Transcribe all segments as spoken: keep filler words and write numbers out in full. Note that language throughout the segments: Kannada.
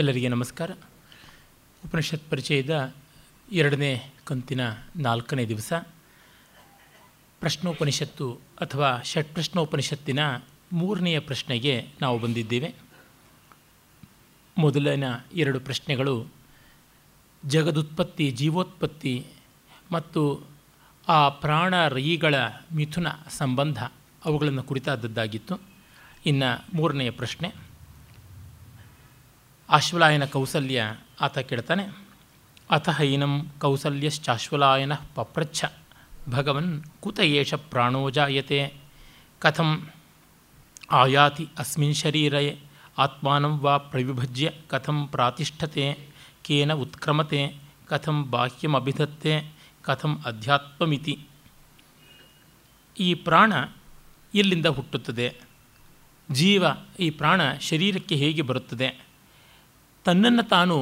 ಎಲ್ಲರಿಗೆ ನಮಸ್ಕಾರ. ಉಪನಿಷತ್ ಪರಿಚಯದ ಎರಡನೇ ಕಂತಿನ ನಾಲ್ಕನೇ ದಿವಸ ಪ್ರಶ್ನೋಪನಿಷತ್ತು ಅಥವಾ ಷಟ್ಪ್ರಶ್ನೋಪನಿಷತ್ತಿನ ಮೂರನೆಯ ಪ್ರಶ್ನೆಗೆ ನಾವು ಬಂದಿದ್ದೇವೆ. ಮೊದಲಿನ ಎರಡು ಪ್ರಶ್ನೆಗಳು ಜಗದುತ್ಪತ್ತಿ, ಜೀವೋತ್ಪತ್ತಿ ಮತ್ತು ಆ ಪ್ರಾಣ ರಯಿಗಳ ಮಿಥುನ ಸಂಬಂಧ, ಅವುಗಳನ್ನು ಕುರಿತಾದದ್ದಾಗಿತ್ತು. ಇನ್ನು ಮೂರನೆಯ ಪ್ರಶ್ನೆ, ಆಶ್ವಲಾಯನ ಕೌಸಲ್ಯ ಆತ ಕೇಳ್ತಾನೆ. ಅಥಹೈನಂ ಕೌಸಲ್ಯಶ್ಚಾಶ್ವಲಾಯನ ಪಪ್ರಚ್ಛ ಭಗವನ್ ಕುತ ಏಷ ಪ್ರಾಣೋಜಾಯತೆ ಕಥಂ ಆಯಾತಿ ಅಸ್ಮಿನ್ ಶರೀರೇ ಆತ್ಮಾನಂ ವಾ ಪ್ರವಿಭಜ್ಯ ಕಥಂ ಪ್ರಾತಿಷ್ಠತೆ ಕೇನ ಉತ್ಕ್ರಮತೆ ಕಥಂ ಬಾಹ್ಯಮಭಿಧತ್ತೆ ಕಥಂ ಅಧ್ಯಾತ್ಮಮಿತಿ. ಈ ಪ್ರಾಣ ಎಲ್ಲಿಂದ ಹುಟ್ಟುತ್ತದೆ, ಜೀವ ಈ ಪ್ರಾಣ ಶರೀರಕ್ಕೆ ಹೇಗೆ ಬರುತ್ತದೆ, ತನ್ನನ್ನು ತಾನು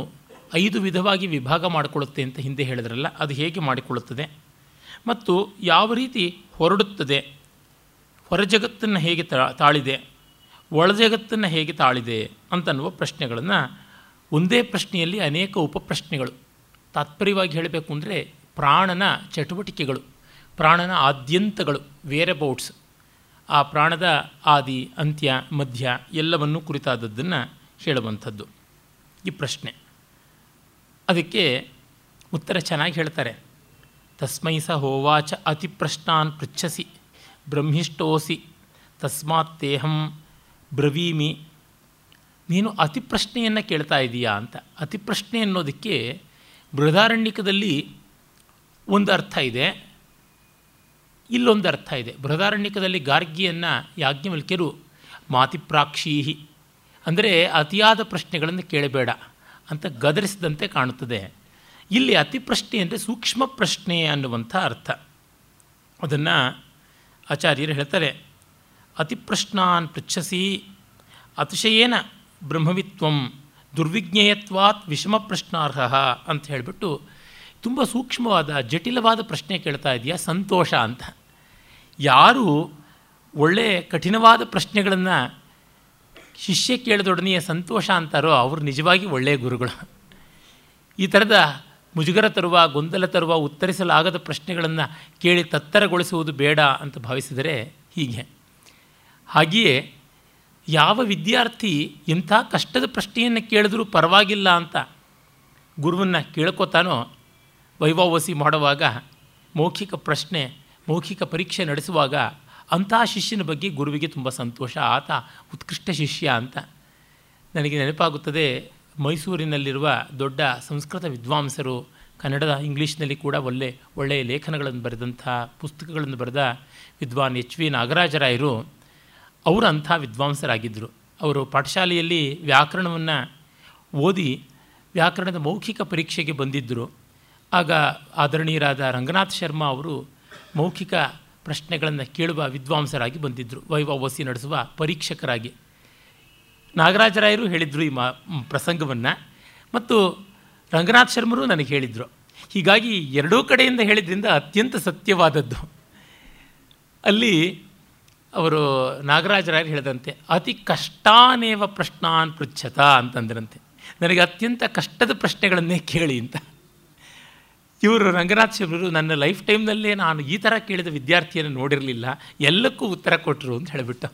ಐದು ವಿಧವಾಗಿ ವಿಭಾಗ ಮಾಡಿಕೊಳ್ಳುತ್ತೆ ಅಂತ ಹಿಂದೆ ಹೇಳಿದ್ರಲ್ಲ, ಅದು ಹೇಗೆ ಮಾಡಿಕೊಳ್ಳುತ್ತದೆ ಮತ್ತು ಯಾವ ರೀತಿ ಹೊರಡುತ್ತದೆ, ಹೊರಜಗತ್ತನ್ನು ಹೇಗೆ ತಾಳಿದೆ, ಒಳಜಗತ್ತನ್ನು ಹೇಗೆ ತಾಳಿದೆ ಅಂತನ್ನುವ ಪ್ರಶ್ನೆಗಳನ್ನು ಒಂದೇ ಪ್ರಶ್ನೆಯಲ್ಲಿ ಅನೇಕ ಉಪಪ್ರಶ್ನೆಗಳು. ತಾತ್ಪರ್ಯವಾಗಿ ಹೇಳಬೇಕು ಅಂದರೆ ಪ್ರಾಣನ ಚಟುವಟಿಕೆಗಳು, ಪ್ರಾಣನ ಆದ್ಯಂತಗಳು, ವೇರಬೌಟ್ಸ್, ಆ ಪ್ರಾಣದ ಆದಿ, ಅಂತ್ಯ, ಮಧ್ಯ ಎಲ್ಲವನ್ನೂ ಕುರಿತಾದದ್ದನ್ನು ಹೇಳುವಂಥದ್ದು ಈ ಪ್ರಶ್ನೆ. ಅದಕ್ಕೆ ಉತ್ತರ ಚೆನ್ನಾಗಿ ಹೇಳ್ತಾರೆ. ತಸ್ಮೈ ಸ ಹೋವಾಚ ಅತಿ ಪ್ರಶ್ನಾನ್ ಪೃಚ್ಛಸಿ ಬ್ರಹ್ಮಿಷ್ಟೋಸಿ ತಸ್ಮಾತ್ತೇಹಂ ಬ್ರವೀಮಿ. ನೀನು ಅತಿ ಪ್ರಶ್ನೆಯನ್ನು ಕೇಳ್ತಾ ಇದೀಯಾ ಅಂತ. ಅತಿ ಪ್ರಶ್ನೆ ಅನ್ನೋದಕ್ಕೆ ಬೃಹದಾರಣ್ಯಕದಲ್ಲಿ ಒಂದು ಅರ್ಥ ಇದೆ, ಇಲ್ಲೊಂದು ಅರ್ಥ ಇದೆ. ಬೃಹದಾರಣ್ಯಕದಲ್ಲಿ ಗಾರ್ಗಿಯನ್ನು ಯಾಜ್ಞವಲ್ಕ್ಯರು ಮಾತಿಪ್ರಾಕ್ಷೀಹಿ ಅಂದರೆ ಅತಿಯಾದ ಪ್ರಶ್ನೆಗಳನ್ನು ಕೇಳಬೇಡ ಅಂತ ಗದರಿಸಿದಂತೆ ಕಾಣುತ್ತದೆ. ಇಲ್ಲಿ ಅತಿ ಪ್ರಶ್ನೆ ಅಂದರೆ ಸೂಕ್ಷ್ಮ ಪ್ರಶ್ನೆ ಅನ್ನುವಂಥ ಅರ್ಥ. ಅದನ್ನು ಆಚಾರ್ಯರು ಹೇಳ್ತಾರೆ. ಅತಿ ಪ್ರಶ್ನಾನ್ ಪೃಚ್ಛಸಿ ಅತಿಶಯೇನ ಬ್ರಹ್ಮವಿತ್ವಂ ದುರ್ವಿಜ್ಞೇಯತ್ವಾತ್ ವಿಷಮ ಪ್ರಶ್ನಾರ್ಹ ಅಂತ ಹೇಳಿಬಿಟ್ಟು, ತುಂಬ ಸೂಕ್ಷ್ಮವಾದ ಜಟಿಲವಾದ ಪ್ರಶ್ನೆ ಕೇಳ್ತಾ ಇದೆಯಾ, ಸಂತೋಷ ಅಂತ. ಯಾರು ಒಳ್ಳೆ ಕಠಿಣವಾದ ಪ್ರಶ್ನೆಗಳನ್ನು ಶಿಷ್ಯ ಕೇಳಿದೊಡನೆಯ ಸಂತೋಷ ಅಂತಾರೋ ಅವರು ನಿಜವಾಗಿ ಒಳ್ಳೆಯ ಗುರುಗಳು. ಈ ಥರದ ಮುಜುಗರ ತರುವ, ಗೊಂದಲ ತರುವ, ಉತ್ತರಿಸಲಾಗದ ಪ್ರಶ್ನೆಗಳನ್ನು ಕೇಳಿ ತತ್ತರಗೊಳಿಸುವುದು ಬೇಡ ಅಂತ ಭಾವಿಸಿದರೆ ಹೀಗೆ. ಹಾಗೆಯೇ ಯಾವ ವಿದ್ಯಾರ್ಥಿ ಇಂಥ ಕಷ್ಟದ ಪ್ರಶ್ನೆಯನ್ನು ಕೇಳಿದ್ರೂ ಪರವಾಗಿಲ್ಲ ಅಂತ ಗುರುವನ್ನು ಕೇಳ್ಕೊತಾನೋ, ವೈಭವಸಿ ಮಾಡುವಾಗ, ಮೌಖಿಕ ಪ್ರಶ್ನೆ ಮೌಖಿಕ ಪರೀಕ್ಷೆ ನಡೆಸುವಾಗ ಅಂತಹ ಶಿಷ್ಯನ ಬಗ್ಗೆ ಗುರುವಿಗೆ ತುಂಬ ಸಂತೋಷ, ಆತ ಉತ್ಕೃಷ್ಟ ಶಿಷ್ಯ ಅಂತ. ನನಗೆ ನೆನಪಾಗುತ್ತದೆ, ಮೈಸೂರಿನಲ್ಲಿರುವ ದೊಡ್ಡ ಸಂಸ್ಕೃತ ವಿದ್ವಾಂಸರು, ಕನ್ನಡದ ಇಂಗ್ಲೀಷ್ನಲ್ಲಿ ಕೂಡ ಒಳ್ಳೆ ಒಳ್ಳೆಯ ಲೇಖನಗಳನ್ನು ಬರೆದಂಥ, ಪುಸ್ತಕಗಳನ್ನು ಬರೆದ ವಿದ್ವಾನ್ ಎಚ್ ವಿ ನಾಗರಾಜರಾಯರು, ಅವರು ಅಂಥ ವಿದ್ವಾಂಸರಾಗಿದ್ದರು. ಅವರು ಪಾಠಶಾಲೆಯಲ್ಲಿ ವ್ಯಾಕರಣವನ್ನು ಓದಿ ವ್ಯಾಕರಣದ ಮೌಖಿಕ ಪರೀಕ್ಷೆಗೆ ಬಂದಿದ್ದರು. ಆಗ ಆದರಣೀಯರಾದ ರಂಗನಾಥ ಶರ್ಮಾ ಅವರು ಮೌಖಿಕ ಪ್ರಶ್ನೆಗಳನ್ನು ಕೇಳುವ ವಿದ್ವಾಂಸರಾಗಿ ಬಂದಿದ್ದರು, ವೈಭವಸಿ ನಡೆಸುವ ಪರೀಕ್ಷಕರಾಗಿ. ನಾಗರಾಜರಾಯರು ಹೇಳಿದರು ಈ ಮಾ ಪ್ರಸಂಗವನ್ನು, ಮತ್ತು ರಂಗನಾಥ್ ಶರ್ಮರು ನನಗೆ ಹೇಳಿದರು. ಹೀಗಾಗಿ ಎರಡೂ ಕಡೆಯಿಂದ ಹೇಳಿದ್ರಿಂದ ಅತ್ಯಂತ ಸತ್ಯವಾದದ್ದು. ಅಲ್ಲಿ ಅವರು ನಾಗರಾಜರಾಯರು ಹೇಳಿದಂತೆ ಅತಿ ಕಷ್ಟಾನೇವ ಪ್ರಶ್ನಾನ್ ಪೃಚ್ಛತ ಅಂತಂದ್ರಂತೆ, ನನಗೆ ಅತ್ಯಂತ ಕಷ್ಟದ ಪ್ರಶ್ನೆಗಳನ್ನೇ ಕೇಳಿ ಅಂತ. ಇವರು ರಂಗನಾಥ್ ಶರ್ಮರು, ನನ್ನ ಲೈಫ್ ಟೈಮ್ನಲ್ಲೇ ನಾನು ಈ ಥರ ಕೇಳಿದ ವಿದ್ಯಾರ್ಥಿಯನ್ನು ನೋಡಿರಲಿಲ್ಲ, ಎಲ್ಲಕ್ಕೂ ಉತ್ತರ ಕೊಟ್ಟರು ಅಂತ ಹೇಳಿಬಿಟ್ಟು.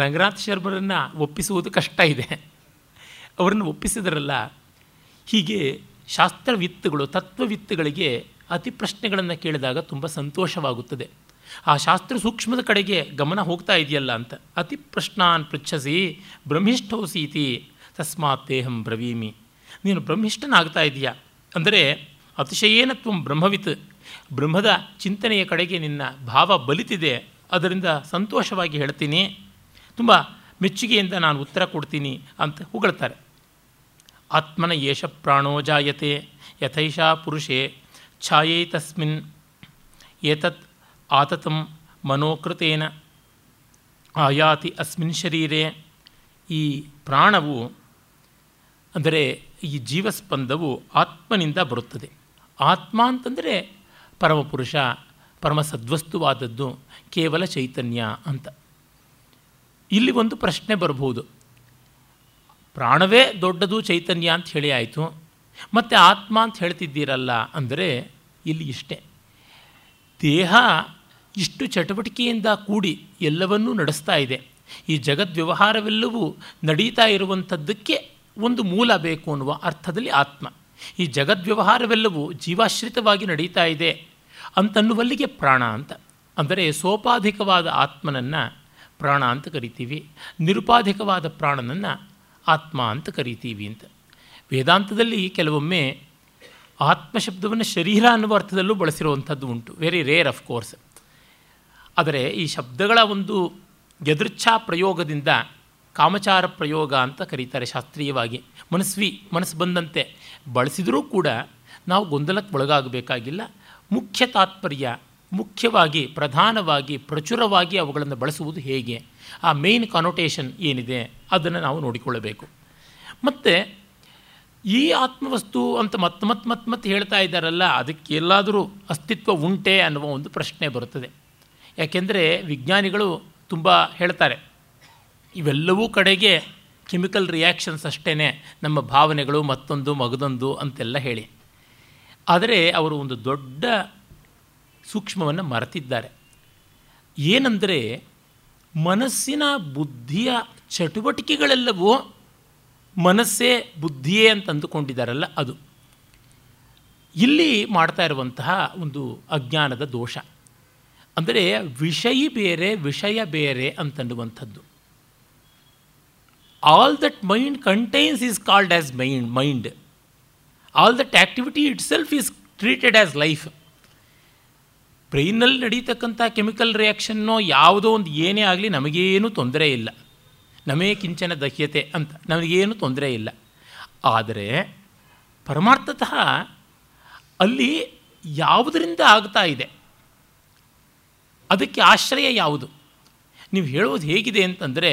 ರಂಗನಾಥ್ ಶರ್ಮರನ್ನು ಒಪ್ಪಿಸುವುದು ಕಷ್ಟ ಇದೆ, ಅವರನ್ನು ಒಪ್ಪಿಸಿದ್ರಲ್ಲ. ಹೀಗೆ ಶಾಸ್ತ್ರವಿತ್ತುಗಳು, ತತ್ವವಿತ್ತುಗಳಿಗೆ ಅತಿ ಪ್ರಶ್ನೆಗಳನ್ನು ಕೇಳಿದಾಗ ತುಂಬ ಸಂತೋಷವಾಗುತ್ತದೆ. ಆ ಶಾಸ್ತ್ರ ಸೂಕ್ಷ್ಮದ ಕಡೆಗೆ ಗಮನ ಹೋಗ್ತಾ ಇದೆಯಲ್ಲ ಅಂತ. ಅತಿ ಪ್ರಶ್ನಾನ್ ಪೃಚ್ಛಸಿ ಬ್ರಹ್ಮಿಷ್ಠೋಸೀತಿ ತಸ್ಮಾತ್ತೇಹಂ ಬ್ರವೀಮಿ. ನೀನು ಬ್ರಹ್ಮಿಷ್ಠನಾಗ್ತಾ ಇದೆಯಾ ಅಂದರೆ ಅತಿಶಯೇನತ್ವ ಬ್ರಹ್ಮವಿತ್, ಬ್ರಹ್ಮದ ಚಿಂತನೆಯ ಕಡೆಗೆ ನಿನ್ನ ಭಾವ ಬಲಿತಿದೆ, ಅದರಿಂದ ಸಂತೋಷವಾಗಿ ಹೇಳ್ತೀನಿ, ತುಂಬ ಮೆಚ್ಚುಗೆಯಿಂದ ನಾನು ಉತ್ತರ ಕೊಡ್ತೀನಿ ಅಂತ ಹೊಗಳ್ತಾರೆ. ಆತ್ಮನ ಏಷ ಪ್ರಾಣೋಜಾಯತೆ ಯಥೈಷಾ ಪುರುಷೇ ಛಾಯೇ ತಸ್ಮಿನ್ ಏತತ್ ಆತತಂ ಮನೋಕೃತೇನ ಆಯಾತಿ ಅಸ್ಮಿನ್ ಶರೀರೇ. ಈ ಪ್ರಾಣವು ಅಂದರೆ ಈ ಜೀವಸ್ಪಂದವು ಆತ್ಮನಿಂದ ಬರುತ್ತದೆ. ಆತ್ಮ ಅಂತಂದರೆ ಪರಮಪುರುಷ, ಪರಮಸದ್ವಸ್ತುವಾದದ್ದು, ಕೇವಲ ಚೈತನ್ಯ ಅಂತ. ಇಲ್ಲಿ ಒಂದು ಪ್ರಶ್ನೆ ಬರಬಹುದು, ಪ್ರಾಣವೇ ದೊಡ್ಡದು ಚೈತನ್ಯ ಅಂತ ಹೇಳಿ ಆಯಿತು, ಮತ್ತು ಆತ್ಮ ಅಂತ ಹೇಳ್ತಿದ್ದೀರಲ್ಲ ಅಂದರೆ ಇಲ್ಲಿ ಇಷ್ಟೆ. ದೇಹ ಇಷ್ಟು ಚಟುವಟಿಕೆಯಿಂದ ಕೂಡಿ ಎಲ್ಲವನ್ನೂ ನಡೆಸ್ತಾ ಇದೆ. ಈ ಜಗದ್ವ್ಯವಹಾರವೆಲ್ಲವೂ ನಡೀತಾ ಇರುವಂಥದ್ದಕ್ಕೆ ಒಂದು ಮೂಲ ಬೇಕು ಅನ್ನುವ ಅರ್ಥದಲ್ಲಿ ಆತ್ಮ. ಈ ಜಗದ್ವ್ಯವಹಾರವೆಲ್ಲವೂ ಜೀವಾಶ್ರಿತವಾಗಿ ನಡೀತಾ ಇದೆ ಅಂತನ್ನುವಲ್ಲಿಗೆ ಪ್ರಾಣ ಅಂತ. ಅಂದರೆ ಸೋಪಾಧಿಕವಾದ ಆತ್ಮನನ್ನು ಪ್ರಾಣ ಅಂತ ಕರಿತೀವಿ, ನಿರುಪಾಧಿಕವಾದ ಪ್ರಾಣನನ್ನು ಆತ್ಮ ಅಂತ ಕರಿತೀವಿ ಅಂತ. ವೇದಾಂತದಲ್ಲಿ ಕೆಲವೊಮ್ಮೆ ಆತ್ಮಶಬ್ದವನ್ನು ಶರೀರ ಅನ್ನುವ ಅರ್ಥದಲ್ಲೂ ಬಳಸಿರುವಂಥದ್ದು ಉಂಟು, ವೆರಿ ರೇರ್ ಆಫ್ ಕೋರ್ಸ್. ಆದರೆ ಈ ಶಬ್ದಗಳ ಒಂದು ಯದೃಚ್ಛಾ ಪ್ರಯೋಗದಿಂದ ಕಾಮಚಾರ ಪ್ರಯೋಗ ಅಂತ ಕರೀತಾರೆ ಶಾಸ್ತ್ರೀಯವಾಗಿ. ಮನಸ್ವಿ ಮನಸ್ಸು ಬಂದಂತೆ ಬಳಸಿದರೂ ಕೂಡ ನಾವು ಗೊಂದಲಕ್ಕೆ ಒಳಗಾಗಬೇಕಾಗಿಲ್ಲ. ಮುಖ್ಯ ತಾತ್ಪರ್ಯ, ಮುಖ್ಯವಾಗಿ, ಪ್ರಧಾನವಾಗಿ, ಪ್ರಚುರವಾಗಿ ಅವುಗಳನ್ನು ಬಳಸುವುದು ಹೇಗೆ, ಆ ಮೇನ್ ಕಾನೋಟೇಷನ್ ಏನಿದೆ ಅದನ್ನು ನಾವು ನೋಡಿಕೊಳ್ಳಬೇಕು. ಮತ್ತು ಈ ಆತ್ಮವಸ್ತು ಅಂತ ಮತ್ತೆ ಮತ್ತೆ ಮತ್ತೆ ಮತ್ತೆ ಹೇಳ್ತಾ ಇದ್ದಾರಲ್ಲ, ಅದಕ್ಕೆ ಎಲ್ಲಾದರೂ ಅಸ್ತಿತ್ವ ಉಂಟೆ ಅನ್ನುವ ಒಂದು ಪ್ರಶ್ನೆ ಬರುತ್ತದೆ. ಯಾಕೆಂದರೆ ವಿಜ್ಞಾನಿಗಳು ತುಂಬ ಹೇಳ್ತಾರೆ, ಇವೆಲ್ಲವೂ ಕಡೆಗೆ ಕೆಮಿಕಲ್ ರಿಯಾಕ್ಷನ್ಸ್ ಅಷ್ಟೇ, ನಮ್ಮ ಭಾವನೆಗಳು ಮತ್ತೊಂದು ಮಗದೊಂದು ಅಂತೆಲ್ಲ ಹೇಳಿ. ಆದರೆ ಅವರು ಒಂದು ದೊಡ್ಡ ಸೂಕ್ಷ್ಮವನ್ನು ಮರೆತಿದ್ದಾರೆ. ಏನೆಂದರೆ ಮನಸ್ಸಿನ ಬುದ್ಧಿಯ ಚಟುವಟಿಕೆಗಳೆಲ್ಲವೂ ಮನಸ್ಸೇ ಬುದ್ಧಿಯೇ ಅಂತ ಅಂದುಕೊಂಡಿದ್ದಾರಲ್ಲ ಅದು. ಇಲ್ಲಿ ಮಾಡ್ತಾ ಇರುವಂತಹ ಒಂದು ಅಜ್ಞಾನದ ದೋಷ ಅಂದರೆ ವಿಷಯಿ ಬೇರೆ ವಿಷಯ ಬೇರೆ ಅಂತನ್ನುವಂಥದ್ದು. All that mind contains is called as mind mind all that activity itself is treated as life. ಬ್ರೈನಲ್ಲಿ ನಡೀತಕ್ಕಂಥ ಕೆಮಿಕಲ್ ರಿಯಾಕ್ಷನ್ನೋ ಯಾವುದೋ ಒಂದು ಏನೇ ಆಗಲಿ ನಮಗೇನು ತೊಂದರೆ ಇಲ್ಲ, ನಮೇ ಕಿಂಚನ ದಹ್ಯತೆ ಅಂತ, ನಮಗೇನು ತೊಂದರೆ ಇಲ್ಲ. ಆದರೆ ಪರಮಾರ್ಥತಃ ಅಲ್ಲಿ ಯಾವುದರಿಂದ ಆಗ್ತಾ ಇದೆ, ಅದಕ್ಕೆ ಆಶ್ರಯ ಯಾವುದು? ನೀವು ಹೇಳೋದು ಹೇಗಿದೆ ಅಂತಂದರೆ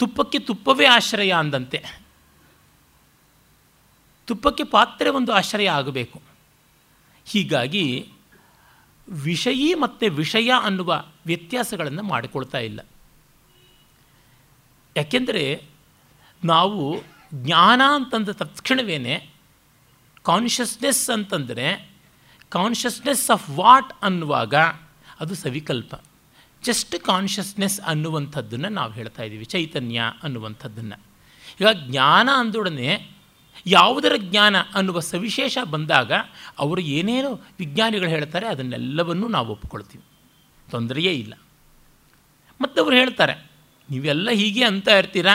ತುಪ್ಪಕ್ಕೆ ತುಪ್ಪವೇ ಆಶ್ರಯ ಅಂದಂತೆ. ತುಪ್ಪಕ್ಕೆ ಪಾತ್ರೆ ಒಂದು ಆಶ್ರಯ ಆಗಬೇಕು. ಹೀಗಾಗಿ ವಿಷಯಿ ಮತ್ತು ವಿಷಯ ಅನ್ನುವ ವ್ಯತ್ಯಾಸಗಳನ್ನು ಮಾಡಿಕೊಳ್ತಾ ಇಲ್ಲ. ಯಾಕೆಂದರೆ ನಾವು ಜ್ಞಾನ ಅಂತಂದ ತಕ್ಷಣವೇ ಕಾನ್ಷಿಯಸ್ನೆಸ್ ಅಂತಂದರೆ ಕಾನ್ಷಿಯಸ್ನೆಸ್ ಆಫ್ ವಾಟ್ ಅನ್ನುವಾಗ ಅದು ಸವಿಕಲ್ಪ. ಜಸ್ಟ್ ಕಾನ್ಷಿಯಸ್ನೆಸ್ ಅನ್ನುವಂಥದ್ದನ್ನು ನಾವು ಹೇಳ್ತಾ ಇದ್ದೀವಿ, ಚೈತನ್ಯ ಅನ್ನುವಂಥದ್ದನ್ನು. ಈಗ ಜ್ಞಾನ ಅಂದೊಡನೆ ಯಾವುದರ ಜ್ಞಾನ ಅನ್ನುವ ಸವಿಶೇಷ ಬಂದಾಗ ಅವರು ಏನೇನು ವಿಜ್ಞಾನಿಗಳು ಹೇಳ್ತಾರೆ ಅದನ್ನೆಲ್ಲವನ್ನೂ ನಾವು ಒಪ್ಪಿಕೊಳ್ತೀವಿ, ತೊಂದರೆಯೇ ಇಲ್ಲ. ಮತ್ತು ಅವರು ಹೇಳ್ತಾರೆ, ನೀವೆಲ್ಲ ಹೀಗೆ ಅಂತ ಇರ್ತೀರಾ,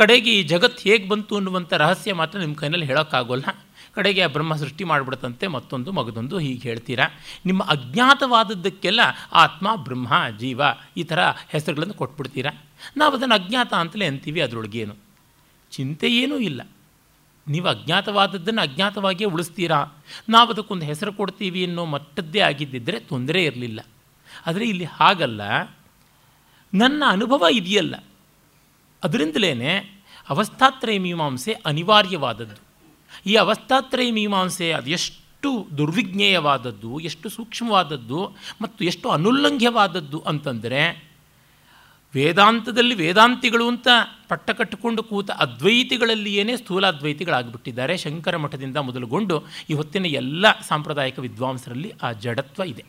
ಕಡೆಗೆ ಈ ಜಗತ್ತು ಹೇಗೆ ಬಂತು ಅನ್ನುವಂಥ ರಹಸ್ಯ ಮಾತ್ರ ನಿಮ್ಮ ಕೈನಲ್ಲಿ ಹೇಳೋಕ್ಕಾಗೋಲ್ಲ, ಕಡೆಗೆ ಆ ಬ್ರಹ್ಮ ಸೃಷ್ಟಿ ಮಾಡಿಬಿಡ್ತಂತೆ ಮತ್ತೊಂದು ಮಗದೊಂದು ಹೀಗೆ ಹೇಳ್ತೀರಾ. ನಿಮ್ಮ ಅಜ್ಞಾತವಾದದ್ದಕ್ಕೆಲ್ಲ ಆತ್ಮ, ಬ್ರಹ್ಮ, ಜೀವ ಈ ಥರ ಹೆಸರುಗಳನ್ನು ಕೊಟ್ಬಿಡ್ತೀರಾ. ನಾವು ಅದನ್ನು ಅಜ್ಞಾತ ಅಂತಲೇ ಅಂತೀವಿ, ಅದರೊಳಗೇನು ಚಿಂತೆ ಏನೂ ಇಲ್ಲ. ನೀವು ಅಜ್ಞಾತವಾದದ್ದನ್ನು ಅಜ್ಞಾತವಾಗಿಯೇ ಉಳಿಸ್ತೀರಾ, ನಾವು ಅದಕ್ಕೊಂದು ಹೆಸರು ಕೊಡ್ತೀವಿ ಅನ್ನೋ ಮಟ್ಟದ್ದೇ ಆಗಿದ್ದಿದ್ದರೆ ತೊಂದರೆ ಇರಲಿಲ್ಲ. ಆದರೆ ಇಲ್ಲಿ ಹಾಗಲ್ಲ, ನನ್ನ ಅನುಭವ ಇದೆಯಲ್ಲ ಅದರಿಂದಲೇ ಅವಸ್ಥಾತ್ರಯ ಮೀಮಾಂಸೆ ಅನಿವಾರ್ಯವಾದದ್ದು. ಈ ಅವಸ್ಥಾತ್ರಯ ಮೀಮಾಂಸೆ ಅದೆಷ್ಟು ದುರ್ವಿಜ್ಞೇಯವಾದದ್ದು, ಎಷ್ಟು ಸೂಕ್ಷ್ಮವಾದದ್ದು ಮತ್ತು ಎಷ್ಟು ಅನುಲ್ಲಂಘ್ಯವಾದದ್ದು ಅಂತಂದರೆ, ವೇದಾಂತದಲ್ಲಿ ವೇದಾಂತಿಗಳು ಅಂತ ಪಟ್ಟ ಕಟ್ಟಿಕೊಂಡು ಕೂತ ಅದ್ವೈತಿಗಳಲ್ಲಿಯೇ ಸ್ಥೂಲಾದ್ವೈತಿಗಳಾಗಿಬಿಟ್ಟಿದ್ದಾರೆ. ಶಂಕರ ಮಠದಿಂದ ಮೊದಲುಗೊಂಡು ಇವತ್ತಿನ ಎಲ್ಲ ಸಾಂಪ್ರದಾಯಿಕ ವಿದ್ವಾಂಸರಲ್ಲಿ ಆ ಜಡತ್ವ ಇದೆ.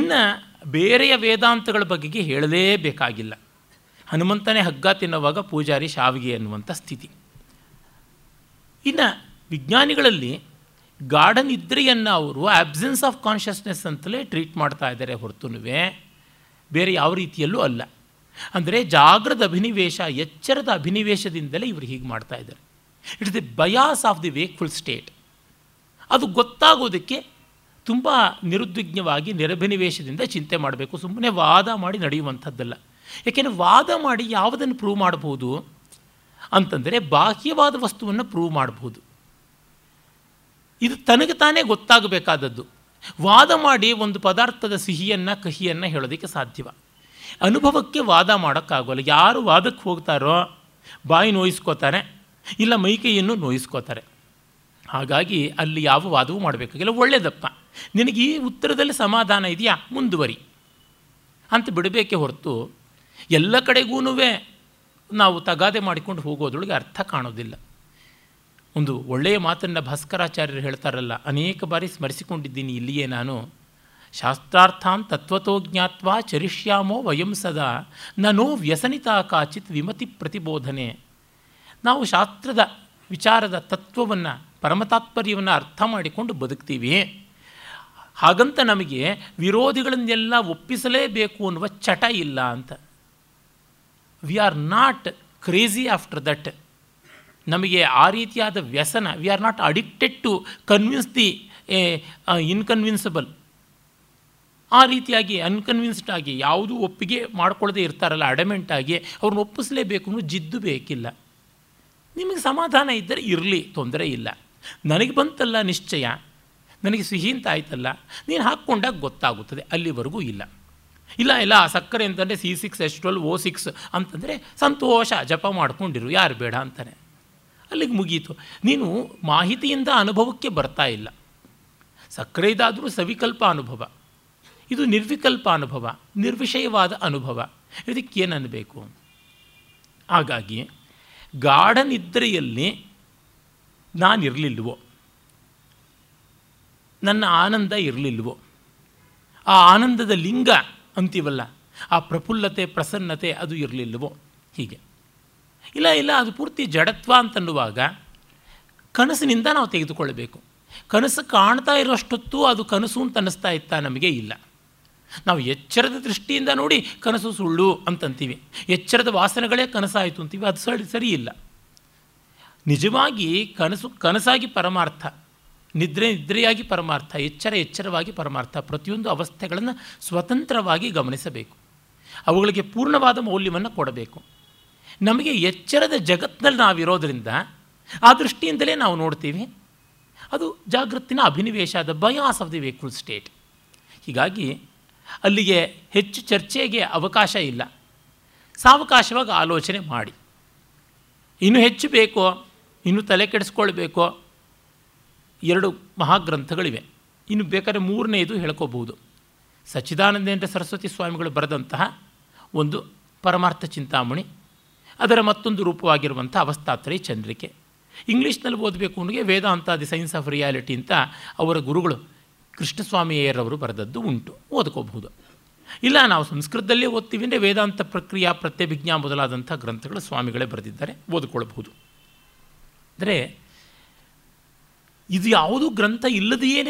ಇನ್ನು ಬೇರೆಯ ವೇದಾಂತಗಳ ಬಗೆಗೆ ಹೇಳಲೇಬೇಕಾಗಿಲ್ಲ. ಹನುಮಂತನೇ ಹಗ್ಗ ತಿನ್ನುವಾಗ ಪೂಜಾರಿ ಶಾವಿಗೆ ಅನ್ನುವಂಥ ಸ್ಥಿತಿ. ಇನ್ನು ವಿಜ್ಞಾನಿಗಳಲ್ಲಿ ಗಾರ್ಡನ್ ಇದ್ರೆಯನ್ನು ಅವರು ಆಬ್ಸೆನ್ಸ್ ಆಫ್ ಕಾನ್ಷಿಯಸ್ನೆಸ್ ಅಂತಲೇ ಟ್ರೀಟ್ ಮಾಡ್ತಾ ಇದ್ದಾರೆ ಹೊರತುನುವೆ ಬೇರೆ ಯಾವ ರೀತಿಯಲ್ಲೂ ಅಲ್ಲ. ಅಂದರೆ ಜಾಗೃತ ಅಭಿನಿವೇಶ, ಎಚ್ಚರದ ಅಭಿನಿವೇಶದಿಂದಲೇ ಇವರು ಹೀಗೆ ಮಾಡ್ತಾ ಇದ್ದಾರೆ. It is the bias of the wakeful state. ಅದು ಗೊತ್ತಾಗೋದಕ್ಕೆ ತುಂಬ ನಿರುದ್ವಿಗ್ನವಾಗಿ ನಿರಭಿನಿವೇಶದಿಂದ ಚಿಂತೆ ಮಾಡಬೇಕು, ಸುಮ್ಮನೆ ವಾದ ಮಾಡಿ ನಡೆಯುವಂಥದ್ದಲ್ಲ. ಏಕೆಂದರೆ ವಾದ ಮಾಡಿ ಯಾವುದನ್ನು ಪ್ರೂವ್ ಮಾಡಬಹುದು ಅಂತಂದರೆ ಬಾಹ್ಯವಾದ ವಸ್ತುವನ್ನು ಪ್ರೂವ್ ಮಾಡಬಹುದು. ಇದು ತನಗೆ ತಾನೇ ಗೊತ್ತಾಗಬೇಕಾದದ್ದು. ವಾದ ಮಾಡಿ ಒಂದು ಪದಾರ್ಥದ ಸಿಹಿಯನ್ನು ಕಹಿಯನ್ನು ಹೇಳೋದಕ್ಕೆ ಸಾಧ್ಯವ, ಅನುಭವಕ್ಕೆ ವಾದ ಮಾಡೋಕ್ಕಾಗೋಲ್ಲ. ಯಾರು ವಾದಕ್ಕೆ ಹೋಗ್ತಾರೋ ಬಾಯಿ ನೋಯಿಸ್ಕೋತಾರೆ, ಇಲ್ಲ ಮೈಕೈಯನ್ನು ನೋಯಿಸ್ಕೋತಾರೆ. ಹಾಗಾಗಿ ಅಲ್ಲಿ ಯಾವ ವಾದವೂ ಮಾಡಬೇಕಾಗಿಲ್ಲ. ಒಳ್ಳೆಯದಪ್ಪ, ನಿನಗೆ ಈ ಉತ್ತರದಲ್ಲಿ ಸಮಾಧಾನ ಇದೆಯಾ, ಮುಂದುವರಿ ಅಂತ ಬಿಡಬೇಕೇ ಹೊರತು ಎಲ್ಲ ಕಡೆಗೂ ನಾವು ತಗಾದೆ ಮಾಡಿಕೊಂಡು ಹೋಗೋದ್ರೊಳಗೆ ಅರ್ಥ ಕಾಣೋದಿಲ್ಲ. ಒಂದು ಒಳ್ಳೆಯ ಮಾತನ್ನು ಭಾಸ್ಕರಾಚಾರ್ಯರು ಹೇಳ್ತಾರಲ್ಲ, ಅನೇಕ ಬಾರಿ ಸ್ಮರಿಸಿಕೊಂಡಿದ್ದೀನಿ ಇಲ್ಲಿಯೇ ನಾನು. ಶಾಸ್ತ್ರಾರ್ಥಾನ್ ತತ್ವತೋ ಜ್ಞಾತ್ವಾ ಚರಿಷ್ಯಾಮೋ ವಯಂ ಸದಾ ನೋ ವ್ಯಸನಿತಾ ಕಾಚಿತ್ ವಿಮತಿ ಪ್ರತಿಬೋಧನೆ. ನಾವು ಶಾಸ್ತ್ರದ ವಿಚಾರದ ತತ್ವವನ್ನು, ಪರಮತಾತ್ಪರ್ಯವನ್ನು ಅರ್ಥ ಮಾಡಿಕೊಂಡು ಬದುಕ್ತೀವಿ. ಹಾಗಂತ ನಮಗೆ ವಿರೋಧಿಗಳನ್ನೆಲ್ಲ ಒಪ್ಪಿಸಲೇಬೇಕು ಅನ್ನುವ ಚಟ ಇಲ್ಲ ಅಂತ. We are not crazy after that. ನಮಗೆ ಆ ರೀತಿಯಾದ ವ್ಯಸನ, we are not addicted to convince the inconvincible. ಆ ರೀತಿಯಾಗಿ ಅನ್ಕನ್ವಿನ್ಸ್ಡ್ ಆಗಿ ಯಾವುದೂ ಒಪ್ಪಿಗೆ ಮಾಡ್ಕೊಳ್ಳದೆ ಇರ್ತಾರಲ್ಲ ಅಡಮೆಂಟಾಗಿ, ಅವ್ರನ್ನ ಒಪ್ಪಿಸಲೇಬೇಕು ಅನ್ನೋ ಜಿದ್ದು ಬೇಕಿಲ್ಲ. ನಿಮಗೆ ಸಮಾಧಾನ ಇದ್ದರೆ ಇರಲಿ, ತೊಂದರೆ ಇಲ್ಲ. ನನಗೆ ಬಂತಲ್ಲ ನಿಶ್ಚಯ, ನನಗೆ ಸಿಹಿ ಅಂತ ಆಯ್ತಲ್ಲ, ನೀನು ಹಾಕ್ಕೊಂಡಾಗ ಗೊತ್ತಾಗುತ್ತದೆ, ಅಲ್ಲಿವರೆಗೂ ಇಲ್ಲ. ಇಲ್ಲ ಇಲ್ಲ ಸಕ್ಕರೆ ಅಂತಂದರೆ C six H twelve O six ಅಂತಂದರೆ ಸಂತೋಷ ಜಪ ಮಾಡ್ಕೊಂಡಿರು, ಯಾರು ಬೇಡ ಅಂತಾನೆ, ಅಲ್ಲಿಗೆ ಮುಗೀತು. ನೀನು ಮಾಹಿತಿಯಿಂದ ಅನುಭವಕ್ಕೆ ಬರ್ತಾ ಇಲ್ಲ. ಸಕ್ಕರೆ ಇದಾದರೂ ಸವಿಕಲ್ಪ ಅನುಭವ, ಇದು ನಿರ್ವಿಕಲ್ಪ ಅನುಭವ, ನಿರ್ವಿಷಯವಾದ ಅನುಭವ. ಇದಕ್ಕೇನಬೇಕು? ಹಾಗಾಗಿ ಗಾಢ ನಿದ್ರೆಯಲ್ಲಿ ನಾನಿರಲಿಲ್ವೋ, ನನ್ನ ಆನಂದ ಇರಲಿಲ್ವೋ, ಆ ಆನಂದದ ಲಿಂಗ ಅಂತೀವಲ್ಲ, ಆ ಪ್ರಫುಲ್ಲತೆ ಪ್ರಸನ್ನತೆ ಅದು ಇರಲಿಲ್ವೋ, ಹೀಗೆ. ಇಲ್ಲ ಇಲ್ಲ ಅದು ಪೂರ್ತಿ ಜಡತ್ವ ಅಂತನ್ನುವಾಗ ಕನಸಿನಿಂದ ನಾವು ತೆಗೆದುಕೊಳ್ಳಬೇಕು. ಕನಸು ಕಾಣ್ತಾ ಇರೋಷ್ಟೊತ್ತು ಅದು ಕನಸು ಅಂತ ಅನ್ನಿಸ್ತಾ ಇತ್ತಾ? ನಮಗೆ ಇಲ್ಲ. ನಾವು ಎಚ್ಚರದ ದೃಷ್ಟಿಯಿಂದ ನೋಡಿ ಕನಸು ಸುಳ್ಳು ಅಂತಂತೀವಿ, ಎಚ್ಚರದ ವಾಸನೆಗಳೇ ಕನಸಾಯಿತು ಅಂತೀವಿ. ಅದು ಸರಿ ಸರಿ ಇಲ್ಲ. ನಿಜವಾಗಿ ಕನಸು ಕನಸಾಗಿ ಪರಮಾರ್ಥ, ನಿದ್ರೆ ನಿದ್ರೆಯಾಗಿ ಪರಮಾರ್ಥ, ಎಚ್ಚರ ಎಚ್ಚರವಾಗಿ ಪರಮಾರ್ಥ. ಪ್ರತಿಯೊಂದು ಅವಸ್ಥೆಗಳನ್ನು ಸ್ವತಂತ್ರವಾಗಿ ಗಮನಿಸಬೇಕು, ಅವುಗಳಿಗೆ ಪೂರ್ಣವಾದ ಮೌಲ್ಯವನ್ನು ಕೊಡಬೇಕು. ನಮಗೆ ಎಚ್ಚರದ ಜಗತ್ತಿನಲ್ಲಿ ನಾವಿರೋದರಿಂದ ಆ ದೃಷ್ಟಿಯಿಂದಲೇ ನಾವು ನೋಡ್ತೀವಿ. ಅದು ಜಾಗೃತಿನ ಅಭಿನಿವೇಶ, the bias of the wakeful state. ಹೀಗಾಗಿ ಅಲ್ಲಿಗೆ ಹೆಚ್ಚು ಚರ್ಚೆಗೆ ಅವಕಾಶ ಇಲ್ಲ. ಸಾವಕಾಶವಾಗಿ ಆಲೋಚನೆ ಮಾಡಿ. ಇನ್ನೂ ಹೆಚ್ಚು ಬೇಕೋ, ಇನ್ನೂ ತಲೆ ಕೆಡಿಸ್ಕೊಳ್ಬೇಕೋ, ಎರಡು ಮಹಾಗ್ರಂಥಗಳಿವೆ. ಇನ್ನು ಬೇಕಾದ್ರೆ ಮೂರನೇದು ಹೇಳ್ಕೋಬಹುದು. ಸಚ್ಚಿದಾನಂದೇಂದ್ರ ಸರಸ್ವತಿ ಸ್ವಾಮಿಗಳು ಬರೆದಂತಹ ಒಂದು ಪರಮಾರ್ಥ ಚಿಂತಾಮಣಿ, ಅದರ ಮತ್ತೊಂದು ರೂಪವಾಗಿರುವಂಥ ಅವಸ್ಥಾತ್ರಯ ಚಂದ್ರಿಕೆ. ಇಂಗ್ಲೀಷ್ನಲ್ಲಿ ಓದಬೇಕು ಅಂದರೆ Vedanta the science of reality ಅಂತ ಅವರ ಗುರುಗಳು ಕೃಷ್ಣಸ್ವಾಮಿಯರವರು ಬರೆದದ್ದು ಉಂಟು, ಓದ್ಕೋಬಹುದು. ಇಲ್ಲ ನಾವು ಸಂಸ್ಕೃತದಲ್ಲೇ ಓದ್ತೀವಿ ಅಂದರೆ ವೇದಾಂತ ಪ್ರಕ್ರಿಯಾ ಪ್ರತ್ಯಭಿಜ್ಞಾ ಮೊದಲಾದಂಥ ಗ್ರಂಥಗಳು ಸ್ವಾಮಿಗಳೇ ಬರೆದಿದ್ದಾರೆ, ಓದ್ಕೊಳ್ಬಹುದು. ಅಂದರೆ ಇದು ಯಾವುದೂ ಗ್ರಂಥ ಇಲ್ಲದೆಯೇ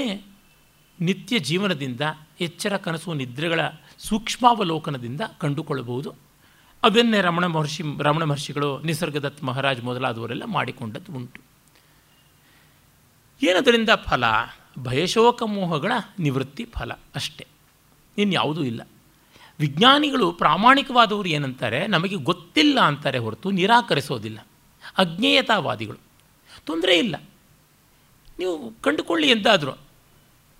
ನಿತ್ಯ ಜೀವನದಿಂದ, ಎಚ್ಚರ ಕನಸು ನಿದ್ರೆಗಳ ಸೂಕ್ಷ್ಮಾವಲೋಕನದಿಂದ ಕಂಡುಕೊಳ್ಳಬಹುದು. ಅದನ್ನೇ ರಮಣ ಮಹರ್ಷಿ ರಮಣ ಮಹರ್ಷಿಗಳು, ನಿಸರ್ಗದತ್ತ ಮಹಾರಾಜ್ ಮೊದಲಾದವರೆಲ್ಲ ಮಾಡಿಕೊಂಡದ್ದು ಉಂಟು. ಏನದರಿಂದ ಫಲ? ಭಯಶೋಕ ಮೋಹಗಳ ನಿವೃತ್ತಿ ಫಲ ಅಷ್ಟೇ, ಇನ್ಯಾವುದೂ ಇಲ್ಲ. ವಿಜ್ಞಾನಿಗಳು ಪ್ರಾಮಾಣಿಕವಾದವರು ಏನಂತಾರೆ? ನಮಗೆ ಗೊತ್ತಿಲ್ಲ ಅಂತಾರೆ ಹೊರತು ನಿರಾಕರಿಸೋದಿಲ್ಲ. ಅಜ್ಞೇಯತಾವಾದಿಗಳು, ತೊಂದರೆ ಇಲ್ಲ, ನೀವು ಕಂಡುಕೊಳ್ಳಿ ಎಂದಾದರೂ,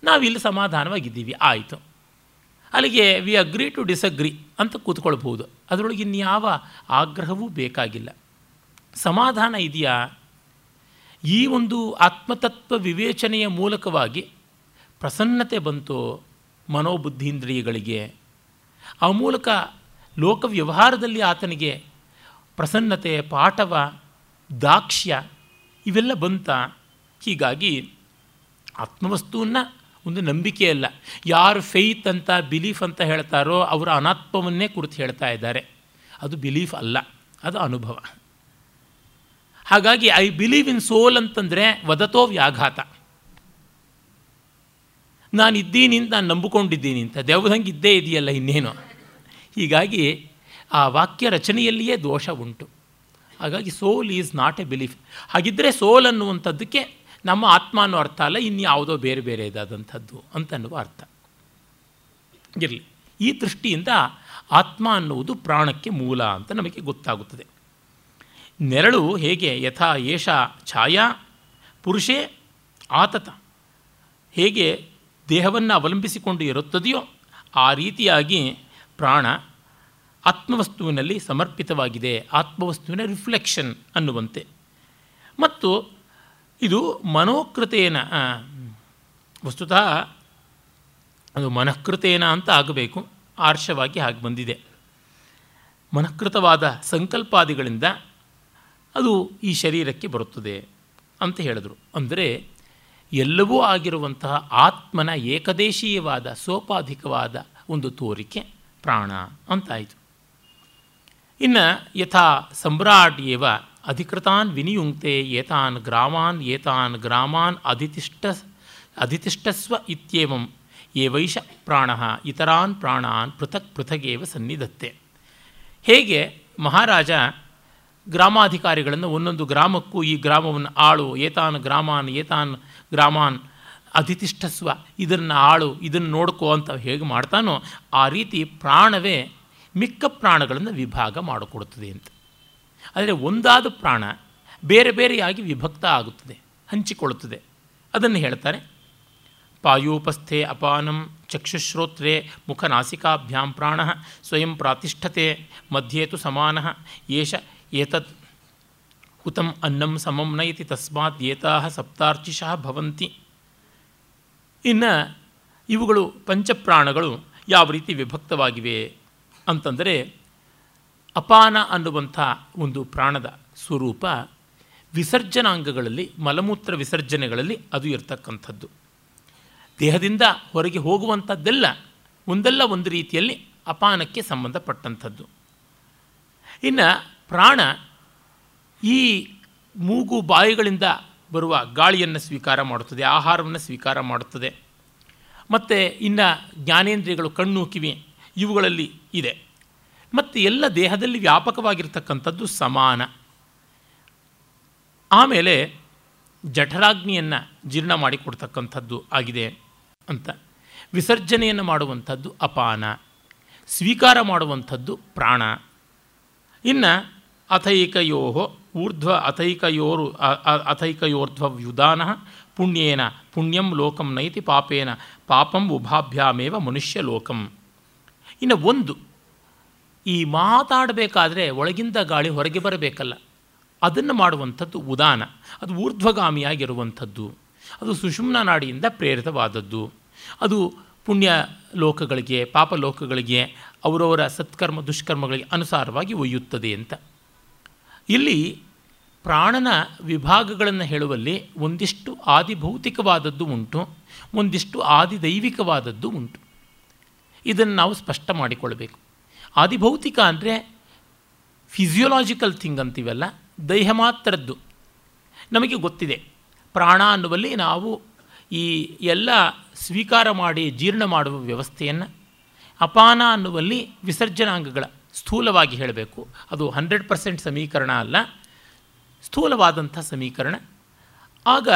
ನಾವಿಲ್ಲಿ ಸಮಾಧಾನವಾಗಿದ್ದೀವಿ, ಆಯಿತು, ಅಲ್ಲಿಗೆ ವಿ ಅಗ್ರಿ ಟು ಡಿಸಗ್ರಿ ಅಂತ ಕೂತ್ಕೊಳ್ಬಹುದು. ಅದರೊಳಗೆ ಇನ್ಯಾವ ಆಗ್ರಹವೂ ಬೇಕಾಗಿಲ್ಲ. ಸಮಾಧಾನ ಇದೆಯಾ? ಈ ಒಂದು ಆತ್ಮತತ್ವ ವಿವೇಚನೆಯ ಮೂಲಕವಾಗಿ ಪ್ರಸನ್ನತೆ ಬಂತು ಮನೋಬುದ್ಧೀಂದ್ರಿಯಗಳಿಗೆ. ಆ ಮೂಲಕ ಲೋಕವ್ಯವಹಾರದಲ್ಲಿ ಆತನಿಗೆ ಪ್ರಸನ್ನತೆ, ಪಾಠವ, ದಾಕ್ಷ್ಯ ಇವೆಲ್ಲ ಬಂತ. ಹೀಗಾಗಿ ಆತ್ಮವಸ್ತುವನ್ನು ಒಂದು ನಂಬಿಕೆಯಲ್ಲ, ಯಾರು ಫೇತ್ ಅಂತ ಬಿಲೀಫ್ ಅಂತ ಹೇಳ್ತಾರೋ ಅವರ ಅನಾತ್ಮವನ್ನೇ ಕುರಿತು ಹೇಳ್ತಾ ಇದ್ದಾರೆ. ಅದು ಬಿಲೀಫ್ ಅಲ್ಲ, ಅದು ಅನುಭವ. ಹಾಗಾಗಿ ಐ ಬಿಲೀವ್ ಇನ್ ಸೋಲ್ ಅಂತಂದರೆ ವದತೋ ವ್ಯಾಘಾತ, ನಾನಿದ್ದೀನಿ ಅಂತ, ನಾನು ನಂಬಿಕೊಂಡಿದ್ದೀನಿ ಅಂತ, ದೇವದಂಗೆ ಇದ್ದೇ ಇದೆಯಲ್ಲ ಇನ್ನೇನು. ಹೀಗಾಗಿ ಆ ವಾಕ್ಯ ರಚನೆಯಲ್ಲಿಯೇ ದೋಷ ಉಂಟು. ಹಾಗಾಗಿ soul is not a belief. ಹಾಗಿದ್ದರೆ ಸೋಲ್ ಅನ್ನುವಂಥದ್ದಕ್ಕೆ ನಮ್ಮ ಆತ್ಮ ಅನ್ನೋ ಅರ್ಥ ಅಲ್ಲ, ಇನ್ಯಾವುದೋ ಬೇರೆ ಬೇರೆ ಇದಾದಂಥದ್ದು ಅಂತನ್ನುವ ಅರ್ಥ ಇರಲಿ. ಈ ದೃಷ್ಟಿಯಿಂದ ಆತ್ಮ ಅನ್ನುವುದು ಪ್ರಾಣಕ್ಕೆ ಮೂಲ ಅಂತ ನಮಗೆ ಗೊತ್ತಾಗುತ್ತದೆ. ನೆರಳು ಹೇಗೆ ಯಥಾ ಏಷ ಛಾಯಾ ಪುರುಷೇ ಆತತ ಹೇಗೆ ದೇಹವನ್ನು ಅವಲಂಬಿಸಿಕೊಂಡು ಇರುತ್ತದೆಯೋ ಆ ರೀತಿಯಾಗಿ ಪ್ರಾಣ ಆತ್ಮವಸ್ತುವಿನಲ್ಲಿ ಸಮರ್ಪಿತವಾಗಿದೆ, ಆತ್ಮವಸ್ತುವಿನ ರಿಫ್ಲೆಕ್ಷನ್ ಅನ್ನುವಂತೆ. ಮತ್ತು ಇದು ಮನೋಕೃತೇನ, ವಸ್ತುತಃ ಅದು ಮನಃಕೃತೇನ ಅಂತ ಆಗಬೇಕು, ಆರ್ಷವಾಗಿ ಹಾಗೆ ಬಂದಿದೆ. ಮನಃಕೃತವಾದ ಸಂಕಲ್ಪಾದಿಗಳಿಂದ ಅದು ಈ ಶರೀರಕ್ಕೆ ಬರುತ್ತದೆ ಅಂತ ಹೇಳಿದರು. ಅಂದರೆ ಎಲ್ಲವೂ ಆಗಿರುವಂತಹ ಆತ್ಮನ ಏಕದೇಶೀಯವಾದ ಸೋಪಾಧಿಕವಾದ ಒಂದು ತೋರಿಕೆ ಪ್ರಾಣ ಅಂತಾಯಿತು. ಇನ್ನು ಯಥಾ ಸಮ್ರಾಟ್ ಏವ ಅಧಿಕೃತಾನ್ ವಿನಿಯುಂಕ್ತೆ ಏತಾನ್ ಗ್ರಾಮಾನ್ ಏತಾನ್ ಗ್ರಾಮಾನ್ ಅಧಿತಿಷ್ಠ ಅಧಿತಿಷ್ಠಸ್ವ ಇತ್ಯೇವಂ ಏವೈಷ ಪ್ರಾಣಃ ಇತರಾನ್ ಪ್ರಾಣಾನ್ ಪೃಥಕ್ ಪೃಥಗೇವ ಸನ್ನಿಧತ್ತೆ. ಹೇಗೆ ಮಹಾರಾಜ ಗ್ರಾಮಾಧಿಕಾರಿಗಳನ್ನು ಒಂದೊಂದು ಗ್ರಾಮಕ್ಕೂ ಈ ಗ್ರಾಮವನ್ನು ಆಳು, ಏತಾನ್ ಗ್ರಾಮಾನ್ ಏತಾನ್ ಗ್ರಾಮಾನ್ ಅಧಿತಿಷ್ಠಸ್ವ, ಇದನ್ನು ಆಳು, ಇದನ್ನು ನೋಡ್ಕೋ ಅಂತ ಹೇಗೆ ಮಾಡ್ತಾನೋ ಆ ರೀತಿ ಪ್ರಾಣವೇ ಮಿಕ್ಕ ಪ್ರಾಣಗಳನ್ನು ವಿಭಾಗ ಮಾಡಿಕೊಡುತ್ತದೆ ಅಂತ. ಆದರೆ ಒಂದಾದ ಪ್ರಾಣ ಬೇರೆ ಬೇರೆಯಾಗಿ ವಿಭಕ್ತ ಆಗುತ್ತದೆ, ಹಂಚಿಕೊಳ್ಳುತ್ತದೆ. ಅದನ್ನು ಹೇಳ್ತಾರೆ. ಪಾಯೂಪಸ್ಥೆ ಅಪಾನಂ ಚಕ್ಷುಶ್ರೋತ್ರೇ ಮುಖನಾಸಿಕಾಭ್ಯಾಂ ಪ್ರಾಣಃ ಸ್ವಯಂ ಪ್ರಾತಿಷ್ಠತೆ ಮಧ್ಯೇತು ಸಮಾನಃ ಏಷ ಏತತ್ ಹುತಂ ಅನ್ನಂ ಸಮಂ ನ ಇತಿ ತಸ್ಮಾತ್ ಏತಾಃ ಸಪ್ತಾರ್ಚಿಷಃ ಭವಂತಿ. ಇನ್ನು ಇವುಗಳು ಪಂಚಪ್ರಾಣಗಳು ಯಾವ ರೀತಿ ವಿಭಕ್ತವಾಗಿವೆ ಅಂತಂದರೆ, ಅಪಾನ ಅನ್ನುವಂಥ ಒಂದು ಪ್ರಾಣದ ಸ್ವರೂಪ ವಿಸರ್ಜನಾಂಗಗಳಲ್ಲಿ, ಮಲಮೂತ್ರ ವಿಸರ್ಜನೆಗಳಲ್ಲಿ ಅದು ಇರತಕ್ಕಂಥದ್ದು. ದೇಹದಿಂದ ಹೊರಗೆ ಹೋಗುವಂಥದ್ದೆಲ್ಲ ಒಂದಲ್ಲ ಒಂದು ರೀತಿಯಲ್ಲಿ ಅಪಾನಕ್ಕೆ ಸಂಬಂಧಪಟ್ಟಂಥದ್ದು. ಇನ್ನು ಪ್ರಾಣ ಈ ಮೂಗು ಬಾಯಿಗಳಿಂದ ಬರುವ ಗಾಳಿಯನ್ನು ಸ್ವೀಕಾರ ಮಾಡುತ್ತದೆ, ಆಹಾರವನ್ನು ಸ್ವೀಕಾರ ಮಾಡುತ್ತದೆ. ಮತ್ತು ಇನ್ನು ಜ್ಞಾನೇಂದ್ರಿಯಗಳು ಕಣ್ಣು ಕಿವಿ ಇವುಗಳಲ್ಲಿ ಇದೆ. ಮತ್ತು ಎಲ್ಲ ದೇಹದಲ್ಲಿ ವ್ಯಾಪಕವಾಗಿರ್ತಕ್ಕಂಥದ್ದು ಸಮಾನ. ಆಮೇಲೆ ಜಠರಾಗ್ನಿಯನ್ನು ಜೀರ್ಣ ಮಾಡಿಕೊಡ್ತಕ್ಕಂಥದ್ದು ಆಗಿದೆ ಅಂತ. ವಿಸರ್ಜನೆಯನ್ನು ಮಾಡುವಂಥದ್ದು ಅಪಾನ, ಸ್ವೀಕಾರ ಮಾಡುವಂಥದ್ದು ಪ್ರಾಣ. ಇನ್ನು ಅಥೈಕಯೋ ಊರ್ಧ್ವ ಅಥೈಕಯೋರು ಅಥೈಕಯೋರ್ಧ್ವವ್ಯುದಾನ ಪುಣ್ಯೇನ ಪುಣ್ಯಂ ಲೋಕಂ ನೈತಿ ಪಾಪೇನ ಪಾಪಂ ಉಭಾಭ್ಯಾಮೇವ ಮನುಷ್ಯ ಲೋಕಂ. ಇನ್ನು ಒಂದು, ಈ ಮಾತಾಡಬೇಕಾದ್ರೆ ಒಳಗಿಂದ ಗಾಳಿ ಹೊರಗೆ ಬರಬೇಕಲ್ಲ, ಅದನ್ನು ಮಾಡುವಂಥದ್ದು ಉದಾನ, ಅದು ಊರ್ಧ್ವಗಾಮಿಯಾಗಿರುವಂಥದ್ದು, ಅದು ಸುಷುಮ್ನ ನಾಡಿಯಿಂದ ಪ್ರೇರಿತವಾದದ್ದು. ಅದು ಪುಣ್ಯ ಲೋಕಗಳಿಗೆ ಪಾಪ ಲೋಕಗಳಿಗೆ ಅವರವರ ಸತ್ಕರ್ಮ ದುಷ್ಕರ್ಮಗಳಿಗೆ ಅನುಸಾರವಾಗಿ ಒಯ್ಯುತ್ತದೆ ಅಂತ. ಇಲ್ಲಿ ಪ್ರಾಣನ ವಿಭಾಗಗಳನ್ನು ಹೇಳುವಲ್ಲಿ ಒಂದಿಷ್ಟು ಆದಿಭೌತಿಕವಾದದ್ದು ಉಂಟು, ಒಂದಿಷ್ಟು ಆದಿದೈವಿಕವಾದದ್ದು ಉಂಟು. ಇದನ್ನು ನಾವು ಸ್ಪಷ್ಟ ಮಾಡಿಕೊಳ್ಬೇಕು. ಆದಿಭೌತಿಕ ಅಂದರೆ ಫಿಸಿಯೋಲಾಜಿಕಲ್ ಥಿಂಗ್ ಅಂತೀವಲ್ಲ, ದೇಹ ಮಾತ್ರದ್ದು ನಮಗೆ ಗೊತ್ತಿದೆ. ಪ್ರಾಣ ಅನ್ನುವಲ್ಲಿ ನಾವು ಈ ಎಲ್ಲ ಸ್ವೀಕಾರ ಮಾಡಿ ಜೀರ್ಣ ಮಾಡುವ ವ್ಯವಸ್ಥೆಯನ್ನು, ಅಪಾನ ಅನ್ನುವಲ್ಲಿ ವಿಸರ್ಜನಾಂಗಗಳ, ಸ್ಥೂಲವಾಗಿ ಹೇಳಬೇಕು, ಅದು ಹಂಡ್ರೆಡ್ ಪರ್ಸೆಂಟ್ ಸಮೀಕರಣ ಅಲ್ಲ, ಸ್ಥೂಲವಾದಂಥ ಸಮೀಕರಣ. ಆಗ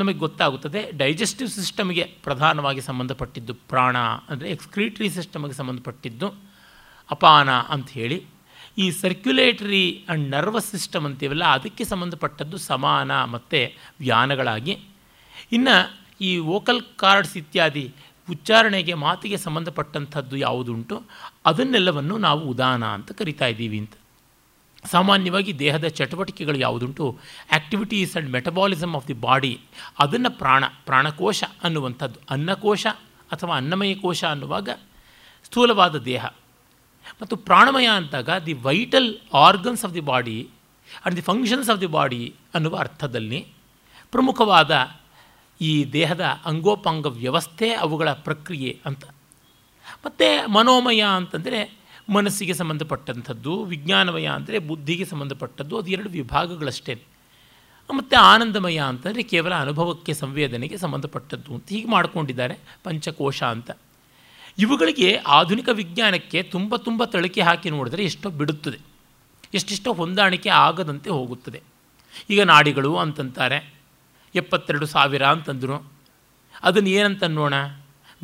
ನಮಗೆ ಗೊತ್ತಾಗುತ್ತದೆ ಡೈಜೆಸ್ಟಿವ್ ಸಿಸ್ಟಮ್ಗೆ ಪ್ರಧಾನವಾಗಿ ಸಂಬಂಧಪಟ್ಟಿದ್ದು ಪ್ರಾಣ, ಅಂದರೆ ಎಕ್ಸ್ಕ್ರೀಟರಿ ಸಿಸ್ಟಮ್ಗೆ ಸಂಬಂಧಪಟ್ಟಿದ್ದು ಅಪಾನ ಅಂಥೇಳಿ. ಈ ಸರ್ಕ್ಯುಲೇಟರಿ ಆ್ಯಂಡ್ ನರ್ವಸ್ ಸಿಸ್ಟಮ್ ಅಂತೀವಲ್ಲ, ಅದಕ್ಕೆ ಸಂಬಂಧಪಟ್ಟದ್ದು ಸಮಾನ ಮತ್ತು ವ್ಯಾನಗಳಾಗಿ. ಇನ್ನು ಈ ವೋಕಲ್ ಕಾರ್ಡ್ಸ್ ಇತ್ಯಾದಿ ಉಚ್ಚಾರಣೆಗೆ ಮಾತಿಗೆ ಸಂಬಂಧಪಟ್ಟಂಥದ್ದು ಯಾವುದುಂಟು ಅದನ್ನೆಲ್ಲವನ್ನು ನಾವು ಉದಾನ ಅಂತ ಕರಿತಾ ಇದ್ದೀವಿ ಅಂತ. ಸಾಮಾನ್ಯವಾಗಿ ದೇಹದ ಚಟುವಟಿಕೆಗಳು ಯಾವುದುಂಟು, activities and metabolism of the body, ಅದನ್ನು ಪ್ರಾಣ, ಪ್ರಾಣಕೋಶ ಅನ್ನುವಂಥದ್ದು. ಅನ್ನಕೋಶ ಅಥವಾ ಅನ್ನಮಯ ಕೋಶ ಅನ್ನುವಾಗ ಸ್ಥೂಲವಾದ ದೇಹ, ಮತ್ತು ಪ್ರಾಣಮಯ ಅಂತಾಗ the vital organs of the body and the functions of the body ಅನ್ನುವ ಅರ್ಥದಲ್ಲಿ ಪ್ರಮುಖವಾದ ಈ ದೇಹದ ಅಂಗೋಪಾಂಗ ವ್ಯವಸ್ಥೆ, ಅವುಗಳ ಪ್ರಕ್ರಿಯೆ ಅಂತ. ಮತ್ತು ಮನೋಮಯ ಅಂತಂದರೆ ಮನಸ್ಸಿಗೆ ಸಂಬಂಧಪಟ್ಟಂಥದ್ದು, ವಿಜ್ಞಾನಮಯ ಅಂದರೆ ಬುದ್ಧಿಗೆ ಸಂಬಂಧಪಟ್ಟದ್ದು, ಅದು ಎರಡು ವಿಭಾಗಗಳಷ್ಟೇ. ಮತ್ತು ಆನಂದಮಯ ಅಂತಂದರೆ ಕೇವಲ ಅನುಭವಕ್ಕೆ ಸಂವೇದನೆಗೆ ಸಂಬಂಧಪಟ್ಟದ್ದು ಅಂತ ಹೀಗೆ ಮಾಡಿಕೊಂಡಿದ್ದಾರೆ ಪಂಚಕೋಶ ಅಂತ. ಇವುಗಳಿಗೆ ಆಧುನಿಕ ವಿಜ್ಞಾನಕ್ಕೆ ತುಂಬ ತುಂಬ ತಳಿಕೆ ಹಾಕಿ ನೋಡಿದರೆ ಎಷ್ಟೋ ಬಿಡುತ್ತದೆ, ಎಷ್ಟೆಷ್ಟೋ ಹೊಂದಾಣಿಕೆ ಆಗದಂತೆ ಹೋಗುತ್ತದೆ. ಈಗ ನಾಡಿಗಳು ಅಂತಂತಾರೆ, ಎಪ್ಪತ್ತೆರಡು ಸಾವಿರ ಅಂತಂದರು. ಅದನ್ನು ಏನಂತ ನೋಣ,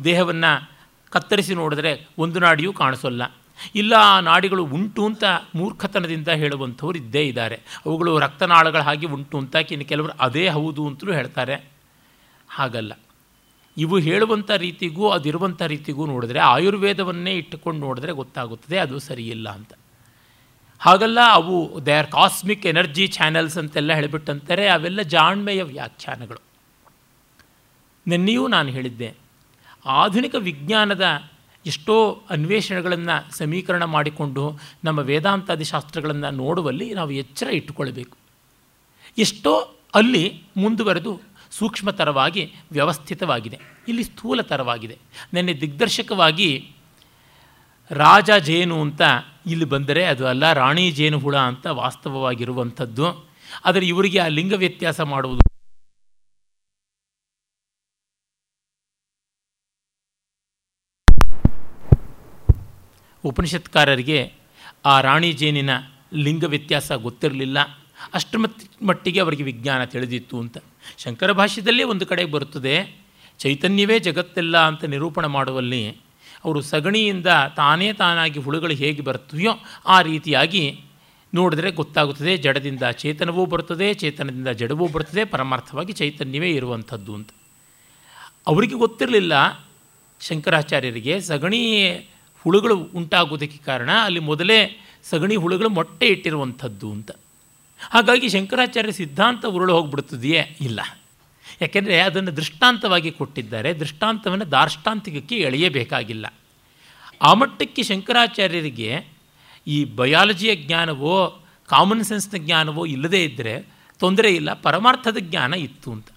ದೇಹವನ್ನು ಕತ್ತರಿಸಿ ನೋಡಿದ್ರೆ ಒಂದು ನಾಡಿಯೂ ಕಾಣಿಸೋಲ್ಲ. ಇಲ್ಲ, ಆ ನಾಡಿಗಳು ಉಂಟು ಅಂತ ಮೂರ್ಖತನದಿಂದ ಹೇಳುವಂಥವ್ರು ಇದ್ದೇ ಇದ್ದಾರೆ. ಅವುಗಳು ರಕ್ತನಾಳಗಳ ಹಾಗೆ ಉಂಟು ಅಂತ ಇನ್ನು ಕೆಲವರು ಅದೇ ಹೌದು ಅಂತಲೂ ಹೇಳ್ತಾರೆ. ಹಾಗಲ್ಲ, ಇವು ಹೇಳುವಂಥ ರೀತಿಗೂ ಅದಿರುವಂಥ ರೀತಿಗೂ ನೋಡಿದ್ರೆ, ಆಯುರ್ವೇದವನ್ನೇ ಇಟ್ಟುಕೊಂಡು ನೋಡಿದ್ರೆ ಗೊತ್ತಾಗುತ್ತದೆ ಅದು ಸರಿಯಿಲ್ಲ ಅಂತ. ಹಾಗಲ್ಲ, ಅವು they are cosmic energy channels ಅಂತೆಲ್ಲ ಹೇಳಿಬಿಟ್ಟಂತಾರೆ. ಅವೆಲ್ಲ ಜಾಣ್ಮೆಯ ವ್ಯಾಖ್ಯಾನಗಳು. ನಿನ್ನೆಯೂ ನಾನು ಹೇಳಿದ್ದೆ, ಆಧುನಿಕ ವಿಜ್ಞಾನದ ಎಷ್ಟೋ ಅನ್ವೇಷಣೆಗಳನ್ನು ಸಮೀಕರಣ ಮಾಡಿಕೊಂಡು ನಮ್ಮ ವೇದಾಂತಾದಿ ಶಾಸ್ತ್ರಗಳನ್ನು ನೋಡುವಲ್ಲಿ ನಾವು ಎಚ್ಚರ ಇಟ್ಟುಕೊಳ್ಬೇಕು. ಎಷ್ಟೋ ಅಲ್ಲಿ ಮುಂದುವರೆದು ಸೂಕ್ಷ್ಮತರವಾಗಿ ವ್ಯವಸ್ಥಿತವಾಗಿದೆ, ಇಲ್ಲಿ ಸ್ಥೂಲತರವಾಗಿದೆ. ನೆನ್ನೆ ದಿಗ್ದರ್ಶಕವಾಗಿ ರಾಜ ಜೇನು ಅಂತ ಇಲ್ಲಿ ಬಂದರೆ ಅದು ಅಲ್ಲ, ರಾಣಿ ಜೇನು ಹುಳ ಅಂತ ವಾಸ್ತವವಾಗಿರುವಂಥದ್ದು. ಆದರೆ ಇವರಿಗೆ ಆ ಲಿಂಗ ವ್ಯತ್ಯಾಸ ಮಾಡುವುದು ಉಪನಿಷತ್ಕಾರರಿಗೆ ಆ ರಾಣಿ ಜೇನಿನ ಲಿಂಗ ವ್ಯತ್ಯಾಸ ಗೊತ್ತಿರಲಿಲ್ಲ, ಅಷ್ಟು ಮಟ್ಟಿಗೆ ಅವರಿಗೆ ವಿಜ್ಞಾನ ತಿಳಿದಿತ್ತು ಅಂತ. ಶಂಕರ ಭಾಷ್ಯದಲ್ಲೇ ಒಂದು ಕಡೆಗೆ ಬರುತ್ತದೆ, ಚೈತನ್ಯವೇ ಜಗತ್ತೆಲ್ಲ ಅಂತ ನಿರೂಪಣೆ ಮಾಡುವಲ್ಲಿ ಅವರು ಸಗಣಿಯಿಂದ ತಾನೇ ತಾನಾಗಿ ಹುಳುಗಳು ಹೇಗೆ ಬರ್ತವೆಯೋ ಆ ರೀತಿಯಾಗಿ ನೋಡಿದ್ರೆ ಗೊತ್ತಾಗುತ್ತದೆ, ಜಡದಿಂದ ಚೇತನವೂ ಬರ್ತದೆ, ಚೇತನದಿಂದ ಜಡವೂ ಬರ್ತದೆ, ಪರಮಾರ್ಥವಾಗಿ ಚೈತನ್ಯವೇ ಇರುವಂಥದ್ದು ಅಂತ. ಅವರಿಗೆ ಗೊತ್ತಿರಲಿಲ್ಲ ಶಂಕರಾಚಾರ್ಯರಿಗೆ. ಸಗಣಿ ಹುಳುಗಳು ಉಂಟಾಗುವುದಕ್ಕೆ ಕಾರಣ ಅಲ್ಲಿ ಮೊದಲೇ ಸಗಣಿ ಹುಳುಗಳು ಮೊಟ್ಟೆ ಇಟ್ಟಿರುವಂಥದ್ದು ಅಂತ. ಹಾಗಾಗಿ ಶಂಕರಾಚಾರ್ಯ ಸಿದ್ಧಾಂತ ಉರುಳು ಹೋಗಿಬಿಡ್ತದೆಯೇ? ಇಲ್ಲ, ಯಾಕೆಂದರೆ ಅದನ್ನು ದೃಷ್ಟಾಂತವಾಗಿ ಕೊಟ್ಟಿದ್ದಾರೆ. ದೃಷ್ಟಾಂತವನ್ನು ದಾರ್ಷ್ಟಾಂತಿಕಕ್ಕೆ ಎಳೆಯಬೇಕಾಗಿಲ್ಲ. ಆ ಮಟ್ಟಕ್ಕೆ ಶಂಕರಾಚಾರ್ಯರಿಗೆ ಈ ಬಯಾಲಜಿಯ ಜ್ಞಾನವೋ ಕಾಮನ್ ಸೆನ್ಸ್ನ ಜ್ಞಾನವೋ ಇಲ್ಲದೇ ಇದ್ದರೆ ತೊಂದರೆ ಇಲ್ಲ, ಪರಮಾರ್ಥದ ಜ್ಞಾನ ಇತ್ತು ಅಂತ.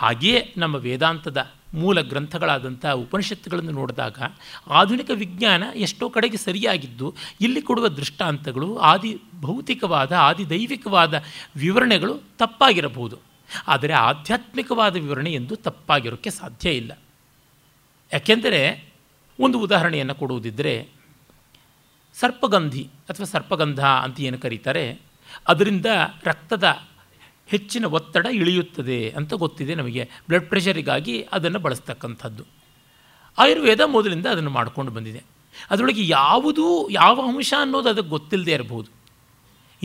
ಹಾಗೆಯೇ ನಮ್ಮ ವೇದಾಂತದ ಮೂಲ ಗ್ರಂಥಗಳಾದಂಥ ಉಪನಿಷತ್ತುಗಳನ್ನು ನೋಡಿದಾಗ ಆಧುನಿಕ ವಿಜ್ಞಾನ ಎಷ್ಟೋ ಕಡೆಗೆ ಸರಿಯಾಗಿದ್ದು, ಇಲ್ಲಿ ಕೊಡುವ ದೃಷ್ಟಾಂತಗಳು ಆದಿ ಭೌತಿಕವಾದ ಆದಿ ದೈವಿಕವಾದ ವಿವರಣೆಗಳು ತಪ್ಪಾಗಿರಬಹುದು, ಆದರೆ ಆಧ್ಯಾತ್ಮಿಕವಾದ ವಿವರಣೆ ಎಂದು ತಪ್ಪಾಗಿರೋಕ್ಕೆ ಸಾಧ್ಯ ಇಲ್ಲ. ಯಾಕೆಂದರೆ ಒಂದು ಉದಾಹರಣೆಯನ್ನು ಕೊಡುವುದಿದ್ದರೆ, ಸರ್ಪಗಂಧಿ ಅಥವಾ ಸರ್ಪಗಂಧ ಅಂತ ಏನು ಕರೀತಾರೆ, ಅದರಿಂದ ರಕ್ತದ ಹೆಚ್ಚಿನ ಒತ್ತಡ ಇಳಿಯುತ್ತದೆ ಅಂತ ಗೊತ್ತಿದೆ ನಮಗೆ. ಬ್ಲಡ್ ಪ್ರೆಷರಿಗಾಗಿ ಅದನ್ನು ಬಳಸ್ತಕ್ಕಂಥದ್ದು. ಆಯುರ್ವೇದ ಮೊದಲಿಂದ ಅದನ್ನು ಮಾಡಿಕೊಂಡು ಬಂದಿದೆ. ಅದರೊಳಗೆ ಯಾವುದೂ ಯಾವ ಅಂಶ ಅನ್ನೋದು ಅದಕ್ಕೆ ಗೊತ್ತಿಲ್ಲದೆ ಇರಬಹುದು.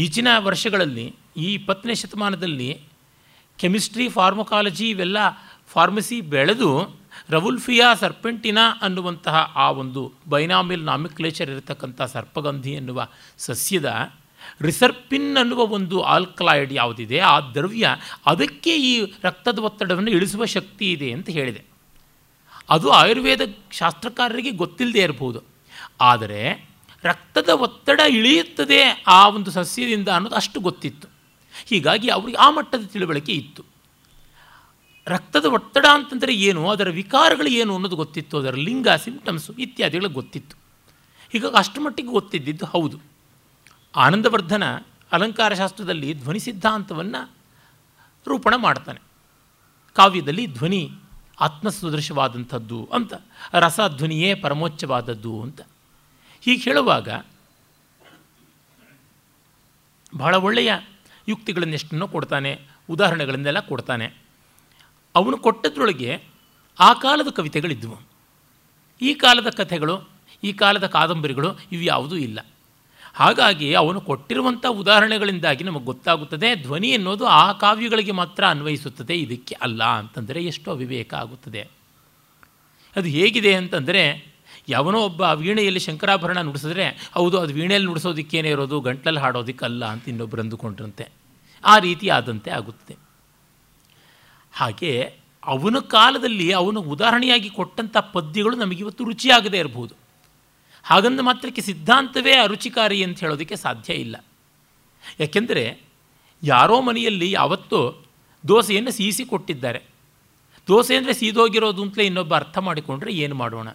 ಈಚಿನ ವರ್ಷಗಳಲ್ಲಿ, ಈ ಇಪ್ಪತ್ತನೇ ಶತಮಾನದಲ್ಲಿ ಕೆಮಿಸ್ಟ್ರಿ, ಫಾರ್ಮಕಾಲಜಿ ಇವೆಲ್ಲ ಫಾರ್ಮಸಿ ಬೆಳೆದು ರವುಲ್ಫಿಯಾ ಸರ್ಪೆಂಟಿನಾ ಅನ್ನುವಂತಹ ಆ ಒಂದು ಬೈನಾಮಿಲ್ ನಾಮಿಕ್ಲೇಚರ್ ಇರತಕ್ಕಂಥ ಸರ್ಪಗಂಧಿ ಎನ್ನುವ ಸಸ್ಯದ ರಿಸರ್ಪಿನ್ ಅನ್ನುವ ಒಂದು ಆಲ್ಕಲಾಯ್ಡ್ ಯಾವುದಿದೆ, ಆ ದ್ರವ್ಯ ಅದಕ್ಕೆ ಈ ರಕ್ತದ ಒತ್ತಡವನ್ನು ಇಳಿಸುವ ಶಕ್ತಿ ಇದೆ ಅಂತ ಹೇಳಿದೆ. ಅದು ಆಯುರ್ವೇದ ಶಾಸ್ತ್ರಕಾರರಿಗೆ ಗೊತ್ತಿಲ್ಲದೆ ಇರಬಹುದು, ಆದರೆ ರಕ್ತದ ಒತ್ತಡ ಇಳಿಯುತ್ತದೆ ಆ ಒಂದು ಸಸ್ಯದಿಂದ ಅನ್ನೋದು ಅಷ್ಟು ಗೊತ್ತಿತ್ತು. ಹೀಗಾಗಿ ಅವರಿಗೆ ಆ ಮಟ್ಟದ ತಿಳುವಳಿಕೆ ಇತ್ತು. ರಕ್ತದ ಒತ್ತಡ ಅಂತಂದರೆ ಏನು, ಅದರ ವಿಕಾರಗಳು ಏನು ಅನ್ನೋದು ಗೊತ್ತಿತ್ತು, ಅದರ ಲಿಂಗ, ಸಿಂಪ್ಟಮ್ಸು ಇತ್ಯಾದಿಗಳು ಗೊತ್ತಿತ್ತು. ಹೀಗಾಗಿ ಅಷ್ಟು ಮಟ್ಟಿಗೆ ಗೊತ್ತಿದ್ದಿದ್ದು ಹೌದು. ಆನಂದವರ್ಧನ ಅಲಂಕಾರಶಾಸ್ತ್ರದಲ್ಲಿ ಧ್ವನಿ ಸಿದ್ಧಾಂತವನ್ನು ರೂಪಣ ಮಾಡ್ತಾನೆ. ಕಾವ್ಯದಲ್ಲಿ ಧ್ವನಿ ಆತ್ಮಸದೃಶವಾದಂಥದ್ದು ಅಂತ, ರಸಧ್ವನಿಯೇ ಪರಮೋಚ್ಚವಾದದ್ದು ಅಂತ. ಹೀಗೆ ಹೇಳುವಾಗ ಬಹಳ ಒಳ್ಳೆಯ ಯುಕ್ತಿಗಳನ್ನೆಷ್ಟನ್ನು ಕೊಡ್ತಾನೆ, ಉದಾಹರಣೆಗಳನ್ನೆಲ್ಲ ಕೊಡ್ತಾನೆ. ಅವನು ಕೊಟ್ಟದ್ರೊಳಗೆ ಆ ಕಾಲದ ಕವಿತೆಗಳಿದ್ದವು. ಈ ಕಾಲದ ಕಥೆಗಳು, ಈ ಕಾಲದ ಕಾದಂಬರಿಗಳು ಇವು ಯಾವುದೂ ಇಲ್ಲ. ಹಾಗಾಗಿ ಅವನು ಕೊಟ್ಟಿರುವಂಥ ಉದಾಹರಣೆಗಳಿಂದಾಗಿ ನಮಗೆ ಗೊತ್ತಾಗುತ್ತದೆ ಧ್ವನಿ ಅನ್ನೋದು ಆ ಕಾವ್ಯಗಳಿಗೆ ಮಾತ್ರ ಅನ್ವಯಿಸುತ್ತದೆ, ಇದಕ್ಕೆ ಅಲ್ಲ ಅಂತಂದರೆ ಎಷ್ಟೋ ವಿವೇಕ ಆಗುತ್ತದೆ. ಅದು ಹೇಗಿದೆ ಅಂತಂದರೆ, ಯಾವನೋ ಒಬ್ಬ ವೀಣೆಯಲ್ಲಿ ಶಂಕರಾಭರಣ ನುಡಿಸಿದ್ರೆ ಹೌದು ಅದು ವೀಣೆಯಲ್ಲಿ ನುಡಿಸೋದಕ್ಕೇನೇ ಇರೋದು, ಗಂಟಲಲ್ಲಿ ಹಾಡೋದಕ್ಕಲ್ಲ ಅಂತ ಇನ್ನೊಬ್ಬರು ಅಂದುಕೊಂಡ್ರಂತೆ. ಆ ರೀತಿ ಆದಂತೆ ಆಗುತ್ತದೆ. ಹಾಗೆ ಅವನ ಕಾಲದಲ್ಲಿ ಅವನು ಉದಾಹರಣೆಯಾಗಿ ಕೊಟ್ಟಂಥ ಪದ್ಯಗಳು ನಮಗಿವತ್ತು ರುಚಿಯಾಗದೇ ಇರಬಹುದು. ಹಾಗಂದು ಮಾತ್ರಕ್ಕೆ ಸಿದ್ಧಾಂತವೇ ಅರುಚಿಕಾರಿ ಅಂತ ಹೇಳೋದಕ್ಕೆ ಸಾಧ್ಯ ಇಲ್ಲ. ಯಾಕೆಂದರೆ ಯಾರೋ ಮನೆಯಲ್ಲಿ ಯಾವತ್ತೂ ದೋಸೆಯನ್ನು ಸೀಸಿ ಕೊಟ್ಟಿದ್ದಾರೆ. ದೋಸೆ ಅಂದರೆ ಸೀದೋಗಿರೋದು ಅಂತಲೇ ಇನ್ನೊಬ್ಬ ಅರ್ಥ ಮಾಡಿಕೊಂಡ್ರೆ ಏನು ಮಾಡೋಣ?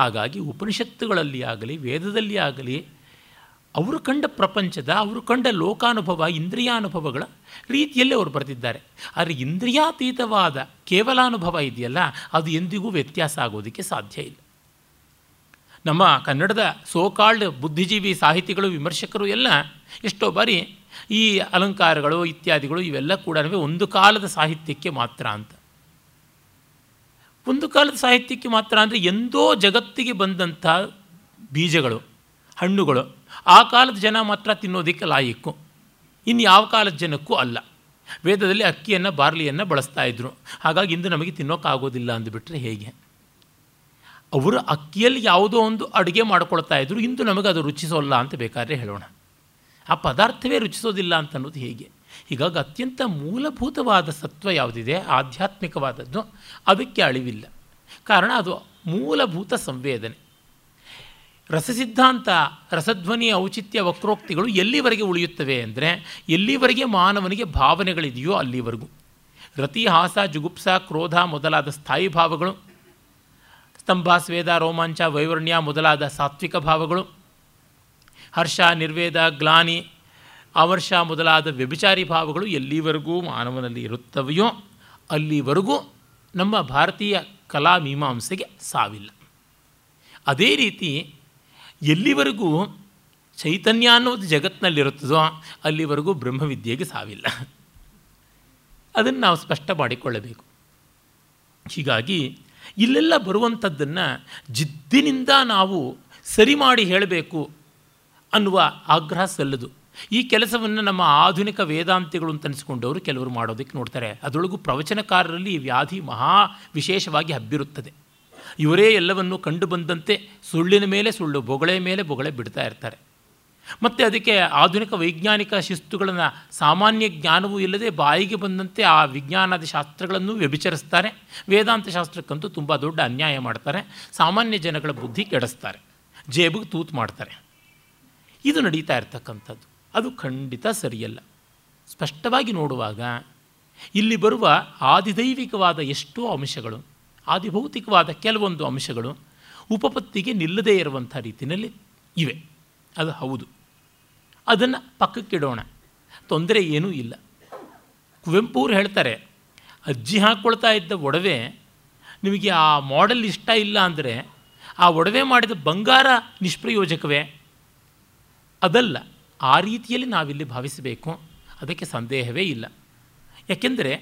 ಹಾಗಾಗಿ ಉಪನಿಷತ್ತುಗಳಲ್ಲಿ ಆಗಲಿ ವೇದದಲ್ಲಿ ಆಗಲಿ ಅವರು ಕಂಡ ಪ್ರಪಂಚದ, ಅವರು ಕಂಡ ಲೋಕಾನುಭವ, ಇಂದ್ರಿಯಾನುಭವಗಳ ರೀತಿಯಲ್ಲೇ ಅವರು ಬರೆದಿದ್ದಾರೆ. ಆದರೆ ಇಂದ್ರಿಯಾತೀತವಾದ ಕೇವಲಾನುಭವ ಇದೆಯಲ್ಲ, ಅದು ಎಂದಿಗೂ ವ್ಯತ್ಯಾಸ ಆಗೋದಕ್ಕೆ ಸಾಧ್ಯ ಇಲ್ಲ. ನಮ್ಮ ಕನ್ನಡದ ಸೋಕಾಲ್ಡ್ ಬುದ್ಧಿಜೀವಿ ಸಾಹಿತಿಗಳು, ವಿಮರ್ಶಕರು ಎಲ್ಲ ಎಷ್ಟೋ ಬಾರಿ ಈ ಅಲಂಕಾರಗಳು ಇತ್ಯಾದಿಗಳು ಇವೆಲ್ಲ ಕೂಡ ಒಂದು ಕಾಲದ ಸಾಹಿತ್ಯಕ್ಕೆ ಮಾತ್ರ ಅಂತ. ಒಂದು ಕಾಲದ ಸಾಹಿತ್ಯಕ್ಕೆ ಮಾತ್ರ ಅಂದರೆ ಎಂದೋ ಜಗತ್ತಿಗೆ ಬಂದಂಥ ಬೀಜಗಳು, ಹಣ್ಣುಗಳು ಆ ಕಾಲದ ಜನ ಮಾತ್ರ ತಿನ್ನೋದಕ್ಕೆ ಲಾಯಕ್ಕು, ಇನ್ನು ಯಾವ ಕಾಲದ ಜನಕ್ಕೂ ಅಲ್ಲ. ವೇದದಲ್ಲಿ ಅಕ್ಕಿಯನ್ನು, ಬಾರ್ಲಿಯನ್ನು ಬಳಸ್ತಾ ಇದ್ದರು, ಹಾಗಾಗಿ ಇಂದು ನಮಗೆ ತಿನ್ನೋಕ್ಕಾಗೋದಿಲ್ಲ ಅಂದುಬಿಟ್ರೆ ಹೇಗೆ? ಅವರು ಅಕ್ಕಿಯಲ್ಲಿ ಯಾವುದೋ ಒಂದು ಅಡುಗೆ ಮಾಡ್ಕೊಳ್ತಾ ಇದ್ದರು, ಇಂದು ನಮಗೆ ಅದು ರುಚಿಸೋಲ್ಲ ಅಂತ ಬೇಕಾದರೆ ಹೇಳೋಣ. ಆ ಪದಾರ್ಥವೇ ರುಚಿಸೋದಿಲ್ಲ ಅಂತ ಅನ್ನೋದು ಹೇಗೆ? ಹೀಗಾಗಿ ಅತ್ಯಂತ ಮೂಲಭೂತವಾದ ಸತ್ವ ಯಾವುದಿದೆ, ಆಧ್ಯಾತ್ಮಿಕವಾದದ್ದು, ಅದಕ್ಕೆ ಅಳಿವಿಲ್ಲ. ಕಾರಣ ಅದು ಮೂಲಭೂತ ಸಂವೇದನೆ. ರಸಸಿದ್ಧಾಂತ, ರಸಧ್ವನಿಯ ಔಚಿತ್ಯ ವಕ್ರೋಕ್ತಿಗಳು ಎಲ್ಲಿವರೆಗೆ ಉಳಿಯುತ್ತವೆ ಅಂದರೆ ಎಲ್ಲಿವರೆಗೆ ಮಾನವನಿಗೆ ಭಾವನೆಗಳಿದೆಯೋ ಅಲ್ಲಿವರೆಗೂ. ರತಿ, ಹಾಸ, ಜುಗುಪ್ಸ, ಕ್ರೋಧ ಮೊದಲಾದ ಸ್ಥಾಯಿ ಭಾವಗಳು, ಸ್ತಂಭ, ಸ್ವೇದ, ರೋಮಾಂಚ, ವೈವರ್ಣ್ಯ ಮೊದಲಾದ ಸಾತ್ವಿಕ ಭಾವಗಳು, ಹರ್ಷ, ನಿರ್ವೇದ, ಗ್ಲಾನಿ, ಆವರ್ಷ ಮೊದಲಾದ ವ್ಯಭಿಚಾರಿ ಭಾವಗಳು ಎಲ್ಲಿವರೆಗೂ ಮಾನವನಲ್ಲಿ ಇರುತ್ತವೆಯೋ ಅಲ್ಲಿವರೆಗೂ ನಮ್ಮ ಭಾರತೀಯ ಕಲಾ ಮೀಮಾಂಸೆಗೆ ಸಾವಿಲ್ಲ. ಅದೇ ರೀತಿ ಎಲ್ಲಿವರೆಗೂ ಚೈತನ್ಯ ಅನ್ನೋದು ಜಗತ್ತಿನಲ್ಲಿರುತ್ತದೋ ಅಲ್ಲಿವರೆಗೂ ಬ್ರಹ್ಮವಿದ್ಯೆಗೆ ಸಾವಿಲ್ಲ. ಅದನ್ನು ನಾವು ಸ್ಪಷ್ಟ ಮಾಡಿಕೊಳ್ಳಬೇಕು. ಹೀಗಾಗಿ ಇಲ್ಲೆಲ್ಲ ಬರುವಂಥದ್ದನ್ನು ಜಿದ್ದಿನಿಂದ ನಾವು ಸರಿ ಮಾಡಿ ಹೇಳಬೇಕು ಅನ್ನುವ ಆಗ್ರಹ ಸಲ್ಲದು. ಈ ಕೆಲಸವನ್ನು ನಮ್ಮ ಆಧುನಿಕ ವೇದಾಂತಿಗಳು ಅಂತನಿಸಿಕೊಂಡವರು ಕೆಲವರು ಮಾಡೋದಕ್ಕೆ ನೋಡ್ತಾರೆ. ಅದರೊಳಗೂ ಪ್ರವಚನಕಾರರಲ್ಲಿ ಈ ವ್ಯಾಧಿ ಮಹಾ ವಿಶೇಷವಾಗಿ ಹಬ್ಬಿರುತ್ತದೆ. ಇವರೇ ಎಲ್ಲವನ್ನು ಕಂಡು ಬಂದಂತೆ ಸುಳ್ಳಿನ ಮೇಲೆ ಸುಳ್ಳು, ಬೊಗಳೆ ಮೇಲೆ ಬೊಗಳೆ ಬಿಡ್ತಾ ಇರ್ತಾರೆ. ಮತ್ತು ಅದಕ್ಕೆ ಆಧುನಿಕ ವೈಜ್ಞಾನಿಕ ಶಿಸ್ತುಗಳನ್ನು, ಸಾಮಾನ್ಯ ಜ್ಞಾನವೂ ಇಲ್ಲದೆ ಬಾಯಿಗೆ ಬಂದಂತೆ ಆ ವಿಜ್ಞಾನದ ಶಾಸ್ತ್ರಗಳನ್ನು ವ್ಯಭಿಚರಿಸ್ತಾರೆ. ವೇದಾಂತ ಶಾಸ್ತ್ರಕ್ಕಂತೂ ತುಂಬ ದೊಡ್ಡ ಅನ್ಯಾಯ ಮಾಡ್ತಾರೆ. ಸಾಮಾನ್ಯ ಜನಗಳ ಬುದ್ಧಿ ಕೆಡಿಸ್ತಾರೆ, ಜೇಬಿಗೆ ತೂತು ಮಾಡ್ತಾರೆ. ಇದು ನಡೀತಾ ಇರ್ತಕ್ಕಂಥದ್ದು ಅದು ಖಂಡಿತ ಸರಿಯಲ್ಲ. ಸ್ಪಷ್ಟವಾಗಿ ನೋಡುವಾಗ ಇಲ್ಲಿ ಬರುವ ಆದಿದೈವಿಕವಾದ ಎಷ್ಟೋ ಅಂಶಗಳು, ಆದಿಭೌತಿಕವಾದ ಕೆಲವೊಂದು ಅಂಶಗಳು ಉಪಪತ್ತಿಗೆ ನಿಲ್ಲದೇ ಇರುವಂಥ ರೀತಿಯಲ್ಲಿ ಇವೆ. ಅದು ಹೌದು, ಅದನ್ನು ಪಕ್ಕಕ್ಕಿಡೋಣ, ತೊಂದರೆ ಏನೂ ಇಲ್ಲ. ಕುವೆಂಪು ಅವರು ಹೇಳ್ತಾರೆ, ಅಜ್ಜಿ ಹಾಕ್ಕೊಳ್ತಾ ಇದ್ದ ಒಡವೆ ನಿಮಗೆ ಆ ಮಾಡೆಲ್ ಇಷ್ಟ ಇಲ್ಲ ಅಂದರೆ ಆ ಒಡವೆ ಮಾಡಿದ ಬಂಗಾರ ನಿಷ್ಪ್ರಯೋಜಕವೇ? ಅದಲ್ಲ, ಆ ರೀತಿಯಲ್ಲಿ ನಾವಿಲ್ಲಿ ಭಾವಿಸಬೇಕು, ಅದಕ್ಕೆ ಸಂದೇಹವೇ ಇಲ್ಲ. ಯಾಕೆಂದರೆ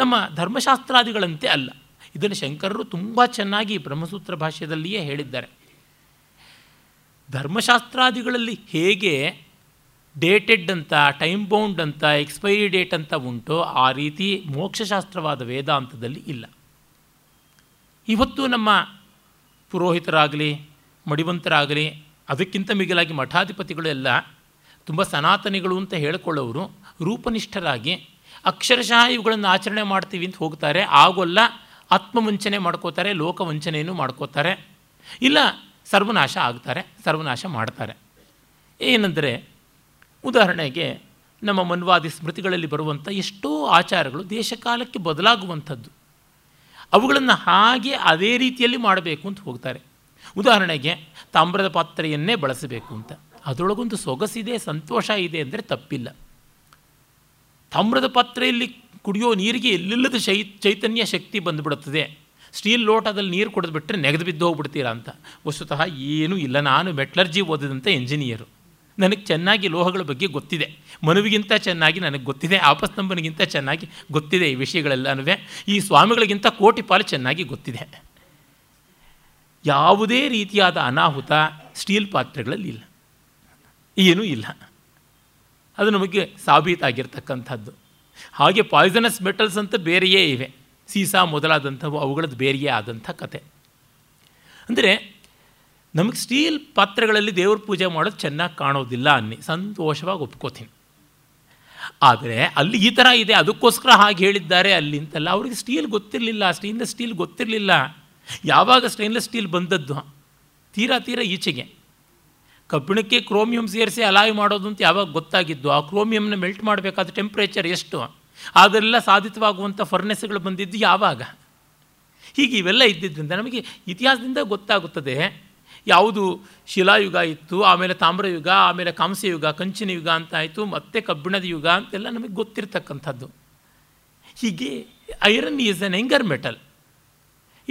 ನಮ್ಮ ಧರ್ಮಶಾಸ್ತ್ರಾದಿಗಳಂತೆ ಅಲ್ಲ. ಇದನ್ನು ಶಂಕರರು ತುಂಬ ಚೆನ್ನಾಗಿ ಬ್ರಹ್ಮಸೂತ್ರ ಭಾಷ್ಯದಲ್ಲಿಯೇ ಹೇಳಿದ್ದಾರೆ. ಧರ್ಮಶಾಸ್ತ್ರಾದಿಗಳಲ್ಲಿ ಹೇಗೆ ಡೇಟೆಡ್ ಅಂತ, ಟೈಮ್ ಬೌಂಡ್ ಅಂತ, ಎಕ್ಸ್ಪೈರಿ ಡೇಟ್ ಅಂತ ಉಂಟೋ ಆ ರೀತಿ ಮೋಕ್ಷಶಾಸ್ತ್ರವಾದ ವೇದಾಂತದಲ್ಲಿ ಇಲ್ಲ. ಇವತ್ತು ನಮ್ಮ ಪುರೋಹಿತರಾಗಲಿ, ಮಡಿವಂತರಾಗಲಿ, ಅದಕ್ಕಿಂತ ಮಿಗಿಲಾಗಿ ಮಠಾಧಿಪತಿಗಳೆಲ್ಲ ತುಂಬ ಸನಾತನಿಗಳು ಅಂತ ಹೇಳಿಕೊಳ್ಳೋರು ರೂಪನಿಷ್ಠರಾಗಿ ಅಕ್ಷರಶಃ ಇವುಗಳನ್ನು ಆಚರಣೆ ಮಾಡ್ತೀವಿ ಅಂತ ಹೋಗ್ತಾರೆ. ಆಗೋಲ್ಲ, ಆತ್ಮವಂಚನೆ ಮಾಡ್ಕೋತಾರೆ, ಲೋಕವಂಚನೆಯನ್ನು ಮಾಡ್ಕೋತಾರೆ, ಇಲ್ಲ ಸರ್ವನಾಶ ಆಗ್ತಾರೆ, ಸರ್ವನಾಶ ಮಾಡ್ತಾರೆ. ಏನೆಂದರೆ, ಉದಾಹರಣೆಗೆ ನಮ್ಮ ಮನ್ವಾದಿ ಸ್ಮೃತಿಗಳಲ್ಲಿ ಬರುವಂಥ ಎಷ್ಟೋ ಆಚಾರಗಳು ದೇಶಕಾಲಕ್ಕೆ ಬದಲಾಗುವಂಥದ್ದು. ಅವುಗಳನ್ನು ಹಾಗೆ ಅದೇ ರೀತಿಯಲ್ಲಿ ಮಾಡಬೇಕು ಅಂತ ಹೋಗ್ತಾರೆ. ಉದಾಹರಣೆಗೆ ತಾಮ್ರದ ಪಾತ್ರೆಯನ್ನೇ ಬಳಸಬೇಕು ಅಂತ, ಅದರೊಳಗೊಂದು ಸೊಗಸಿದೆ, ಸಂತೋಷ ಇದೆ ಅಂದರೆ ತಪ್ಪಿಲ್ಲ. ತಾಮ್ರದ ಪಾತ್ರೆಯಲ್ಲಿ ಕುಡಿಯೋ ನೀರಿಗೆ ಎಲ್ಲಿಲ್ಲದ ಶೈ ಚೈತನ್ಯ ಶಕ್ತಿ ಬಂದುಬಿಡುತ್ತದೆ. ಸ್ಟೀಲ್ ಲೋಟದಲ್ಲಿ ನೀರು ಕುಡಿದ್ಬಿಟ್ರೆ ನೆಗೆದು ಬಿದ್ದು ಹೋಗ್ಬಿಡ್ತೀರಾ ಅಂತ. ವಸ್ತುತಃ ಏನೂ ಇಲ್ಲ. ನಾನು ಮೆಟಲರ್ಜಿ ಓದಿದಂಥ ಇಂಜಿನಿಯರು, ನನಗೆ ಚೆನ್ನಾಗಿ ಲೋಹಗಳ ಬಗ್ಗೆ ಗೊತ್ತಿದೆ. ಮನುವಿಗಿಂತ ಚೆನ್ನಾಗಿ ನನಗೆ ಗೊತ್ತಿದೆ, ಆಪಸ್ತಂಬನಿಗಿಂತ ಚೆನ್ನಾಗಿ ಗೊತ್ತಿದೆ ಈ ವಿಷಯಗಳೆಲ್ಲನೂ. ಈ ಸ್ವಾಮಿಗಳಿಗಿಂತ ಕೋಟಿ ಪಾಲು ಚೆನ್ನಾಗಿ ಗೊತ್ತಿದೆ. ಯಾವುದೇ ರೀತಿಯಾದ ಅನಾಹುತ ಸ್ಟೀಲ್ ಪಾತ್ರೆಗಳಲ್ಲಿ ಇಲ್ಲ, ಏನೂ ಇಲ್ಲ. ಅದು ನಮಗೆ ಸಾಬೀತಾಗಿರ್ತಕ್ಕಂಥದ್ದು. ಹಾಗೆ ಪಾಯ್ಸನಸ್ ಮೆಟಲ್ಸ್ ಅಂತ ಬೇರೆಯೇ ಇವೆ, ಸೀಸಾ ಮೊದಲಾದಂಥವು, ಅವುಗಳದ್ದು ಬೇರೆಯೇ ಆದಂಥ ಕತೆ. ಅಂದರೆ ನಮಗೆ ಸ್ಟೀಲ್ ಪಾತ್ರೆಗಳಲ್ಲಿ ದೇವ್ರ ಪೂಜೆ ಮಾಡೋದು ಚೆನ್ನಾಗಿ ಕಾಣೋದಿಲ್ಲ ಅನ್ನಿ ಸಂತೋಷವಾಗಿ ಒಪ್ಕೋತೀನಿ. ಆದರೆ ಅಲ್ಲಿ ಈ ಥರ ಇದೆ, ಅದಕ್ಕೋಸ್ಕರ ಹಾಗೆ ಹೇಳಿದ್ದಾರೆ ಅಲ್ಲಿ ಅಂತೆಲ್ಲ ಅವ್ರಿಗೆ ಸ್ಟೀಲ್ ಗೊತ್ತಿರಲಿಲ್ಲ, ಸ್ಟೇನ್ಲೆಸ್ ಸ್ಟೀಲ್ ಗೊತ್ತಿರಲಿಲ್ಲ. ಯಾವಾಗ ಸ್ಟೇನ್ಲೆಸ್ ಸ್ಟೀಲ್ ಬಂದದ್ದು? ತೀರಾ ತೀರಾ ಈಚೆಗೆ. ಕಬ್ಬಿಣಕ್ಕೆ ಕ್ರೋಮಿಯಂ ಸೇರಿಸಿ ಅಲಾಯ್ ಮಾಡೋದು ಅಂತ ಯಾವಾಗ ಗೊತ್ತಾಗಿದ್ದು? ಆ ಕ್ರೋಮಿಯಂನ ಮೆಲ್ಟ್ ಮಾಡಬೇಕಾದ ಟೆಂಪ್ರೇಚರ್ ಎಷ್ಟು, ಅದೆಲ್ಲ ಸಾಧಿತವಾಗುವಂಥ ಫರ್ನೆಸ್ಗಳು ಬಂದಿದ್ದು ಯಾವಾಗ? ಹೀಗೆ ಇವೆಲ್ಲ ಇದ್ದಿದ್ದರಿಂದ ನಮಗೆ ಇತಿಹಾಸದಿಂದ ಗೊತ್ತಾಗುತ್ತದೆ ಯಾವುದು ಶಿಲಾಯುಗ ಇತ್ತು, ಆಮೇಲೆ ತಾಮ್ರಯುಗ, ಆಮೇಲೆ ಕಾಂಸ್ಯಯುಗ, ಕಂಚಿನ ಯುಗ ಅಂತಾಯಿತು, ಮತ್ತೆ ಕಬ್ಬಿಣದ ಯುಗ ಅಂತೆಲ್ಲ ನಮಗೆ ಗೊತ್ತಿರತಕ್ಕಂಥದ್ದು. ಹೀಗೆ iron is an anger metal,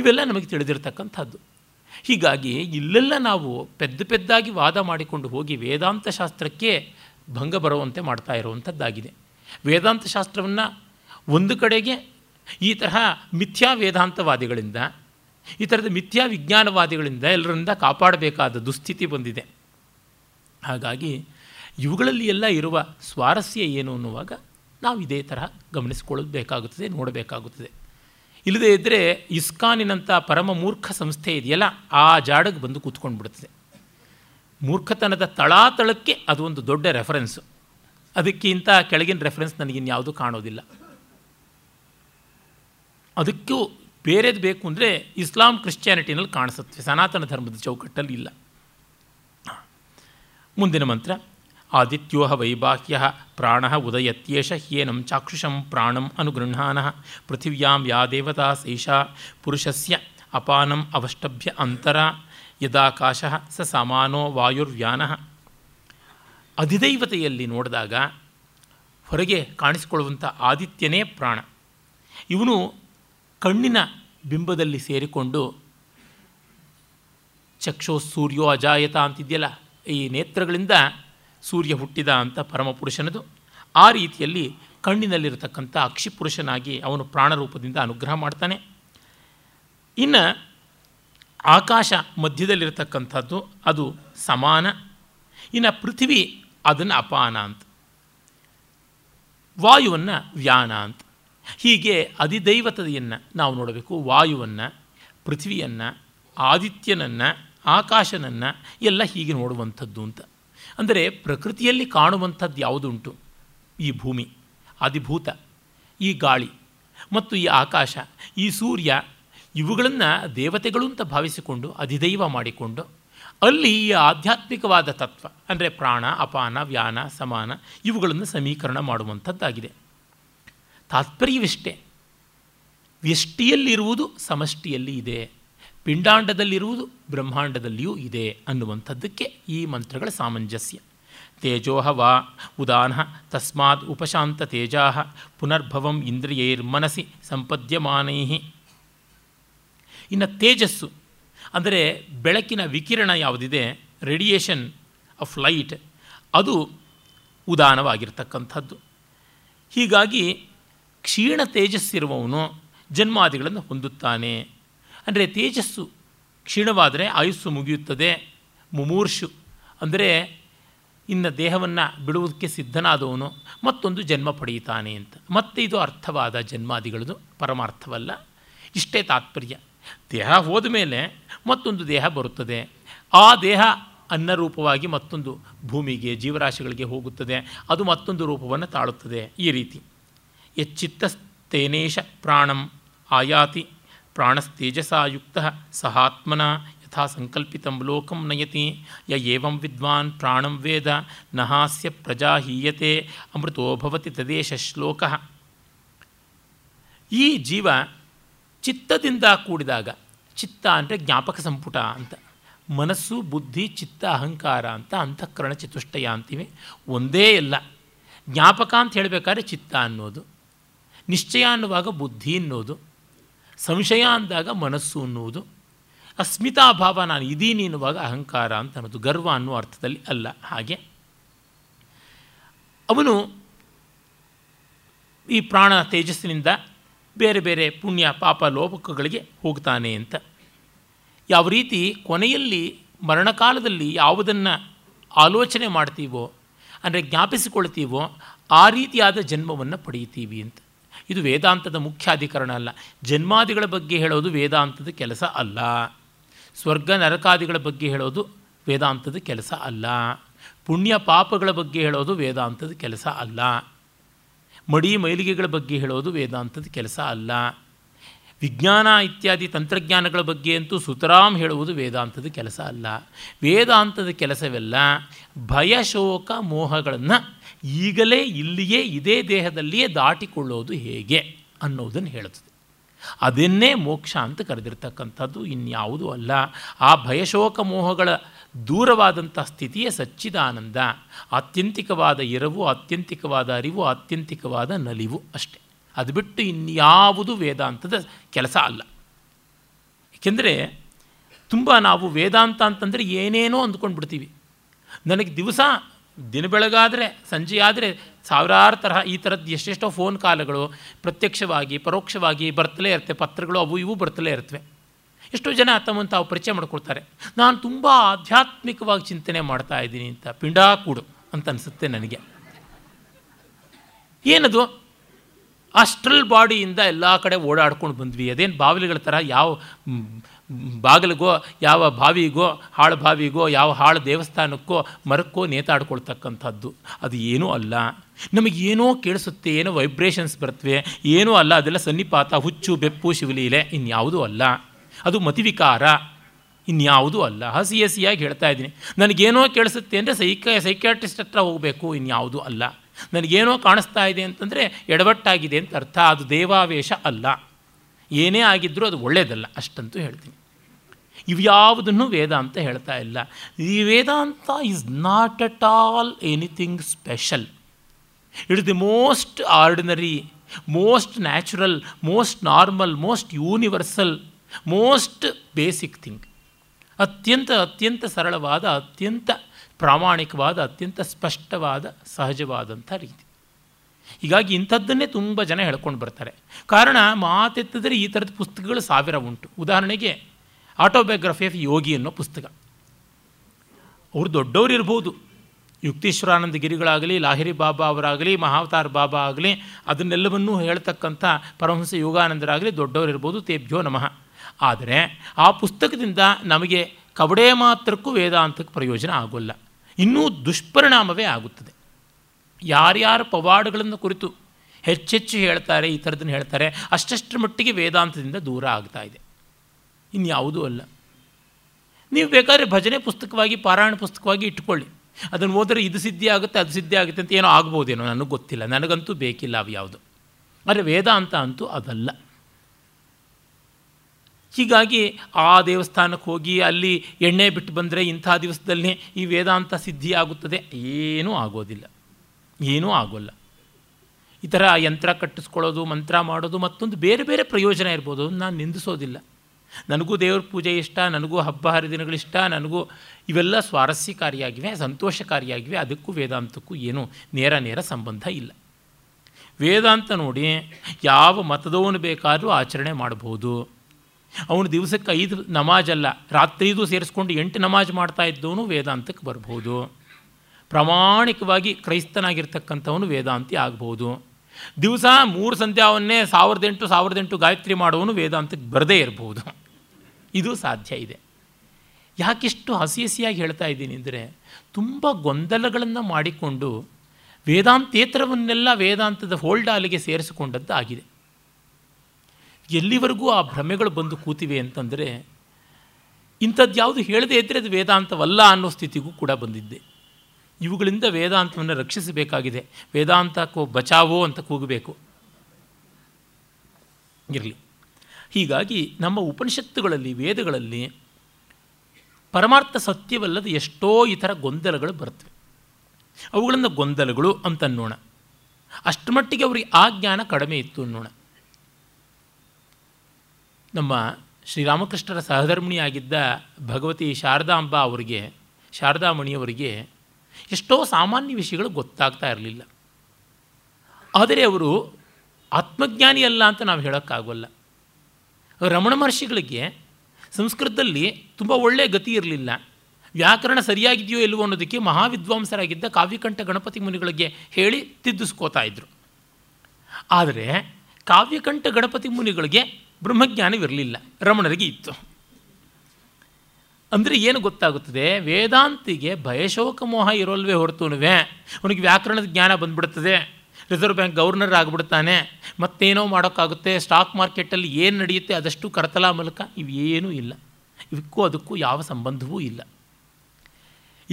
ಇವೆಲ್ಲ ನಮಗೆ ತಿಳಿದಿರ್ತಕ್ಕಂಥದ್ದು. ಹೀಗಾಗಿ ಇಲ್ಲೆಲ್ಲ ನಾವು ಪೆದ್ದ ಪೆದ್ದಾಗಿ ವಾದ ಮಾಡಿಕೊಂಡು ಹೋಗಿ ವೇದಾಂತ ಶಾಸ್ತ್ರಕ್ಕೆ ಭಂಗ ಬರುವಂತೆ ಮಾಡ್ತಾ ಇರುವಂಥದ್ದಾಗಿದೆ. ವೇದಾಂತ ಶಾಸ್ತ್ರವನ್ನು ಒಂದು ಕಡೆಗೆ ಈ ತರಹ ಮಿಥ್ಯಾ ವೇದಾಂತವಾದಿಗಳಿಂದ, ಈ ಥರದ ಮಿಥ್ಯಾ ವಿಜ್ಞಾನವಾದಿಗಳಿಂದ ಎಲ್ಲರಿಂದ ಕಾಪಾಡಬೇಕಾದ ದುಸ್ಥಿತಿ ಬಂದಿದೆ. ಹಾಗಾಗಿ ಇವುಗಳಲ್ಲಿ ಎಲ್ಲ ಇರುವ ಸ್ವಾರಸ್ಯ ಏನು ಅನ್ನುವಾಗ ನಾವು ಇದೇ ತರಹ ಗಮನಿಸಿಕೊಳ್ಳಬೇಕಾಗುತ್ತದೆ, ನೋಡಬೇಕಾಗುತ್ತದೆ. ಇಲ್ಲದೇ ಇದ್ದರೆ ಇಸ್ಕಾನಿನಂಥ ಪರಮ ಮೂರ್ಖ ಸಂಸ್ಥೆ ಇದೆಯಲ್ಲ, ಆ ಜಾಡಗೆ ಬಂದು ಕೂತ್ಕೊಂಡು ಬಿಡ್ತದೆ. ಮೂರ್ಖತನದ ತಳಾತಳಕ್ಕೆ ಅದು ಒಂದು ದೊಡ್ಡ ರೆಫರೆನ್ಸು. ಅದಕ್ಕಿಂತ ಕೆಳಗಿನ ರೆಫರೆನ್ಸ್ ನನಗಿನ್ಯಾವುದೂ ಕಾಣೋದಿಲ್ಲ. ಅದಕ್ಕೂ ಬೇರೆದು ಬೇಕು ಅಂದರೆ ಇಸ್ಲಾಂ, ಕ್ರಿಶ್ಚಿಯಾನಿಟಿನಲ್ಲಿ ಕಾಣಿಸುತ್ತೆ, ಸನಾತನ ಧರ್ಮದ ಚೌಕಟ್ಟಲ್ಲಿ ಇಲ್ಲ. ಮುಂದಿನ ಮಂತ್ರ ಆದಿತ್ಯೋಹ ವೈಬಾಹ್ಯ ಪ್ರಾಣ ಉದಯತ್ಯೇಷ ಹ್ಯೇನಂ ಚಾಕ್ಷುಷಂ ಪ್ರಾಣಂ ಅನುಗೃಹಾನ ಪೃಥಿವ್ಯಾಂ ಯಾ ದೇವತಾ ಸೈಷಾ ಪುರುಷಸ್ಯ ಅಪಾನಂ ಅವಷ್ಟಭ್ಯ ಅಂತರ ಯದಾಕಾಶ ಸ ಸಮಾನೋ ವಾಯುರ್ವ್ಯಾನ. ಅಧಿದೈವತೆಯಲ್ಲಿ ನೋಡಿದಾಗ ಹೊರಗೆ ಕಾಣಿಸಿಕೊಳ್ಳುವಂಥ ಆದಿತ್ಯನೇ ಪ್ರಾಣ. ಇವನು ಕಣ್ಣಿನ ಬಿಂಬದಲ್ಲಿ ಸೇರಿಕೊಂಡು ಚಕ್ಷೋ ಸೂರ್ಯೋ ಅಜಾಯತ ಅಂತಿದೆಯಲ್ಲ, ಈ ನೇತ್ರಗಳಿಂದ ಸೂರ್ಯ ಹುಟ್ಟಿದ ಅಂತ ಪರಮಪುರುಷನದು. ಆ ರೀತಿಯಲ್ಲಿ ಕಣ್ಣಿನಲ್ಲಿರತಕ್ಕಂಥ ಅಕ್ಷಿಪುರುಷನಾಗಿ ಅವನು ಪ್ರಾಣರೂಪದಿಂದ ಅನುಗ್ರಹ ಮಾಡ್ತಾನೆ. ಇನ್ನು ಆಕಾಶ ಮಧ್ಯದಲ್ಲಿರತಕ್ಕಂಥದ್ದು, ಅದು ಸಮಾನ. ಇನ್ನು ಪೃಥ್ವಿ ಅದನ್ನು ಅಪಾನ ಅಂತ, ವಾಯುವನ್ನು ವ್ಯಾನ ಅಂತ. ಹೀಗೆ ಅಧಿದೈವತೆಯನ್ನು ನಾವು ನೋಡಬೇಕು. ವಾಯುವನ್ನು, ಪೃಥ್ವಿಯನ್ನು, ಆದಿತ್ಯನನ್ನು, ಆಕಾಶನನ್ನು ಎಲ್ಲ ಹೀಗೆ ನೋಡುವಂಥದ್ದು ಅಂತ. ಅಂದರೆ ಪ್ರಕೃತಿಯಲ್ಲಿ ಕಾಣುವಂಥದ್ದು ಯಾವುದುಂಟು, ಈ ಭೂಮಿ ಆದಿಭೂತ, ಈ ಗಾಳಿ ಮತ್ತು ಈ ಆಕಾಶ, ಈ ಸೂರ್ಯ, ಇವುಗಳನ್ನು ದೇವತೆಗಳು ಅಂತ ಭಾವಿಸಿಕೊಂಡು ಅಧಿದೈವ ಮಾಡಿಕೊಂಡು ಅಲ್ಲಿ ಈ ಆಧ್ಯಾತ್ಮಿಕವಾದ ತತ್ವ ಅಂದರೆ ಪ್ರಾಣ, ಅಪಾನ, ವ್ಯಾನ, ಸಮಾನ ಇವುಗಳನ್ನು ಸಮೀಕರಣ ಮಾಡುವಂಥದ್ದಾಗಿದೆ. ತಾತ್ಪರ್ಯವಿಷ್ಟೇ, ವ್ಯಷ್ಟಿಯಲ್ಲಿರುವುದು ಸಮಷ್ಟಿಯಲ್ಲಿ ಇದೆ, ಪಿಂಡಾಂಡದಲ್ಲಿರುವುದು ಬ್ರಹ್ಮಾಂಡದಲ್ಲಿಯೂ ಇದೆ ಅನ್ನುವಂಥದ್ದಕ್ಕೆ ಈ ಮಂತ್ರಗಳ ಸಾಮಂಜಸ್ಯ. ತೇಜೋಹ ವಾ ಉದಾನ ತಸ್ಮಾತ್ ಉಪಶಾಂತ ತೇಜಾ ಪುನರ್ಭವಂ ಇಂದ್ರಿಯೈರ್ಮನಸಿ ಸಂಪದ್ಯಮಾನೈ. ಇನ್ನು ತೇಜಸ್ಸು ಅಂದರೆ ಬೆಳಕಿನ ವಿಕಿರಣ ಯಾವುದಿದೆ, ರೇಡಿಯೇಷನ್ ಆಫ್ ಲೈಟ್, ಅದು ಉದಾನವಾಗಿರ್ತಕ್ಕಂಥದ್ದು. ಹೀಗಾಗಿ ಕ್ಷೀಣ ತೇಜಸ್ಸಿರುವವನು ಜನ್ಮಾದಿಗಳನ್ನು ಹೊಂದುತ್ತಾನೆ. ಅಂದರೆ ತೇಜಸ್ಸು ಕ್ಷೀಣವಾದರೆ ಆಯುಸ್ಸು ಮುಗಿಯುತ್ತದೆ. ಮುಮೂರ್ಷು ಅಂದರೆ ಇನ್ನು ದೇಹವನ್ನು ಬಿಡುವುದಕ್ಕೆ ಸಿದ್ಧನಾದವನು ಮತ್ತೊಂದು ಜನ್ಮ ಪಡೆಯುತ್ತಾನೆ ಅಂತ. ಮತ್ತೆ ಇದು ಅರ್ಥವಾದ ಜನ್ಮಾದಿಗಳದು, ಪರಮಾರ್ಥವಲ್ಲ. ಇಷ್ಟೇ ತಾತ್ಪರ್ಯ. ದೇಹ ಹೋದ ಮೇಲೆ ಮತ್ತೊಂದು ದೇಹ ಬರುತ್ತದೆ. ಆ ದೇಹ ಅನ್ನರೂಪವಾಗಿ ಮತ್ತೊಂದು ಭೂಮಿಗೆ, ಜೀವರಾಶಿಗಳಿಗೆ ಹೋಗುತ್ತದೆ. ಅದು ಮತ್ತೊಂದು ರೂಪವನ್ನು ತಾಳುತ್ತದೆ. ಈ ರೀತಿ ಯಚ್ಚಿತ್ತಸ್ತೇನೇಶ ಪ್ರಾಣಂ ಆಯಾತಿ ಪ್ರಾಣಸ್ತೇಜಸಾಯುಕ್ತ ಸಹಾತ್ಮನ ಯಥಾ ಸಂಕಲ್ಪಿತಂ ಲೋಕಂ ನಯತಿ ಯ ಏವಂ ವಿದ್ವಾನ್ ಪ್ರಾಣಂ ವೇದ ನಹಾಸ್ಯ ಪ್ರಜಾ ಹೀಯತೆ ಅಮೃತೋಭವತಿ ತದೇಶ ಶ್ಲೋಕ. ಈ ಜೀವ ಚಿತ್ತದಿಂದ ಕೂಡಿದಾಗ, ಚಿತ್ತ ಅಂದರೆ ಜ್ಞಾಪಕ ಸಂಪುಟ ಅಂತ, ಮನಸ್ಸು, ಬುದ್ಧಿ, ಚಿತ್ತ, ಅಹಂಕಾರ ಅಂತ ಅಂತಃಕರಣ ಚತುಷ್ಟಯ ಅಂತೀವಿ. ಒಂದೇ ಎಲ್ಲ. ಜ್ಞಾಪಕ ಅಂತ ಹೇಳಬೇಕಾದ್ರೆ ಚಿತ್ತ ಅನ್ನೋದು, ನಿಶ್ಚಯ ಅನ್ನುವಾಗ ಬುದ್ಧಿ ಅನ್ನೋದು, ಸಂಶಯ ಅಂದಾಗ ಮನಸ್ಸು ಅನ್ನುವುದು, ಅಸ್ಮಿತಾಭಾವ ನಾನು ಇದೀನಿ ಎನ್ನುವಾಗ ಅಹಂಕಾರ ಅಂತ ಅನ್ನೋದು, ಗರ್ವ ಅನ್ನುವ ಅರ್ಥದಲ್ಲಿ ಅಲ್ಲ. ಹಾಗೆ ಅವನು ಈ ಪ್ರಾಣ ತೇಜಸ್ಸಿನಿಂದ ಬೇರೆ ಬೇರೆ ಪುಣ್ಯ ಪಾಪ ಲೋಕಗಳಿಗೆ ಹೋಗ್ತಾನೆ ಅಂತ. ಯಾವ ರೀತಿ ಕೊನೆಯಲ್ಲಿ ಮರಣಕಾಲದಲ್ಲಿ ಯಾವುದನ್ನು ಆಲೋಚನೆ ಮಾಡ್ತೀವೋ, ಅಂದರೆ ಜ್ಞಾಪಿಸಿಕೊಳ್ತೀವೋ, ಆ ರೀತಿಯಾದ ಜನ್ಮವನ್ನು ಪಡೆಯುತ್ತೀವಿ ಅಂತ. ಇದು ವೇದಾಂತದ ಮುಖ್ಯ ಅಧಿಕರಣ ಅಲ್ಲ. ಜನ್ಮಾದಿಗಳ ಬಗ್ಗೆ ಹೇಳೋದು ವೇದಾಂತದ ಕೆಲಸ ಅಲ್ಲ. ಸ್ವರ್ಗ ನರಕಾದಿಗಳ ಬಗ್ಗೆ ಹೇಳೋದು ವೇದಾಂತದ ಕೆಲಸ ಅಲ್ಲ. ಪುಣ್ಯ ಪಾಪಗಳ ಬಗ್ಗೆ ಹೇಳೋದು ವೇದಾಂತದ ಕೆಲಸ ಅಲ್ಲ. ಮಡಿ ಮೈಲಿಗೆಗಳ ಬಗ್ಗೆ ಹೇಳೋದು ವೇದಾಂತದ ಕೆಲಸ ಅಲ್ಲ. ವಿಜ್ಞಾನ ಇತ್ಯಾದಿ ತಂತ್ರಜ್ಞಾನಗಳ ಬಗ್ಗೆ ಅಂತೂ ಸುತರಾಮ್ ಹೇಳುವುದು ವೇದಾಂತದ ಕೆಲಸ ಅಲ್ಲ. ವೇದಾಂತದ ಕೆಲಸವೆಲ್ಲ ಭಯ, ಶೋಕ, ಮೋಹಗಳನ್ನು ಈಗಲೇ, ಇಲ್ಲಿಯೇ, ಇದೇ ದೇಹದಲ್ಲಿಯೇ ದಾಟಿಕೊಳ್ಳೋದು ಹೇಗೆ ಅನ್ನೋದನ್ನು ಹೇಳುತ್ತದೆ. ಅದನ್ನೇ ಮೋಕ್ಷ ಅಂತ ಕರೆದಿರ್ತಕ್ಕಂಥದ್ದು, ಇನ್ಯಾವುದೂ ಅಲ್ಲ. ಆ ಭಯಶೋಕ ಮೋಹಗಳ ದೂರವಾದಂಥ ಸ್ಥಿತಿಯೇ ಸಚ್ಚಿದಾನಂದ, ಆತ್ಯಂತಿಕವಾದ ಇರವು, ಆತ್ಯಂತಿಕವಾದ ಅರಿವು, ಆತ್ಯಂತಿಕವಾದ ನಲಿವು ಅಷ್ಟೆ. ಅದು ಬಿಟ್ಟು ಇನ್ಯಾವುದು ವೇದಾಂತದ ಕೆಲಸ ಅಲ್ಲ. ಏಕೆಂದರೆ ತುಂಬ ನಾವು ವೇದಾಂತ ಅಂತಂದರೆ ಏನೇನೋ ಅಂದ್ಕೊಂಡು ಬಿಡ್ತೀವಿ. ನನಗೆ ದಿವಸ ದಿನ ಬೆಳಗಾದರೆ, ಸಂಜೆಯಾದರೆ ಸಾವಿರಾರು ತರಹ ಈ ಥರದ್ದು ಎಷ್ಟೆಷ್ಟೋ ಫೋನ್ ಕಾಲ್ಗಳು ಪ್ರತ್ಯಕ್ಷವಾಗಿ ಪರೋಕ್ಷವಾಗಿ ಬರ್ತಲೇ ಇರ್ತವೆ. ಪತ್ರಗಳು ಅವು ಇವು ಬರ್ತಲೇ ಇರ್ತವೆ. ಎಷ್ಟೋ ಜನ ತಮ್ಮನ್ನು ತಾವು ಪರಿಚಯ ಮಾಡ್ಕೊಳ್ತಾರೆ. ನಾನು ತುಂಬ ಆಧ್ಯಾತ್ಮಿಕವಾಗಿ ಚಿಂತನೆ ಮಾಡ್ತಾ ಇದ್ದೀನಿ ಅಂತ. ಪಿಂಡಾಕೂಡು ಅಂತ ಅನಿಸುತ್ತೆ ನನಗೆ. ಏನದು ಆಸ್ಟ್ರಲ್ ಬಾಡಿಯಿಂದ ಎಲ್ಲ ಕಡೆ ಓಡಾಡ್ಕೊಂಡು ಬಂದ್ವಿ. ಅದೇನು ಬಾವಿಲಿಗಳ ಥರ ಯಾವ ಬಾಗಿಲಿಗೋ, ಯಾವ ಬಾವಿಗೋ, ಹಾಳು ಬಾವಿಗೋ, ಯಾವ ಹಾಳು ದೇವಸ್ಥಾನಕ್ಕೋ, ಮರಕ್ಕೋ ನೇತಾಡ್ಕೊಳ್ತಕ್ಕಂಥದ್ದು ಅದು ಏನೂ ಅಲ್ಲ. ನಮಗೇನೋ ಕೇಳಿಸುತ್ತೆ, ಏನೋ ವೈಬ್ರೇಷನ್ಸ್ ಬರ್ತವೆ, ಏನೂ ಅಲ್ಲ. ಅದೆಲ್ಲ ಸನ್ನಿಪಾತ, ಹುಚ್ಚು, ಬೆಪ್ಪು, ಶಿವಲೀಲೆ, ಇನ್ಯಾವುದೂ ಅಲ್ಲ. ಅದು ಮತಿವಿಕಾರ, ಇನ್ಯಾವುದೂ ಅಲ್ಲ. ಹಸಿ ಹಸಿಯಾಗಿ ಹೇಳ್ತಾ ಇದ್ದೀನಿ. ನನಗೇನೋ ಕೇಳಿಸುತ್ತೆ ಅಂದರೆ ಸೈಕ ಸೈಕ್ಯಾಟ್ರಿಸ್ಟ್ ಹತ್ರ ಹೋಗಬೇಕು, ಇನ್ಯಾವುದೂ ಅಲ್ಲ. ನನಗೇನೋ ಕಾಣಿಸ್ತಾ ಇದೆ ಅಂತಂದರೆ ಎಡವಟ್ಟಾಗಿದೆ ಅಂತ ಅರ್ಥ, ಅದು ದೇವಾವೇಶ ಅಲ್ಲ. ಏನೇ ಆಗಿದ್ದರೂ ಅದು ಒಳ್ಳೆಯದಲ್ಲ, ಅಷ್ಟಂತೂ ಹೇಳ್ತೀನಿ. ಇವ್ಯಾವುದನ್ನು ವೇದಾಂತ ಹೇಳ್ತಾ ಇಲ್ಲ. ಈ Vedanta is not at all anything special. It is the most ordinary, most natural, most normal, most universal, most basic thing. ಅತ್ಯಂತ ಅತ್ಯಂತ ಸರಳವಾದ, ಅತ್ಯಂತ ಪ್ರಾಮಾಣಿಕವಾದ, ಅತ್ಯಂತ ಸ್ಪಷ್ಟವಾದ, ಸಹಜವಾದಂಥ ರೀತಿ. ಹೀಗಾಗಿ ಇಂಥದ್ದನ್ನೇ ತುಂಬ ಜನ ಹೇಳ್ಕೊಂಡು ಬರ್ತಾರೆ. ಕಾರಣ, ಮಾತೆತ್ತಿದ್ರೆ ಈ ಥರದ ಪುಸ್ತಕಗಳು ಸಾವಿರ ಉಂಟು. ಉದಾಹರಣೆಗೆ ಆಟೋಬಯೋಗ್ರಫಿ ಆಫ್ ಯೋಗಿ ಅನ್ನೋ ಪುಸ್ತಕ. ಅವರು ದೊಡ್ಡವರು ಇರ್ಬೋದು, ಯುಕ್ತೀಶ್ವರಾನಂದ ಗಿರಿಗಳಾಗಲಿ, ಲಾಹಿರಿ ಬಾಬಾ ಅವರಾಗಲಿ, ಮಹಾವತಾರ್ ಬಾಬಾ ಆಗಲಿ, ಅದನ್ನೆಲ್ಲವನ್ನೂ ಹೇಳ್ತಕ್ಕಂಥ ಪರಮಹಂಸ ಯೋಗಾನಂದರಾಗಲಿ ದೊಡ್ಡವರಿರ್ಬೋದು, ತೇಭ್ಯೋ ನಮಃ. ಆದರೆ ಆ ಪುಸ್ತಕದಿಂದ ನಮಗೆ ಕವಡೆ ಮಾತ್ರಕ್ಕೂ ವೇದಾಂತಕ್ಕೆ ಪ್ರಯೋಜನ ಆಗೋಲ್ಲ, ಇನ್ನೂ ದುಷ್ಪರಿಣಾಮವೇ ಆಗುತ್ತದೆ. ಯಾರ್ಯಾರು ಪವಾಡಗಳನ್ನು ಕುರಿತು ಹೆಚ್ಚೆಚ್ಚು ಹೇಳ್ತಾರೆ, ಈ ಥರದನ್ನು ಹೇಳ್ತಾರೆ, ಅಷ್ಟಷ್ಟರ ಮಟ್ಟಿಗೆ ವೇದಾಂತದಿಂದ ದೂರ ಆಗ್ತಾ ಇದೆ, ಇನ್ಯಾವುದೂ ಅಲ್ಲ. ನೀವು ಬೇಕಾದರೆ ಭಜನೆ ಪುಸ್ತಕವಾಗಿ, ಪಾರಾಯಣ ಪುಸ್ತಕವಾಗಿ ಇಟ್ಕೊಳ್ಳಿ. ಅದನ್ನು ಓದರೆ ಇದು ಸಿದ್ಧಿ ಆಗುತ್ತೆ, ಅದು ಸಿದ್ಧಿ ಆಗುತ್ತೆ ಅಂತ ಏನೋ ಆಗ್ಬೋದೇನೋ, ನನಗೆ ಗೊತ್ತಿಲ್ಲ, ನನಗಂತೂ ಬೇಕಿಲ್ಲ ಅವು ಯಾವುದು. ಆದರೆ ವೇದಾಂತ ಅಂತೂ ಅದಲ್ಲ. ಹೀಗಾಗಿ ಆ ದೇವಸ್ಥಾನಕ್ಕೆ ಹೋಗಿ ಅಲ್ಲಿ ಎಣ್ಣೆ ಬಿಟ್ಟು ಬಂದರೆ ಇಂಥ ದಿವಸದಲ್ಲಿ ಈ ವೇದಾಂತ ಸಿದ್ಧಿ ಆಗುತ್ತದೆ, ಏನೂ ಆಗೋದಿಲ್ಲ, ಏನೂ ಆಗೋಲ್ಲ. ಈ ಥರ ಯಂತ್ರ ಕಟ್ಟಿಸ್ಕೊಳ್ಳೋದು, ಮಂತ್ರ ಮಾಡೋದು, ಮತ್ತೊಂದು ಬೇರೆ ಬೇರೆ ಪ್ರಯೋಜನ ಇರ್ಬೋದು, ನಾನು ನಿಂದಿಸೋದಿಲ್ಲ. ನನಗೂ ದೇವ್ರ ಪೂಜೆ ಇಷ್ಟ, ನನಗೂ ಹಬ್ಬ ಹರಿದಿನಗಳಿಷ್ಟ, ನನಗೂ ಇವೆಲ್ಲ ಸ್ವಾರಸ್ಯಕಾರಿಯಾಗಿವೆ, ಸಂತೋಷಕಾರಿಯಾಗಿವೆ. ಅದಕ್ಕೂ ವೇದಾಂತಕ್ಕೂ ಏನೂ ನೇರ ನೇರ ಸಂಬಂಧ ಇಲ್ಲ. ವೇದಾಂತ ನೋಡಿ ಯಾವ ಮತದವನು ಬೇಕಾದರೂ ಆಚರಣೆ ಮಾಡ್ಬೋದು. ಅವನು ದಿವಸಕ್ಕೆ ಐದು ನಮಾಜಲ್ಲ, ರಾತ್ರಿದು ಸೇರಿಸ್ಕೊಂಡು ಎಂಟು ನಮಾಜ್ ಮಾಡ್ತಾ ಇದ್ದವನು ವೇದಾಂತಕ್ಕೆ ಬರ್ಬೋದು. ಪ್ರಾಮಾಣಿಕವಾಗಿ ಕ್ರೈಸ್ತನಾಗಿರ್ತಕ್ಕಂಥವನು ವೇದಾಂತಿ ಆಗ್ಬೋದು. ದಿವಸ ಮೂರು ಸಂಧ್ಯಾವನ್ನೇ ಸಾವಿರದ ಎಂಟು ಸಾವಿರದ ಎಂಟು ಗಾಯತ್ರಿ ಮಾಡೋನು ವೇದಾಂತಕ್ಕೆ ಬರದೇ ಇರ್ಬೋದು. ಇದು ಸಾಧ್ಯ ಇದೆ. ಯಾಕಿಷ್ಟು ಹಸಿ ಹಸಿಯಾಗಿ ಹೇಳ್ತಾ ಇದ್ದೀನಿ ಅಂದರೆ, ತುಂಬ ಗೊಂದಲಗಳನ್ನು ಮಾಡಿಕೊಂಡು ವೇದಾಂತೇತರವನ್ನೆಲ್ಲ ವೇದಾಂತದ ಹೋಲ್ಡಾಲಿಗೆ ಸೇರಿಸಿಕೊಂಡದ್ದು ಆಗಿದೆ. ಎಲ್ಲಿವರೆಗೂ ಆ ಭ್ರಮೆಗಳು ಬಂದು ಕೂತಿವೆ ಅಂತಂದರೆ, ಇಂಥದ್ದು ಯಾವುದು ಹೇಳದೇ ಇದ್ದರೆ ಅದು ವೇದಾಂತವಲ್ಲ ಅನ್ನೋ ಸ್ಥಿತಿಗೂ ಕೂಡ ಬಂದಿದ್ದೆ. ಇವುಗಳಿಂದ ವೇದಾಂತವನ್ನು ರಕ್ಷಿಸಬೇಕಾಗಿದೆ. ವೇದಾಂತಕ್ಕೋ ಬಚಾವೋ ಅಂತ ಕೂಗಬೇಕು. ಇರಲಿ. ಹೀಗಾಗಿ ನಮ್ಮ ಉಪನಿಷತ್ತುಗಳಲ್ಲಿ, ವೇದಗಳಲ್ಲಿ ಪರಮಾರ್ಥ ಸತ್ಯವಲ್ಲದ ಎಷ್ಟೋ ಈ ಥರ ಗೊಂದಲಗಳು ಬರ್ತವೆ. ಅವುಗಳನ್ನು ಗೊಂದಲಗಳು ಅಂತನ್ನೋಣ. ಅಷ್ಟು ಮಟ್ಟಿಗೆ ಅವರಿಗೆ ಆ ಜ್ಞಾನ ಕಡಿಮೆ ಇತ್ತು ಅನ್ನೋಣ. ನಮ್ಮ ಶ್ರೀರಾಮಕೃಷ್ಣರ ಸಹಧರ್ಮಿಣಿಯಾಗಿದ್ದ ಭಗವತಿ ಶಾರದಾಂಬಾ ಅವರಿಗೆ, ಶಾರದಾಮಣಿಯವರಿಗೆ ಎಷ್ಟೋ ಸಾಮಾನ್ಯ ವಿಷಯಗಳು ಗೊತ್ತಾಗ್ತಾ ಇರಲಿಲ್ಲ. ಆದರೆ ಅವರು ಆತ್ಮಜ್ಞಾನಿ ಅಲ್ಲ ಅಂತ ನಾವು ಹೇಳೋಕ್ಕಾಗೋಲ್ಲ. ರಮಣ ಮಹರ್ಷಿಗಳಿಗೆ ಸಂಸ್ಕೃತದಲ್ಲಿ ತುಂಬ ಒಳ್ಳೆಯ ಗತಿ ಇರಲಿಲ್ಲ. ವ್ಯಾಕರಣ ಸರಿಯಾಗಿದೆಯೋ ಇಲ್ವೋ ಅನ್ನೋದಕ್ಕೆ ಮಹಾವಿದ್ವಾಂಸರಾಗಿದ್ದ ಕಾವ್ಯಕಂಠ ಗಣಪತಿ ಮುನಿಗಳಿಗೆ ಹೇಳಿ ತಿದ್ದಿಸ್ಕೋತಾ ಇದ್ದರು. ಆದರೆ ಕಾವ್ಯಕಂಠ ಗಣಪತಿ ಮುನಿಗಳಿಗೆ ಬ್ರಹ್ಮಜ್ಞಾನವಿರಲಿಲ್ಲ, ರಮಣರಿಗೆ ಇತ್ತು. ಅಂದರೆ ಏನು ಗೊತ್ತಾಗುತ್ತದೆ, ವೇದಾಂತಿಗೆ ಭಯಶೋಕ ಮೋಹ ಇರೋಲ್ವೇ ಹೊರತುನುವೆ ಅವನಿಗೆ ವ್ಯಾಕರಣದ ಜ್ಞಾನ ಬಂದುಬಿಡ್ತದೆ, ರಿಸರ್ವ್ ಬ್ಯಾಂಕ್ ಗವರ್ನರ್ ಆಗಿಬಿಡ್ತಾನೆ, ಮತ್ತೇನೋ ಮಾಡೋಕ್ಕಾಗುತ್ತೆ, ಸ್ಟಾಕ್ ಮಾರ್ಕೆಟಲ್ಲಿ ಏನು ನಡೆಯುತ್ತೆ ಅದಷ್ಟು ಕರತಲ ಮೂಲಕ, ಇವೇನೂ ಇಲ್ಲ. ಇವಕ್ಕೂ ಅದಕ್ಕೂ ಯಾವ ಸಂಬಂಧವೂ ಇಲ್ಲ.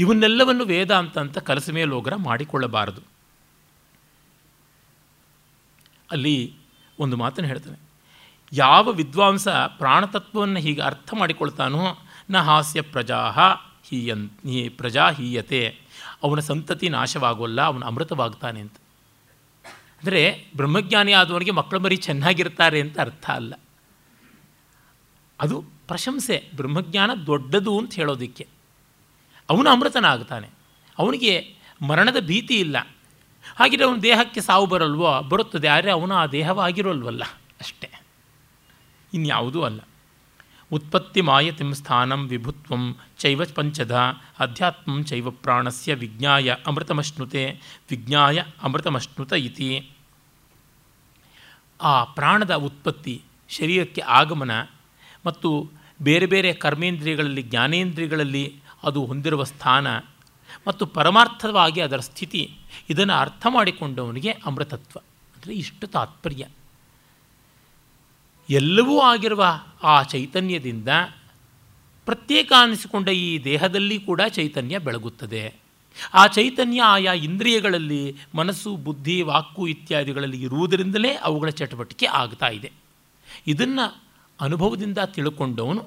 ಇವನ್ನೆಲ್ಲವನ್ನು ವೇದಾಂತ ಅಂತ ಕಲಸ ಮೇಲೋಗರ ಮಾಡಿಕೊಳ್ಳಬಾರದು. ಅಲ್ಲಿ ಒಂದು ಮಾತನ್ನು ಹೇಳ್ತಾನೆ, ಯಾವ ವಿದ್ವಾಂಸ ಪ್ರಾಣತತ್ವವನ್ನು ಹೀಗೆ ಅರ್ಥ ಮಾಡಿಕೊಳ್ತಾನೋ, ನ ಹಾಸ್ಯ ಪ್ರಜಾ ಹೀಯನ್ ಹೀ ಪ್ರಜಾ ಹೀಯತೆ, ಅವನ ಸಂತತಿ ನಾಶವಾಗೋಲ್ಲ, ಅವನು ಅಮೃತವಾಗ್ತಾನೆ ಅಂತ. ಅಂದರೆ ಬ್ರಹ್ಮಜ್ಞಾನಿ ಆದವನಿಗೆ ಮಕ್ಕಳ ಮರಿ ಚೆನ್ನಾಗಿರ್ತಾರೆ ಅಂತ ಅರ್ಥ ಅಲ್ಲ. ಅದು ಪ್ರಶಂಸೆ, ಬ್ರಹ್ಮಜ್ಞಾನ ದೊಡ್ಡದು ಅಂತ ಹೇಳೋದಕ್ಕೆ. ಅವನು ಅಮೃತನ ಆಗ್ತಾನೆ, ಅವನಿಗೆ ಮರಣದ ಭೀತಿ ಇಲ್ಲ. ಹಾಗಿದ್ರೆ ಅವನ ದೇಹಕ್ಕೆ ಸಾವು ಬರಲ್ವೋ, ಬರುತ್ತದೆ, ಆದರೆ ಅವನು ಆ ದೇಹವಾಗಿರೋಲ್ವಲ್ಲ, ಅಷ್ಟೇ, ಇನ್ಯಾವುದೂ ಅಲ್ಲ. ಉತ್ಪತ್ತಿ ಮಾಯತಿಂ ಸ್ಥಾನಂ ವಿಭುತ್ವಂ ಚೈವ ಪಂಚಧ ಅಧ್ಯಾತ್ಮಂ ಚೈವ ಪ್ರಾಣಸ್ಯ ವಿಜ್ಞಾಯ ಅಮೃತಮಶ್ನುತೆ ವಿಜ್ಞಾಯ ಅಮೃತಮಶ್ನುತ ಇತಿ. ಆ ಪ್ರಾಣದ ಉತ್ಪತ್ತಿ, ಶರೀರಕ್ಕೆ ಆಗಮನ ಮತ್ತು ಬೇರೆ ಬೇರೆ ಕರ್ಮೇಂದ್ರಿಯಗಳಲ್ಲಿ, ಜ್ಞಾನೇಂದ್ರಿಯಗಳಲ್ಲಿ ಅದು ಹೊಂದಿರುವ ಸ್ಥಾನ ಮತ್ತು ಪರಮಾರ್ಥವಾಗಿ ಅದರ ಸ್ಥಿತಿ, ಇದನ್ನು ಅರ್ಥ ಮಾಡಿಕೊಂಡವನಿಗೆ ಅಮೃತತ್ವ. ಅಂದರೆ ಇಷ್ಟು ತಾತ್ಪರ್ಯ. ಎಲ್ಲವೂ ಆಗಿರುವ ಆ ಚೈತನ್ಯದಿಂದ ಪ್ರತ್ಯೇಕ ಅನಿಸಿಕೊಂಡ ಈ ದೇಹದಲ್ಲಿ ಕೂಡ ಚೈತನ್ಯ ಬೆಳಗುತ್ತದೆ. ಆ ಚೈತನ್ಯ ಆಯಾ ಇಂದ್ರಿಯಗಳಲ್ಲಿ ಮನಸ್ಸು, ಬುದ್ಧಿ, ವಾಕು ಇತ್ಯಾದಿಗಳಲ್ಲಿ ಇರುವುದರಿಂದಲೇ ಅವುಗಳ ಚಟುವಟಿಕೆ ಆಗ್ತಾ ಇದೆ. ಇದನ್ನು ಅನುಭವದಿಂದ ತಿಳ್ಕೊಂಡವನು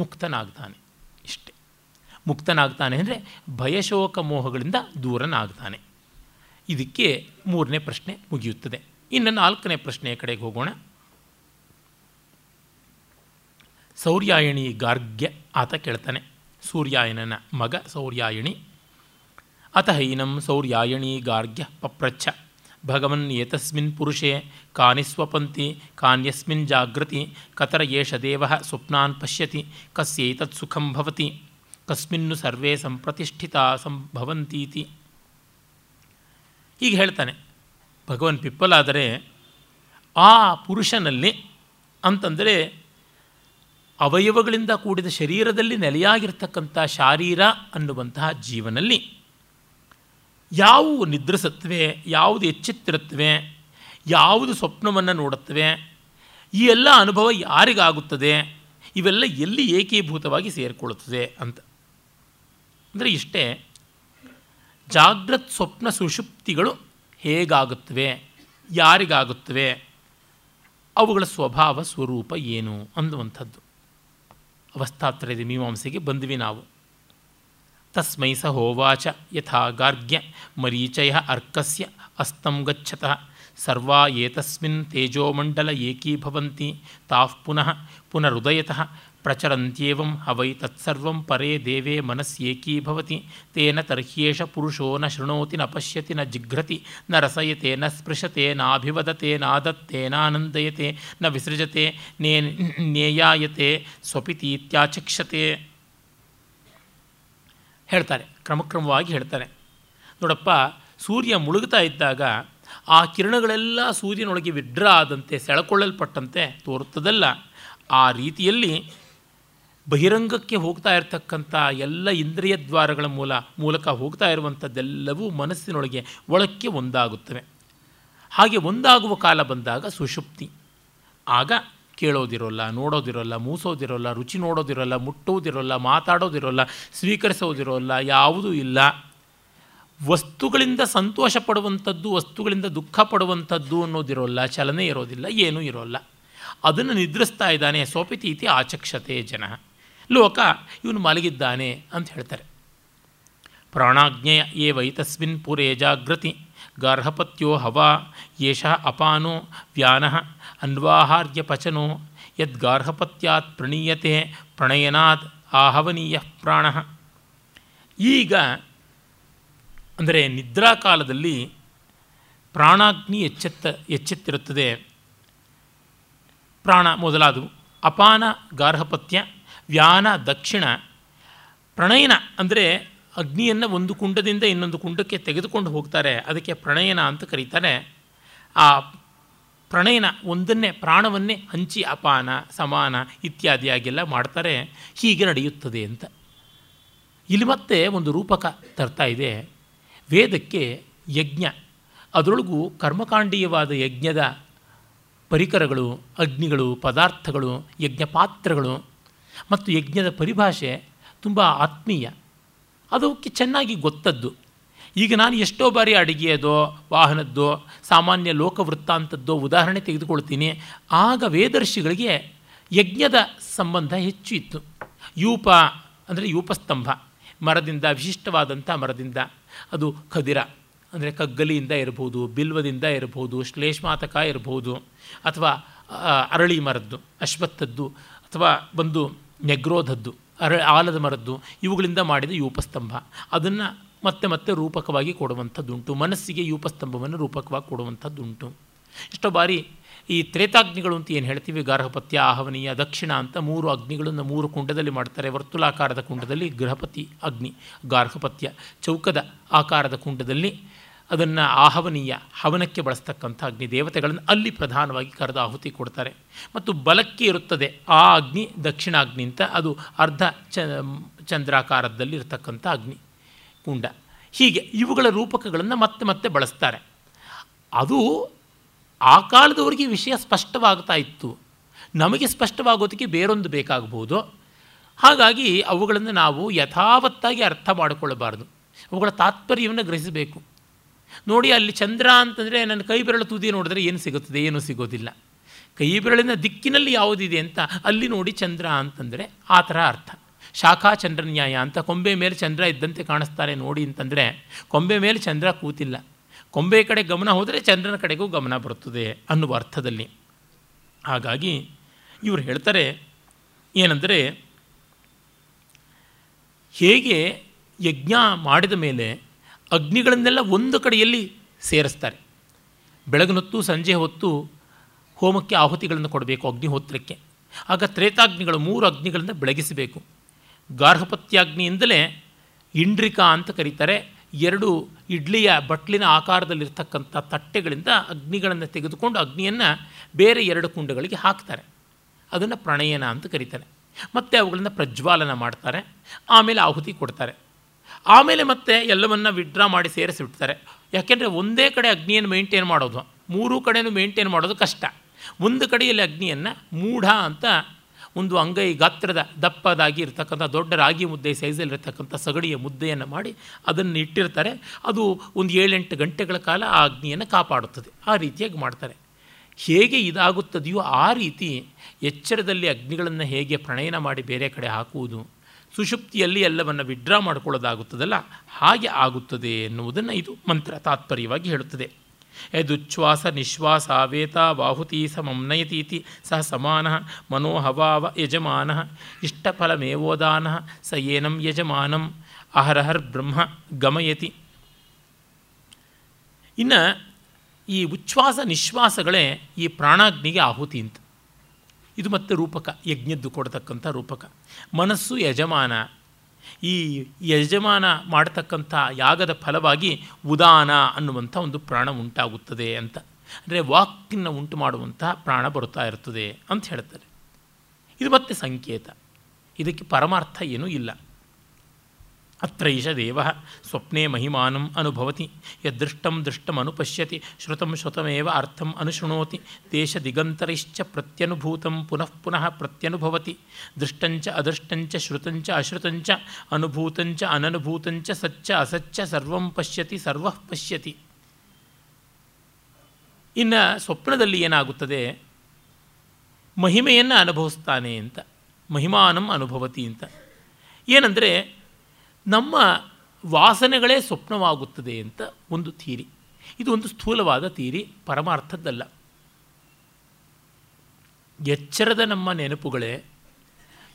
ಮುಕ್ತನಾಗ್ತಾನೆ. ಇಷ್ಟೇ ಮುಕ್ತನಾಗ್ತಾನೆ ಅಂದರೆ ಭಯಶೋಕ ಮೋಹಗಳಿಂದ ದೂರನಾಗ್ತಾನೆ. ಇದಕ್ಕೆ ಮೂರನೇ ಪ್ರಶ್ನೆ ಮುಗಿಯುತ್ತದೆ. ಇನ್ನು ನಾಲ್ಕನೇ ಪ್ರಶ್ನೆಯ ಕಡೆಗೆ ಹೋಗೋಣ. ಸೌರ್ಯಾಯಣಿ ಗಾರ್ಗ್ಯ ಆತ ಕೇಳ್ತಾನೆ, ಸೂರ್ಯಾಯನನ ಮಗ ಸೌರ್ಯಾಯಣಿ. ಅತ ಹೈನಂ ಸೌರ್ಯಾಯಣೀ ಗಾರ್ಗ್ಯ ಪಪ್ರಚ್ಛ ಭಗವನ್ ಏತಸ್ಮಿನ್ ಪುರುಷೇ ಕಾನಿ ಸ್ವಪಂತಿ ಕಾನ್ಯಸ್ಮಿನ್ ಜಾಗೃತಿ ಕತರ ಯೇಷ ದೇವ ಸ್ವಪ್ನಾನ್ ಪಶ್ಯತಿ ಕಸ್ಯೈತತ್ ಸುಖಂ ಭವತಿ ಕಸ್ಮಿನ್ನು ಸರ್ವೇ ಸಂಪ್ರತಿಷ್ಠಿತಾ ಸಂಭವಂತೀತಿ. ಹೀಗೆ ಹೇಳ್ತಾನೆ ಭಗವನ್ ಪಿಪ್ಪಲಾದರೆ ಆ ಪುರುಷನಲ್ಲಿ ಅಂತಂದರೆ ಅವಯವಗಳಿಂದ ಕೂಡಿದ ಶರೀರದಲ್ಲಿ ನೆಲೆಯಾಗಿರ್ತಕ್ಕಂಥ ಶಾರೀರ ಅನ್ನುವಂತಹ ಜೀವನಲ್ಲಿ ಯಾವುವು ನಿದ್ರಿಸತ್ವೆ, ಯಾವುದು ಎಚ್ಚೆತ್ತಿರುತ್ತವೆ, ಯಾವುದು ಸ್ವಪ್ನವನ್ನು ನೋಡುತ್ತವೆ, ಈ ಎಲ್ಲ ಅನುಭವ ಯಾರಿಗಾಗುತ್ತದೆ, ಇವೆಲ್ಲ ಎಲ್ಲಿ ಏಕೀಭೂತವಾಗಿ ಸೇರಿಕೊಳ್ಳುತ್ತದೆ ಅಂತ. ಅಂದರೆ ಇಷ್ಟೇ, ಜಾಗೃತ್ ಸ್ವಪ್ನ ಸುಷುಪ್ತಿಗಳು ಹೇಗಾಗುತ್ತವೆ, ಯಾರಿಗಾಗುತ್ತವೆ, ಅವುಗಳ ಸ್ವಭಾವ ಸ್ವರೂಪ ಏನು ಅನ್ನುವಂಥದ್ದು ಅವಸ್ಥಾತ್ರಯದ ಮೀಮಾಂಸೆಗೆ ಬಂದ್ವಿ ನಾವು. ತಸ್ಮೈ ಸ ಹೋವಾಚ ಯಥಾ ಗಾರ್ಗ್ಯ ಮರೀಚಯ ಅರ್ಕಸ್ಯ ಅಸ್ತಂ ಗಚ್ಚತಃ ಸರ್ವಾ ಏತಸ್ಮಿನ್ ತೇಜೋಮಂಡಲ ಏಕೀಭವಂತಿ ತಾಃ ಪುನಃ ಪುನರುದಯತಃ ಪ್ರಚರಂತ್ಯೇವಂ ಹವೈ ತತ್ಸರ್ವಂ ಪರೇ ದೇವೇ ಮನಸ್ಸೇಕೀಭವತಿ ತೇನ ತರ್ಹ್ಯೇಷ ಪುರುಷೋ ನ ಶೃಣೋತಿ ನ ಪಶ್ಯತಿ ನ ಜಿಘ್ರತಿ ನ ರಸಯತೆ ನ ಸ್ಪೃಶತೆ ನಾಭಿವದತೆ ನಾದತ್ತೆ ನಾನಂದಯತೆ ನ ವಿಸೃಜತೆ ನೇ ನೇಯಾಯತೆ ಸ್ವಪಿತೀತ್ಯಾಚಕ್ಷತೆ ಹೇಳ್ತಾರೆ. ಕ್ರಮಕ್ರಮವಾಗಿ ಹೇಳ್ತಾರೆ. ನೋಡಪ್ಪ, ಸೂರ್ಯ ಮುಳುಗ್ತಾ ಇದ್ದಾಗ ಆ ಕಿರಣಗಳೆಲ್ಲ ಸೂರ್ಯನೊಳಗೆ ವಿಡ್ರಾ ಆದಂತೆ ಸೆಳಕೊಳ್ಳಲ್ಪಟ್ಟಂತೆ ತೋರುತ್ತದಲ್ಲ, ಆ ರೀತಿಯಲ್ಲಿ ಬಹಿರಂಗಕ್ಕೆ ಹೋಗ್ತಾ ಇರತಕ್ಕಂಥ ಎಲ್ಲ ಇಂದ್ರಿಯ ದ್ವಾರಗಳ ಮೂಲ ಮೂಲಕ ಹೋಗ್ತಾ ಇರುವಂಥದ್ದೆಲ್ಲವೂ ಮನಸ್ಸಿನೊಳಗೆ ಒಳಕ್ಕೆ ಒಂದಾಗುತ್ತವೆ. ಹಾಗೆ ಒಂದಾಗುವ ಕಾಲ ಬಂದಾಗ ಸುಷುಪ್ತಿ. ಆಗ ಕೇಳೋದಿರೋಲ್ಲ, ನೋಡೋದಿರೋಲ್ಲ, ಮೂಸೋದಿರೋಲ್ಲ, ರುಚಿ ನೋಡೋದಿರೋಲ್ಲ, ಮುಟ್ಟೋದಿರೋಲ್ಲ, ಮಾತಾಡೋದಿರೋಲ್ಲ, ಸ್ವೀಕರಿಸೋದಿರೋಲ್ಲ, ಯಾವುದೂ ಇಲ್ಲ. ವಸ್ತುಗಳಿಂದ ಸಂತೋಷ ಪಡುವಂಥದ್ದು, ವಸ್ತುಗಳಿಂದ ದುಃಖ ಪಡುವಂಥದ್ದು ಅನ್ನೋದಿರೋಲ್ಲ, ಚಲನೆ ಇರೋದಿಲ್ಲ, ಏನೂ ಇರೋಲ್ಲ. ಅದನ್ನು ನಿದ್ರಿಸ್ತಾ ಇದ್ದಾನೆ. ಸೋಪಿತೀತಿ ಆಚಕ್ಷತೆ ಜನ ಲೋಕ, ಇವನು ಮಲಗಿದ್ದಾನೆ ಅಂತ ಹೇಳ್ತಾರೆ. ಪ್ರಾಣಾಜ್ಞೆಯ ಏ ವೈತಸ್ಮಿನ್ ಪುರೇ ಜಾಗೃತಿ ಗಾರ್ಹಪತ್ಯೋ ಹವಾ ಯೇಷ ಅಪಾನೋ ವ್ಯಾನಃ ಅನ್ವಾಹಾರ್ಯ ಪಚನೋ ಯದ್ಗಾರ್ಹಪತ್ಯಾತ್ ಪ್ರಣೀಯತೆ ಪ್ರಣಯನಾತ್ ಆಹವನೀಯ ಪ್ರಾಣ. ಈಗ ಅಂದರೆ ನಿದ್ರಾಕಾಲದಲ್ಲಿ ಪ್ರಾಣಾಗ್ನಿ ಎಚ್ಚೆತ್ತ ಎಚ್ಚೆತ್ತಿರುತ್ತದೆ, ಪ್ರಾಣ ಮೊದಲಾದವು, ಅಪಾನ ಗಾರ್ಹಪತ್ಯ, ವ್ಯಾನ ದಕ್ಷಿಣ, ಪ್ರಣಯನ ಅಂದರೆ ಅಗ್ನಿಯನ್ನು ಒಂದು ಕುಂಡದಿಂದ ಇನ್ನೊಂದು ಕುಂಡಕ್ಕೆ ತೆಗೆದುಕೊಂಡು ಹೋಗ್ತಾರೆ, ಅದಕ್ಕೆ ಪ್ರಣಯನ ಅಂತ ಕರೀತಾರೆ. ಆ ಪ್ರಣಯನ ಒಂದನ್ನೇ ಪ್ರಾಣವನ್ನೇ ಹಂಚಿ ಅಪಾನ ಸಮಾನ ಇತ್ಯಾದಿಯಾಗೆಲ್ಲ ಮಾಡ್ತಾರೆ. ಹೀಗೆ ನಡೆಯುತ್ತದೆ ಅಂತ ಇಲ್ಲಿ ಮತ್ತೆ ಒಂದು ರೂಪಕ ತರ್ತಾ ಇದೆ. ವೇದಕ್ಕೆ ಯಜ್ಞ, ಅದರೊಳಗೂ ಕರ್ಮಕಾಂಡೀಯವಾದ ಯಜ್ಞದ ಪರಿಕರಗಳು, ಅಗ್ನಿಗಳು, ಪದಾರ್ಥಗಳು, ಯಜ್ಞ ಪಾತ್ರಗಳು ಮತ್ತು ಯಜ್ಞದ ಪರಿಭಾಷೆ ತುಂಬ ಆತ್ಮೀಯ, ಅದಕ್ಕೆ ಚೆನ್ನಾಗಿ ಗೊತ್ತದ್ದು. ಈಗ ನಾನು ಎಷ್ಟೋ ಬಾರಿ ಅಡಿಗೆಯದೋ ವಾಹನದ್ದೋ ಸಾಮಾನ್ಯ ಲೋಕವೃತ್ತಾಂತದ್ದೋ ಉದಾಹರಣೆ ತೆಗೆದುಕೊಳ್ತೀನಿ. ಆಗ ವೇದರ್ಷಿಗಳಿಗೆ ಯಜ್ಞದ ಸಂಬಂಧ ಹೆಚ್ಚು ಇತ್ತು. ಯೂಪ ಅಂದರೆ ಯೂಪಸ್ತಂಭ, ಮರದಿಂದ, ವಿಶಿಷ್ಟವಾದಂಥ ಮರದಿಂದ, ಅದು ಖದಿರ ಅಂದರೆ ಕಗ್ಗಲಿಯಿಂದ ಇರಬಹುದು, ಬಿಲ್ವದಿಂದ ಇರಬಹುದು, ಶ್ಲೇಷ್ಮಾತಕ ಇರಬಹುದು, ಅಥವಾ ಅರಳಿ ಮರದ್ದು, ಅಶ್ವತ್ಥದ್ದು, ಅಥವಾ ಬಂದು ನೆಗ್ರೋಧದ್ದು, ಅರ ಆಲದ ಮರದ್ದು, ಇವುಗಳಿಂದ ಮಾಡಿದ ಯೂಪಸ್ತಂಭ. ಅದನ್ನು ಮತ್ತೆ ಮತ್ತೆ ರೂಪಕವಾಗಿ ಕೊಡುವಂಥದ್ದುಂಟು, ಮನಸ್ಸಿಗೆ ಯೂಪಸ್ತಂಭವನ್ನು ರೂಪಕವಾಗಿ ಕೊಡುವಂಥದ್ದುಂಟು. ಎಷ್ಟೋ ಬಾರಿ ಈ ತ್ರೇತಾಗ್ನಿಗಳು ಅಂತ ಏನು ಹೇಳ್ತೀವಿ, ಗಾರ್ಹಪತ್ಯ, ಆಹವನೀಯ, ದಕ್ಷಿಣ ಅಂತ ಮೂರು ಅಗ್ನಿಗಳನ್ನು ಮೂರು ಕುಂಡದಲ್ಲಿ ಮಾಡ್ತಾರೆ. ವರ್ತುಲಾಕಾರದ ಕುಂಡದಲ್ಲಿ ಗೃಹಪತಿ ಅಗ್ನಿ ಗಾರ್ಹಪತ್ಯ, ಚೌಕದ ಆಕಾರದ ಕುಂಡದಲ್ಲಿ ಅದನ್ನು ಆಹವನೀಯ, ಹವನಕ್ಕೆ ಬಳಸ್ತಕ್ಕಂಥ ಅಗ್ನಿ, ದೇವತೆಗಳನ್ನು ಅಲ್ಲಿ ಪ್ರಧಾನವಾಗಿ ಕರೆದು ಆಹುತಿ ಕೊಡ್ತಾರೆ. ಮತ್ತು ಬಲಕ್ಕೆ ಇರುತ್ತದೆ ಆ ಅಗ್ನಿ ದಕ್ಷಿಣಾಗ್ನಿ ಅಂತ, ಅದು ಅರ್ಧ ಚ ಚಂದ್ರಾಕಾರದಲ್ಲಿ ಇರತಕ್ಕಂಥ ಅಗ್ನಿ ಕುಂಡ. ಹೀಗೆ ಇವುಗಳ ರೂಪಕಗಳನ್ನು ಮತ್ತೆ ಮತ್ತೆ ಬಳಸ್ತಾರೆ. ಅದು ಆ ಕಾಲದವರಿಗೆ ವಿಷಯ ಸ್ಪಷ್ಟವಾಗ್ತಾ ಇತ್ತು. ನಮಗೆ ಸ್ಪಷ್ಟವಾಗೋದಕ್ಕೆ ಬೇರೊಂದು ಬೇಕಾಗಬಹುದು. ಹಾಗಾಗಿ ಅವುಗಳನ್ನು ನಾವು ಯಥಾವತ್ತಾಗಿ ಅರ್ಥ ಮಾಡಿಕೊಳ್ಳಬಾರ್ದು, ಅವುಗಳ ತಾತ್ಪರ್ಯವನ್ನು ಗ್ರಹಿಸಬೇಕು. ನೋಡಿ, ಅಲ್ಲಿ ಚಂದ್ರ ಅಂತಂದರೆ ನನ್ನ ಕೈ ಬೆರಳು ತುದಿ ನೋಡಿದ್ರೆ ಏನು ಸಿಗುತ್ತದೆ? ಏನೂ ಸಿಗೋದಿಲ್ಲ. ಕೈ ಬೆರಳಿನ ದಿಕ್ಕಿನಲ್ಲಿ ಯಾವುದಿದೆ ಅಂತ ಅಲ್ಲಿ ನೋಡಿ ಚಂದ್ರ ಅಂತಂದರೆ ಆ ಥರ ಅರ್ಥ. ಶಾಖಾ ಚಂದ್ರನ್ಯಾಯ ಅಂತ ಕೊಂಬೆ ಮೇಲೆ ಚಂದ್ರ ಇದ್ದಂತೆ ಕಾಣಿಸ್ತಾರೆ ನೋಡಿ ಅಂತಂದರೆ ಕೊಂಬೆ ಮೇಲೆ ಚಂದ್ರ ಕೂತಿಲ್ಲ, ಕೊಂಬೆ ಕಡೆ ಗಮನ ಹೋದರೆ ಚಂದ್ರನ ಕಡೆಗೂ ಗಮನ ಬರುತ್ತದೆ ಅನ್ನುವ ಅರ್ಥದಲ್ಲಿ. ಹಾಗಾಗಿ ಇವರು ಹೇಳ್ತಾರೆ ಏನೆಂದರೆ, ಹೇಗೆ ಯಜ್ಞ ಮಾಡಿದ ಮೇಲೆ ಅಗ್ನಿಗಳನ್ನೆಲ್ಲ ಒಂದು ಕಡೆಯಲ್ಲಿ ಸೇರಿಸ್ತಾರೆ, ಬೆಳಗಿನೊತ್ತು ಸಂಜೆ ಹೊತ್ತು ಹೋಮಕ್ಕೆ ಆಹುತಿಗಳನ್ನು ಕೊಡಬೇಕು ಅಗ್ನಿಹೋತ್ರಕ್ಕೆ, ಆಗ ತ್ರೇತಾಗ್ನಿಗಳು ಮೂರು ಅಗ್ನಿಗಳನ್ನು ಬೆಳಗಿಸಬೇಕು. ಗಾರ್ಹಪತ್ಯಾಗ್ನಿಯಿಂದಲೇ ಇಂಡ್ರಿಕಾ ಅಂತ ಕರೀತಾರೆ, ಎರಡು ಇಡ್ಲಿಯ ಬಟ್ಲಿನ ಆಕಾರದಲ್ಲಿರ್ತಕ್ಕಂಥ ತಟ್ಟೆಗಳಿಂದ ಅಗ್ನಿಗಳನ್ನು ತೆಗೆದುಕೊಂಡು ಅಗ್ನಿಯನ್ನು ಬೇರೆ ಎರಡು ಕುಂಡಗಳಿಗೆ ಹಾಕ್ತಾರೆ, ಅದನ್ನು ಪ್ರಣಯನ ಅಂತ ಕರೀತಾರೆ. ಮತ್ತೆ ಅವುಗಳನ್ನು ಪ್ರಜ್ವಾಲನ ಮಾಡ್ತಾರೆ, ಆಮೇಲೆ ಆಹುತಿ ಕೊಡ್ತಾರೆ, ಆಮೇಲೆ ಮತ್ತೆ ಎಲ್ಲವನ್ನು ವಿಡ್ರಾ ಮಾಡಿ ಸೇರಿಸಿಬಿಡ್ತಾರೆ. ಯಾಕೆಂದರೆ ಒಂದೇ ಕಡೆ ಅಗ್ನಿಯನ್ನು ಮೇಂಟೈನ್ ಮಾಡೋದು, ಮೂರೂ ಕಡೆಯೂ ಮೇಂಟೈನ್ ಮಾಡೋದು ಕಷ್ಟ. ಒಂದು ಕಡೆಯಲ್ಲಿ ಅಗ್ನಿಯನ್ನು ಮೂಢ ಅಂತ ಒಂದು ಅಂಗೈ ಗಾತ್ರದ ದಪ್ಪದಾಗಿ ಇರತಕ್ಕಂಥ ದೊಡ್ಡ ರಾಗಿ ಮುದ್ದೆ ಸೈಜಲ್ಲಿರ್ತಕ್ಕಂಥ ಸಗಡಿಯ ಮುದ್ದೆಯನ್ನು ಮಾಡಿ ಅದನ್ನು ಇಟ್ಟಿರ್ತಾರೆ. ಅದು ಒಂದು ಏಳೆಂಟು ಗಂಟೆಗಳ ಕಾಲ ಆ ಅಗ್ನಿಯನ್ನು ಕಾಪಾಡುತ್ತದೆ. ಆ ರೀತಿಯಾಗಿ ಮಾಡ್ತಾರೆ. ಹೇಗೆ ಇದಾಗುತ್ತದೆಯೋ ಆ ರೀತಿ ಎಚ್ಚರದಲ್ಲಿ ಅಗ್ನಿಗಳನ್ನು ಹೇಗೆ ಪ್ರಣಯನ ಮಾಡಿ ಬೇರೆ ಕಡೆ ಹಾಕುವುದು, ಸುಷುಪ್ತಿಯಲ್ಲಿ ಎಲ್ಲವನ್ನು ವಿಡ್ರಾ ಮಾಡಿಕೊಳ್ಳೋದಾಗುತ್ತದಲ್ಲ ಹಾಗೆ ಆಗುತ್ತದೆ ಎನ್ನುವುದನ್ನು ಇದು ಮಂತ್ರ ತಾತ್ಪರ್ಯವಾಗಿ ಹೇಳುತ್ತದೆ. ಯದುಚ್ಛ್ವಾಸ ನಿಶ್ವಾಸ ವೇತ ಬಾಹುತಿ ಸ ಮಮ್ನಯತೀತಿ ಸಹ ಸಮಾನಃ ಮನೋಹವಾವ ಯಜಮಾನಃ ಇಷ್ಟಫಲಮೇವೋದಾನಃ ಸ ಏನಂ ಯಜಮಾನಂ ಅಹರಹರ್ ಬ್ರಹ್ಮ ಗಮಯತಿ. ಇನ್ನು ಈ ಉಚ್ಛ್ವಾಸ ನಿಶ್ವಾಸಗಳೇ ಈ ಪ್ರಾಣಾಗ್ನಿಗೆ ಆಹುತಿ ಅಂತ, ಇದು ಮತ್ತೆ ರೂಪಕ, ಯಜ್ಞದ್ದು ಕೊಡತಕ್ಕಂಥ ರೂಪಕ. ಮನಸ್ಸು ಯಜಮಾನ, ಈ ಯಜಮಾನ ಮಾಡತಕ್ಕಂಥ ಯಾಗದ ಫಲವಾಗಿ ಉದಾನ ಅನ್ನುವಂಥ ಒಂದು ಪ್ರಾಣ ಉಂಟಾಗುತ್ತದೆ ಅಂತ, ಅಂದರೆ ವಾಕಿನ ಉಂಟು ಮಾಡುವಂತಹ ಪ್ರಾಣ ಬರುತ್ತಾ ಇರ್ತದೆ ಅಂತ ಹೇಳ್ತಾರೆ. ಇದು ಮತ್ತೆ ಸಂಕೇತ, ಇದಕ್ಕೆ ಪರಮಾರ್ಥ ಏನೂ ಇಲ್ಲ. ಅತ್ರ ಈಶ ದೇವ ಸ್ವಪ್ನೆ ಮಹಿಮಾನಂ ಅನುಭವತಿ, ಯದೃಷ್ಟಂ ದೃಷ್ಟಂ ಅನುಪಶ್ಯತಿ, ಶ್ರುತಂ ಶ್ರುತಮೇವ ಅರ್ಥಂ ಅನುಶೃಣೋತಿ, ದೇಶ ದಿಗಂತರಿಶ್ಚ ಪ್ರತ್ಯನುಭೂತಂ ಪುನಃ ಪುನಃ ಪ್ರತ್ಯನುಭವತಿ, ದೃಷ್ಟಂಚ ಅದೃಷ್ಟಂಚ ಶ್ರುತಂಚ ಅಶ್ರುತಂಚ ಅನುಭೂತಂಚ ಅನನುಭೂತಂಚ ಸಚ್ಚ ಅಸಚ್ಚ ಸರ್ವಂ ಪಶ್ಯತಿ ಸರ್ವಃ ಪಶ್ಯತಿ. ಇನ್ನು ಸ್ವಪ್ನದಲ್ಲಿ ಏನಾಗುತ್ತದೆ, ಮಹಿಮೆಯನ್ನು ಅನುಭವಿಸ್ತಾನೆ ಅಂತ, ಮಹಿಮಾನಂ ಅನುಭವತಿ ಅಂತ. ಏನಂದರೆ ನಮ್ಮ ವಾಸನೆಗಳೇ ಸ್ವಪ್ನವಾಗುತ್ತದೆ ಅಂತ ಒಂದು ಥೀರಿ. ಇದು ಒಂದು ಸ್ಥೂಲವಾದ ಥೀರಿ, ಪರಮಾರ್ಥದ್ದಲ್ಲ. ಎಚ್ಚರದ ನಮ್ಮ ನೆನಪುಗಳೇ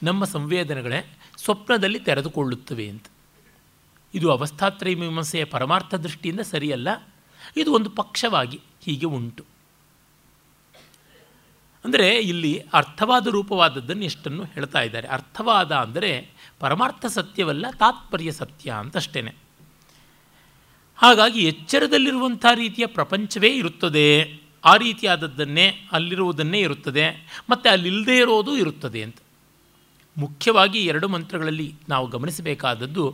ನಮ್ಮ ಸಂವೇದನೆಗಳೇ ಸ್ವಪ್ನದಲ್ಲಿ ತೆರೆದುಕೊಳ್ಳುತ್ತವೆ ಅಂತ. ಇದು ಅವಸ್ಥಾತ್ರಯ ಮೀಮಾಂಸೆಯ ಪರಮಾರ್ಥ ದೃಷ್ಟಿಯಿಂದ ಸರಿಯಲ್ಲ. ಇದು ಒಂದು ಪಕ್ಷವಾಗಿ ಹೀಗೆ ಉಂಟು. ಅಂದರೆ ಇಲ್ಲಿ ಅರ್ಥವಾದ ರೂಪವಾದದ್ದನ್ನು ಎಷ್ಟನ್ನು ಹೇಳ್ತಾ ಇದ್ದಾರೆ. ಅರ್ಥವಾದ ಅಂದರೆ ಪರಮಾರ್ಥ ಸತ್ಯವಲ್ಲ, ತಾತ್ಪರ್ಯ ಸತ್ಯ ಅಂತಷ್ಟೇ. ಹಾಗಾಗಿ ಎಚ್ಚರದಲ್ಲಿರುವಂಥ ರೀತಿಯ ಪ್ರಪಂಚವೇ ಇರುತ್ತದೆ, ಆ ರೀತಿಯಾದದ್ದನ್ನೇ ಅಲ್ಲಿರುವುದನ್ನೇ ಇರುತ್ತದೆ, ಮತ್ತು ಅಲ್ಲಿಲ್ಲದೇ ಇರೋದು ಇರುತ್ತದೆ ಅಂತ. ಮುಖ್ಯವಾಗಿ ಎರಡು ಮಂತ್ರಗಳಲ್ಲಿ ನಾವು ಗಮನಿಸಬೇಕಾದದ್ದು,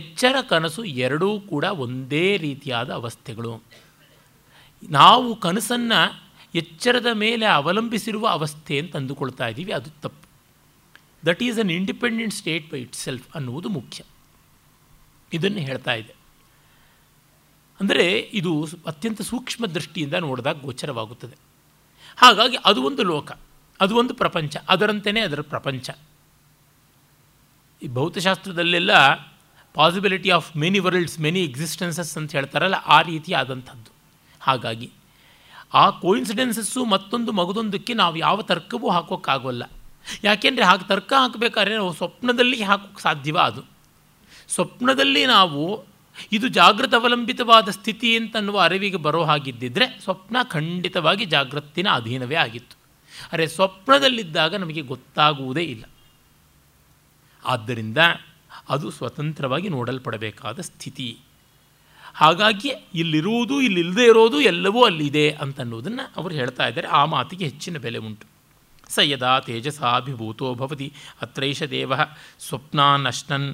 ಎಚ್ಚರ ಕನಸು ಎರಡೂ ಕೂಡ ಒಂದೇ ರೀತಿಯಾದ ಅವಸ್ಥೆಗಳು. ನಾವು ಕನಸನ್ನು ಎಚ್ಚರದ ಮೇಲೆ ಅವಲಂಬಿಸಿರುವ ಅವಸ್ಥೆ ಅಂತ ಅಂದುಕೊಳ್ತಾ ಇದ್ದೀವಿ, ಅದು ತಪ್ಪು. That is an independent state by itself ಅನ್ನುವುದು ಮುಖ್ಯ. ಇದನ್ನು ಹೇಳ್ತಾ ಇದೆ. ಅಂದರೆ ಇದು ಅತ್ಯಂತ ಸೂಕ್ಷ್ಮ ದೃಷ್ಟಿಯಿಂದ ನೋಡಿದಾಗ ಗೋಚರವಾಗುತ್ತದೆ. ಹಾಗಾಗಿ ಅದು ಒಂದು ಲೋಕ, ಅದು ಒಂದು ಪ್ರಪಂಚ, ಅದರಂತೆಯೇ ಅದರ ಪ್ರಪಂಚ. ಈ ಭೌತಶಾಸ್ತ್ರದಲ್ಲೆಲ್ಲ possibility of many worlds many existences ಅಂತ ಹೇಳ್ತಾರಲ್ಲ, ಆ ರೀತಿ ಆದಂಥದ್ದು. ಹಾಗಾಗಿ ಆ ಕೋಇನ್ಸಿಡೆನ್ಸಸ್ಸು ಮತ್ತೊಂದು ಮಗದೊಂದಕ್ಕೆ ನಾವು ಯಾವ ತರ್ಕವೂ ಹಾಕೋಕ್ಕಾಗೋಲ್ಲ. ಯಾಕೆಂದರೆ ಹಾಗೆ ತರ್ಕ ಹಾಕಬೇಕಾದ್ರೆ ನಾವು ಸ್ವಪ್ನದಲ್ಲಿ ಹಾಕೋಕ್ಕೆ ಸಾಧ್ಯವ. ಅದು ಸ್ವಪ್ನದಲ್ಲಿ ನಾವು ಇದು ಜಾಗೃತ ಅವಲಂಬಿತವಾದ ಸ್ಥಿತಿ ಅಂತನ್ನುವ ಅರಿವಿಗೆ ಬರೋ ಹಾಗಿದ್ದಿದ್ರೆ ಸ್ವಪ್ನ ಖಂಡಿತವಾಗಿ ಜಾಗೃತಿನ ಅಧೀನವೇ ಆಗಿತ್ತು. ಅರೆ ಸ್ವಪ್ನದಲ್ಲಿದ್ದಾಗ ನಮಗೆ ಗೊತ್ತಾಗುವುದೇ ಇಲ್ಲ. ಆದ್ದರಿಂದ ಅದು ಸ್ವತಂತ್ರವಾಗಿ ನೋಡಲ್ಪಡಬೇಕಾದ ಸ್ಥಿತಿ. ಹಾಗಾಗಿಯೇ ಇಲ್ಲಿರುವುದು ಇಲ್ಲಿಲ್ಲದೆ ಇರೋದು ಎಲ್ಲವೂ ಅಲ್ಲಿದೆ ಅಂತನ್ನುವುದನ್ನು ಅವರು ಹೇಳ್ತಾ ಇದ್ದಾರೆ. ಆ ಮಾತಿಗೆ ಹೆಚ್ಚಿನ ಬೆಲೆ ಉಂಟು. ಸ ಯದಾ ತೇಜಸಾಭಿಭೂತೋ ಭವತಿ ಅತ್ರೈಷ ದೇವ ಸ್ವಪ್ನಾನ್ ಅಶ್ನನ್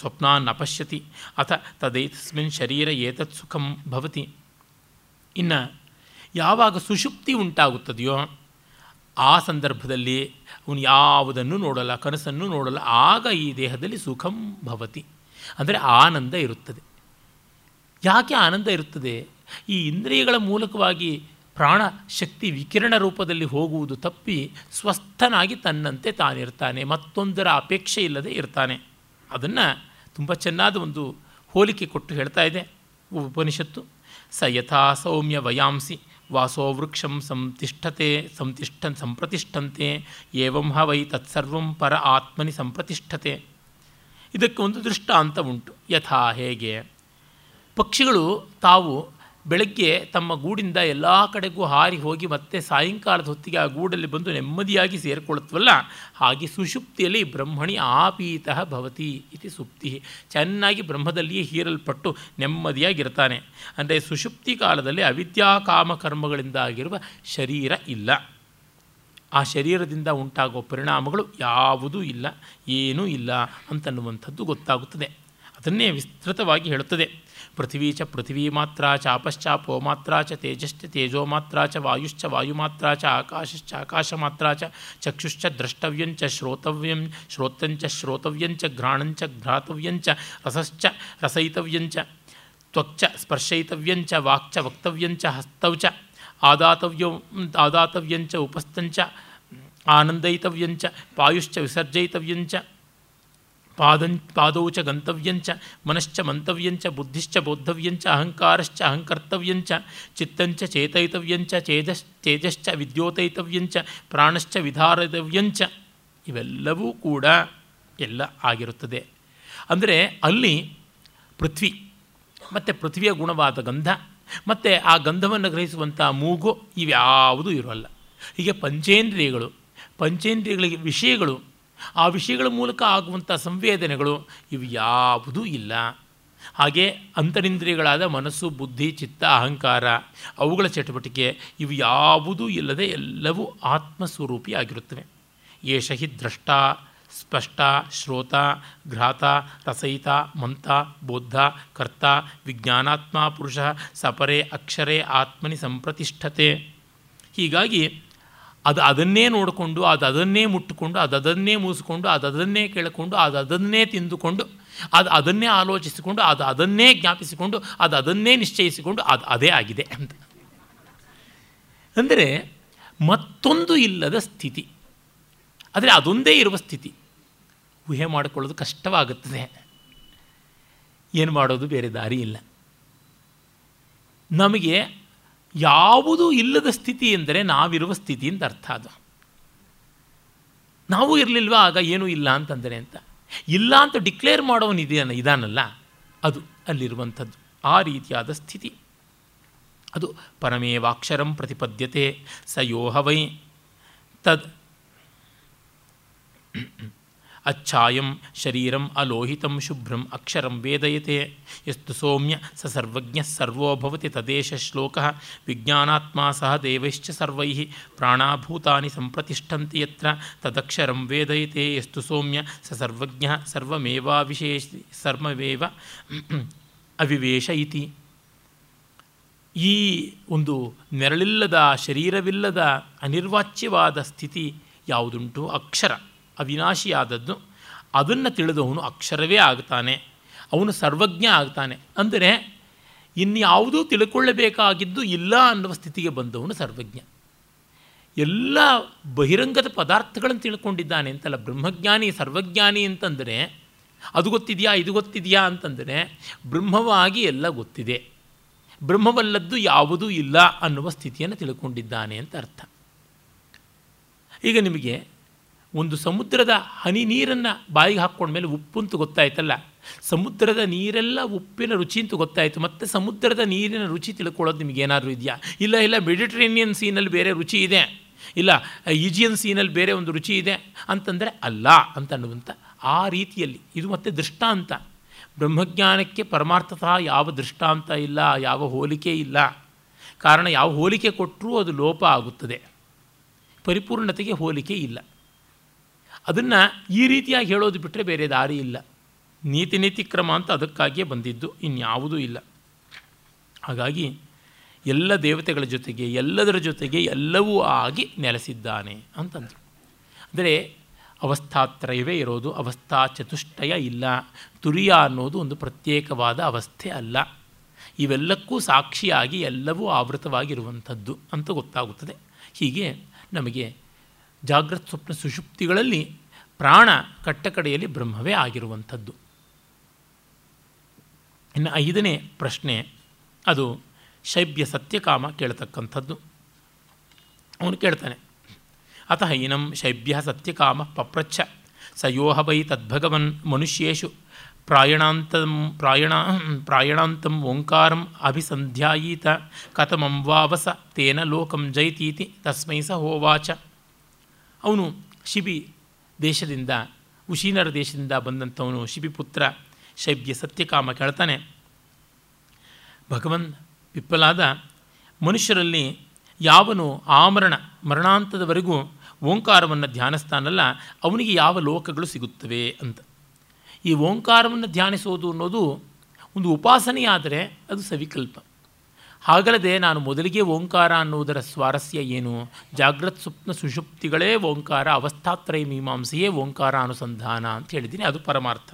ಸ್ವಪ್ನಾನ್ ಅಪಶ್ಯತಿ ಅಥ ತದೈತಸ್ಮಿನ್ ಶರೀರ ಏತತ್ ಸುಖಂ ಭವತಿ. ಇನ್ನು ಯಾವಾಗ ಸುಷುಪ್ತಿ ಉಂಟಾಗುತ್ತದೆಯೋ ಆ ಸಂದರ್ಭದಲ್ಲಿ ಅವನು ಯಾವುದನ್ನು ನೋಡಲ್ಲ, ಕನಸನ್ನು ನೋಡಲ್ಲ. ಆಗ ಈ ದೇಹದಲ್ಲಿ ಸುಖಂ ಭವತಿ ಅಂದರೆ ಆನಂದ ಇರುತ್ತದೆ. ಯಾಕೆ ಆನಂದ ಇರುತ್ತದೆ? ಈ ಇಂದ್ರಿಯಗಳ ಮೂಲಕವಾಗಿ ಪ್ರಾಣ ಶಕ್ತಿ ವಿಕಿರಣ ರೂಪದಲ್ಲಿ ಹೋಗುವುದು ತಪ್ಪಿ ಸ್ವಸ್ಥನಾಗಿ ತನ್ನಂತೆ ತಾನಿರ್ತಾನೆ, ಮತ್ತೊಂದರ ಅಪೇಕ್ಷೆ ಇಲ್ಲದೆ ಇರ್ತಾನೆ. ಅದನ್ನು ತುಂಬ ಚೆನ್ನಾದ ಒಂದು ಹೋಲಿಕೆ ಕೊಟ್ಟು ಹೇಳ್ತಾ ಇದೆ ಉಪನಿಷತ್ತು. ಸ ಯಥಾ ಸೌಮ್ಯ ವಯಾಂಸಿ ವಾಸೋ ವೃಕ್ಷಂ ಸಂತಿಷ್ಠತೆ ಸಂತಿಷ್ಠ ಸಂಪ್ರತಿಷ್ಠಂತೆ ಏವಂ ಹ ವೈ ತತ್ಸರ್ವಂ ಪರ ಆತ್ಮನಿ ಸಂಪ್ರತಿಷ್ಠತೆ. ಇದಕ್ಕೆ ಒಂದು ದೃಷ್ಟಾಂತ ಉಂಟು. ಯಥಾ ಹೇಗೆ ಪಕ್ಷಿಗಳು ತಾವು ಬೆಳಗ್ಗೆ ತಮ್ಮ ಗೂಡಿಂದ ಎಲ್ಲ ಕಡೆಗೂ ಹಾರಿ ಹೋಗಿ ಮತ್ತೆ ಸಾಯಂಕಾಲದ ಹೊತ್ತಿಗೆ ಆ ಗೂಡಲ್ಲಿ ಬಂದು ನೆಮ್ಮದಿಯಾಗಿ ಸೇರಿಕೊಳ್ಳುತ್ತವಲ್ಲ, ಹಾಗೆ ಸುಷುಪ್ತಿಯಲ್ಲಿ ಬ್ರಹ್ಮಣಿ ಆಪೀತಃ ಭವತಿ ಇತಿ ಸುಪ್ತಿ, ಚೆನ್ನಾಗಿ ಬ್ರಹ್ಮದಲ್ಲಿಯೇ ಹೀರಲ್ಪಟ್ಟು ನೆಮ್ಮದಿಯಾಗಿರ್ತಾನೆ. ಅಂದರೆ ಸುಷುಪ್ತಿ ಕಾಲದಲ್ಲಿ ಅವಿದ್ಯಾ ಕಾಮಕರ್ಮಗಳಿಂದಾಗಿರುವ ಶರೀರ ಇಲ್ಲ, ಆ ಶರೀರದಿಂದ ಉಂಟಾಗುವ ಪರಿಣಾಮಗಳು ಯಾವುದೂ ಇಲ್ಲ, ಏನೂ ಇಲ್ಲ ಅಂತನ್ನುವಂಥದ್ದು ಗೊತ್ತಾಗುತ್ತದೆ. ಅದನ್ನೇ ವಿಸ್ತೃತವಾಗಿ ಹೇಳುತ್ತದೆ. ಪೃಥ್ವೀ ಚ ಪೃಥ್ವೀ ಮಾತ್ರ ಚ ಆಪಶ್ಚಾಪೋ ಮಾತ್ರ ಚ ತೇಜಶ್ಚ ತೇಜೋ ಮಾತ್ರ ಚ ವಾಯುಶ್ಚ ವಾಯು ಮಾತ್ರ ಚ ಆಕಾಶಶ್ಚ ಆಕಾಶ ಮಾತ್ರ ಚ ಚಕ್ಷುಶ್ಚ ದ್ರಷ್ಟವ್ಯಂಚ ಶ್ರೋತವ್ಯಂ ಶ್ರೋತಂಚ ಶ್ರೋತವ್ಯಂಚ ಘ್ರಾಣಂಚ ಘ್ರಾತವ್ಯಂಚ ರಸಶ್ಚ ರಸಯಿತವ್ಯಂಚ ತ್ವಕ್ಚ ಸ್ಪರ್ಶಯಿತವ್ಯಂಚ ವಾಕ್ಚ ವಕ್ತವ್ಯಂಚ ಹಸ್ತವ್ಚ ಆದಾತವ್ಯಂ ಆದಾತವ್ಯಂಚ ಉಪಸ್ಥಂಚ ಆನಂದಯಿತವ್ಯಂಚ ಪಾಯುಶ್ಚ ವಿಸರ್ಜಯಿತವ್ಯಂಚ ಪಾದಂ ಪಾದೌಚ ಗಂತವ್ಯಂಚ ಮನಶ್ಚ ಮಂತವ್ಯಂಚ ಬುದ್ಧಿಶ್ಚ ಬೋದ್ಧವ್ಯಂಚ ಅಹಂಕಾರಶ್ಚ ಅಹಂಕರ್ತವ್ಯಂಚ ಚಿತ್ತಂಚ ಚೇತಯಿತವ್ಯಂಚ ಚೇಜಶ್ ತೇಜಶ್ಚ ವಿದ್ಯೋತಯಿತವ್ಯಂಚ ಪ್ರಾಣಶ್ಚ ವಿಧಾರಿತವ್ಯಂಚ. ಇವೆಲ್ಲವೂ ಕೂಡ ಎಲ್ಲ ಆಗಿರುತ್ತದೆ. ಅಂದರೆ ಅಲ್ಲಿ ಪೃಥ್ವಿ ಮತ್ತು ಪೃಥ್ವಿಯ ಗುಣವಾದ ಗಂಧ ಮತ್ತು ಆ ಗಂಧವನ್ನು ಗ್ರಹಿಸುವಂಥ ಮೂಗು ಇವ್ಯಾವುದೂ ಇರೋಲ್ಲ. ಹೀಗೆ ಪಂಚೇಂದ್ರಿಯಗಳು, ಪಂಚೇಂದ್ರಿಯಗಳಿಗೆ ವಿಷಯಗಳು, ಆ ವಿಷಯಗಳ ಮೂಲಕ ಆಗುವಂಥ ಸಂವೇದನೆಗಳು ಇವು ಯಾವುದೂ ಇಲ್ಲ. ಹಾಗೆ ಅಂತರಿಂದ್ರಿಯಗಳಾದ ಮನಸ್ಸು, ಬುದ್ಧಿ, ಚಿತ್ತ, ಅಹಂಕಾರ ಅವುಗಳ ಚಟುವಟಿಕೆ ಇವು ಯಾವುದೂ ಇಲ್ಲದೆ ಎಲ್ಲವೂ ಆತ್ಮಸ್ವರೂಪಿಯಾಗಿರುತ್ತವೆ. ಏಷ ಹಿ ದ್ರಷ್ಟ ಸ್ಪಷ್ಟ ಶ್ರೋತ ಘ್ರಾತ ರಸಯಿತ ಮಂತ ಬೋದ್ಧ ಕರ್ತ ವಿಜ್ಞಾನಾತ್ಮ ಪುರುಷ ಸಪರೇ ಅಕ್ಷರೇ ಆತ್ಮನಿ ಸಂಪ್ರತಿಷ್ಠತೆ. ಹೀಗಾಗಿ ಅದು ಅದನ್ನೇ ನೋಡಿಕೊಂಡು, ಅದು ಅದನ್ನೇ ಮುಟ್ಟಿಕೊಂಡು, ಅದು ಅದನ್ನೇ ಮೂಸಿಕೊಂಡು, ಅದು ಅದನ್ನೇ ಕೇಳಿಕೊಂಡು, ಅದು ಅದನ್ನೇ ತಿಂದುಕೊಂಡು, ಅದು ಅದನ್ನೇ ಆಲೋಚಿಸಿಕೊಂಡು, ಅದು ಅದನ್ನೇ ಜ್ಞಾಪಿಸಿಕೊಂಡು, ಅದು ಅದನ್ನೇ ನಿಶ್ಚಯಿಸಿಕೊಂಡು, ಅದು ಅದೇ ಆಗಿದೆ ಅಂತ. ಅಂದರೆ ಮತ್ತೊಂದು ಇಲ್ಲದ ಸ್ಥಿತಿ. ಆದರೆ ಅದೊಂದೇ ಇರುವ ಸ್ಥಿತಿ ಊಹೆ ಮಾಡಿಕೊಳ್ಳೋದು ಕಷ್ಟವಾಗುತ್ತದೆ. ಏನು ಮಾಡೋದು, ಬೇರೆ ದಾರಿ ಇಲ್ಲ. ನಮಗೆ ಯಾವುದೂ ಇಲ್ಲದ ಸ್ಥಿತಿ ಎಂದರೆ ನಾವಿರುವ ಸ್ಥಿತಿ ಅಂತ ಅರ್ಥ. ಅದು ನಾವು ಇರಲಿಲ್ವ ಆಗ ಏನೂ ಇಲ್ಲ ಅಂತಂದರೆ ಅಂತ ಇಲ್ಲ ಅಂತ ಡಿಕ್ಲೇರ್ ಮಾಡೋನು ಇದೆಯಲ್ಲ, ಇದಾನಲ್ಲ ಅದು ಅಲ್ಲಿರುವಂಥದ್ದು. ಆ ರೀತಿಯಾದ ಸ್ಥಿತಿ ಅದು ಪರಮೇವಾಕ್ಷರಂ ಪ್ರತಿಪದ್ಯತೆ ಸಯೋಹವೈ ತದ್ ಅಚ್ಛಾಯಂ ಶರೀರಂ ಅಲೋಹಿತಂ ಶುಭ್ರಂ ಅಕ್ಷರಂ ವೇದಯತೆ ಯಸ್ತು ಸೌಮ್ಯ ಸ ಸರ್ವಜ್ಞ ಸರ್ವೋಭವತಿ ತದೇಶ ಶ್ಲೋಕಃ ವಿಜ್ಞಾನಾತ್ಮಾ ಸಹ ದೇವೈಶ್ಚ ಸರ್ವೈಃ ಪ್ರಾಣಭೂತಾನಿ ಸಂಪ್ರತಿಷ್ಠಂತಿ ಯತ್ರ ತದಕ್ಷರಂ ವೇದಯತೆ ಯಸ್ತು ಸೌಮ್ಯ ಸ ಸರ್ವಜ್ಞ ಸರ್ವಮೇವಾವಿಶೇಷ ಸರ್ವಮೇವ ಅವಿವೇಶ ಇತಿ. ಈ ಒಂದು ನೆರಳಿಲ್ಲದ, ಶರೀರವಿಲ್ಲದ, ಅನಿರ್ವಾಚ್ಯವಾದ ಸ್ಥಿತಿ ಯಾವುದುಂಟು, ಅಕ್ಷರ ಅವಿನಾಶಿಯಾದದ್ದು, ಅದನ್ನು ತಿಳಿದವನು ಅಕ್ಷರವೇ ಆಗ್ತಾನೆ, ಅವನು ಸರ್ವಜ್ಞ ಆಗ್ತಾನೆ. ಅಂದರೆ ಇನ್ಯಾವುದೂ ತಿಳ್ಕೊಳ್ಳಬೇಕಾಗಿದ್ದು ಇಲ್ಲ ಅನ್ನುವ ಸ್ಥಿತಿಗೆ ಬಂದವನು ಸರ್ವಜ್ಞ. ಎಲ್ಲ ಬಹಿರಂಗದ ಪದಾರ್ಥಗಳನ್ನು ತಿಳ್ಕೊಂಡಿದ್ದಾನೆ ಅಂತಲ್ಲ. ಬ್ರಹ್ಮಜ್ಞಾನಿ ಸರ್ವಜ್ಞಾನಿ ಅಂತಂದರೆ ಅದು ಗೊತ್ತಿದೆಯಾ ಇದು ಗೊತ್ತಿದೆಯಾ ಅಂತಂದರೆ ಬ್ರಹ್ಮವಾಗಿ ಎಲ್ಲ ಗೊತ್ತಿದೆ, ಬ್ರಹ್ಮವಲ್ಲದ್ದು ಯಾವುದೂ ಇಲ್ಲ ಅನ್ನುವ ಸ್ಥಿತಿಯನ್ನು ತಿಳ್ಕೊಂಡಿದ್ದಾನೆ ಅಂತ ಅರ್ಥ. ಈಗ ನಿಮಗೆ ಒಂದು ಸಮುದ್ರದ ಹನಿ ನೀರನ್ನು ಬಾಯಿಗೆ ಹಾಕ್ಕೊಂಡ್ಮೇಲೆ ಉಪ್ಪು ಅಂತೂ ಗೊತ್ತಾಯ್ತಲ್ಲ, ಸಮುದ್ರದ ನೀರೆಲ್ಲ ಉಪ್ಪಿನ ರುಚಿ ಅಂತೂ ಗೊತ್ತಾಯಿತು. ಮತ್ತು ಸಮುದ್ರದ ನೀರಿನ ರುಚಿ ತಿಳ್ಕೊಳ್ಳೋದು ನಿಮಗೇನಾದರೂ ಇದೆಯಾ? ಇಲ್ಲ ಇಲ್ಲ, ಮೆಡಿಟ್ರೇನಿಯನ್ ಸೀನಲ್ಲಿ ಬೇರೆ ರುಚಿ ಇದೆ, ಇಲ್ಲ ಈಜಿಯನ್ ಸೀನಲ್ಲಿ ಬೇರೆ ಒಂದು ರುಚಿ ಇದೆ ಅಂತಂದರೆ ಅಲ್ಲ ಅಂತನ್ನುವಂಥ ಆ ರೀತಿಯಲ್ಲಿ ಇದು ಮತ್ತೆ ದೃಷ್ಟಾಂತ. ಬ್ರಹ್ಮಜ್ಞಾನಕ್ಕೆ ಪರಮಾರ್ಥತಃ ಯಾವ ದೃಷ್ಟಾಂತ ಇಲ್ಲ, ಯಾವ ಹೋಲಿಕೆ ಇಲ್ಲ. ಕಾರಣ ಯಾವ ಹೋಲಿಕೆ ಕೊಟ್ಟರೂ ಅದು ಲೋಪ ಆಗುತ್ತದೆ, ಪರಿಪೂರ್ಣತೆಗೆ ಹೋಲಿಕೆ ಇಲ್ಲ. ಅದನ್ನು ಈ ರೀತಿಯಾಗಿ ಹೇಳೋದು ಬಿಟ್ಟರೆ ಬೇರೆ ದಾರಿ ಇಲ್ಲ. ನೀತಿ ನೀತಿ ಕ್ರಮ ಅಂತ ಅದಕ್ಕಾಗಿಯೇ ಬಂದಿದ್ದು, ಇನ್ಯಾವುದೂ ಇಲ್ಲ. ಹಾಗಾಗಿ ಎಲ್ಲ ದೇವತೆಗಳ ಜೊತೆಗೆ ಎಲ್ಲದರ ಜೊತೆಗೆ ಎಲ್ಲವೂ ಆಗಿ ನೆಲೆಸಿದ್ದಾನೆ ಅಂತಂದರು. ಅಂದರೆ ಅವಸ್ಥಾತ್ರಯವೇ ಇರೋದು, ಅವಸ್ಥಾ ಚತುಷ್ಟಯ ಇಲ್ಲ. ತುರಿಯ ಅನ್ನೋದು ಒಂದು ಪ್ರತ್ಯೇಕವಾದ ಅವಸ್ಥೆ ಅಲ್ಲ. ಇವೆಲ್ಲಕ್ಕೂ ಸಾಕ್ಷಿಯಾಗಿ ಎಲ್ಲವೂ ಆವೃತವಾಗಿರುವಂಥದ್ದು ಅಂತ ಗೊತ್ತಾಗುತ್ತದೆ. ಹೀಗೆ ನಮಗೆ ಜಾಗೃತ ಸ್ವಪ್ನ ಸುಷುಪ್ತಿಗಳಲ್ಲಿ ಪ್ರಾಣ ಕಟ್ಟಕಡೆಯಲ್ಲಿ ಬ್ರಹ್ಮವೇ ಆಗಿರುವಂಥದ್ದು. ಇನ್ನು ಐದನೇ ಪ್ರಶ್ನೆ, ಅದು ಶೈಬ್ಯ ಸತ್ಯಕಾಮ ಕೇಳತಕ್ಕಂಥದ್ದು. ಅವನು ಕೇಳ್ತಾನೆ, ಅಥ ಹೈನಂ ಶೈಬ್ಯ ಸತ್ಯಕಾಮ ಪಪ್ರಚ್ಛ ಸಯೋಹ ವೈ ತದ್ಭಗವನ್ ಮನುಷ್ಯೇಷು ಪ್ರಾಯಣಾಂತಂ ಪ್ರಾಯಣ ಪ್ರಾಯಣಾಂತಂ ಓಂಕಾರಂ ಅಭಿಸಂಧ್ಯಾಯೀತ ಕಥಮಂ ವಾವಸ ತೇನ ಲೋಕಂ ಜೈತೀತಿ ತಸ್ಮೈ ಸ ಹೋವಾಚ. ಅವನು ಶಿಬಿ ದೇಶದಿಂದ, ಉಶೀನರ ದೇಶದಿಂದ ಬಂದಂಥವನು ಶಿಬಿಪುತ್ರ ಶೈಬ್ಯ ಸತ್ಯಕಾಮ ಕೇಳ್ತಾನೆ, ಭಗವನ್ ಪಿಪ್ಪಲಾದ, ಮನುಷ್ಯರಲ್ಲಿ ಯಾವನು ಆಮರಣ ಮರಣಾಂತದವರೆಗೂ ಓಂಕಾರವನ್ನು ಧ್ಯಾನಿಸ್ತಾನಲ್ಲ ಅವನಿಗೆ ಯಾವ ಲೋಕಗಳು ಸಿಗುತ್ತವೆ ಅಂತ. ಈ ಓಂಕಾರವನ್ನು ಧ್ಯಾನಿಸೋದು ಅನ್ನೋದು ಒಂದು ಉಪಾಸನೆಯಾದರೆ ಅದು ಸವಿಕಲ್ಪ. ಹಾಗಲ್ಲದೆ ನಾನು ಮೊದಲಿಗೆ ಓಂಕಾರ ಅನ್ನುವುದರ ಸ್ವಾರಸ್ಯ ಏನು? ಜಾಗೃತ ಸ್ವಪ್ನ ಸುಷುಪ್ತಿಗಳೇ ಓಂಕಾರ, ಅವಸ್ಥಾತ್ರಯ ಮೀಮಾಂಸೆಯೇ ಓಂಕಾರ ಅನುಸಂಧಾನ ಅಂತ ಹೇಳಿದ್ದೀನಿ, ಅದು ಪರಮಾರ್ಥ.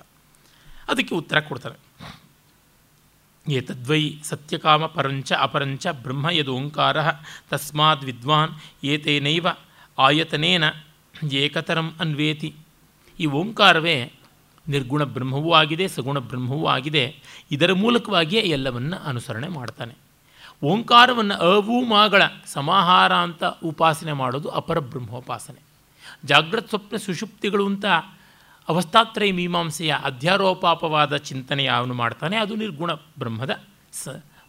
ಅದಕ್ಕೆ ಉತ್ತರ ಕೊಡ್ತಾರೆ. ಏತದ್ವೈ ಸತ್ಯಕಾಮ ಪರಂಚ ಅಪರಂಚ ಬ್ರಹ್ಮ ಯದೋಂಕಾರ ತಸ್ಮಾದ್ ವಿದ್ವಾನ್ ಏತೇನೈವ ಆಯತನೇನ ಏಕತರಂ ಅನ್ವೇತಿ. ಈ ಓಂಕಾರವೇ ನಿರ್ಗುಣ ಬ್ರಹ್ಮವೂ ಆಗಿದೆ, ಸಗುಣ ಬ್ರಹ್ಮವೂ ಆಗಿದೆ. ಇದರ ಮೂಲಕವಾಗಿಯೇ ಎಲ್ಲವನ್ನು ಅನುಸರಣೆ ಮಾಡ್ತಾನೆ. ಓಂಕಾರವನ್ನು ಅವೂ ಮಾಗಳ ಸಮಾಹಾರ ಅಂತ ಉಪಾಸನೆ ಮಾಡೋದು ಅಪರ ಬ್ರಹ್ಮೋಪಾಸನೆ. ಜಾಗೃತ ಸ್ವಪ್ನ ಸುಷುಪ್ತಿಗಳು ಅಂತ ಅವಸ್ಥಾತ್ರಯ ಮೀಮಾಂಸೆಯ ಅಧ್ಯಾರೋಪಾಪವಾದ ಚಿಂತನೆ ಯಾವನು ಮಾಡ್ತಾನೆ ಅದು ನಿರ್ಗುಣ ಬ್ರಹ್ಮದ ಸ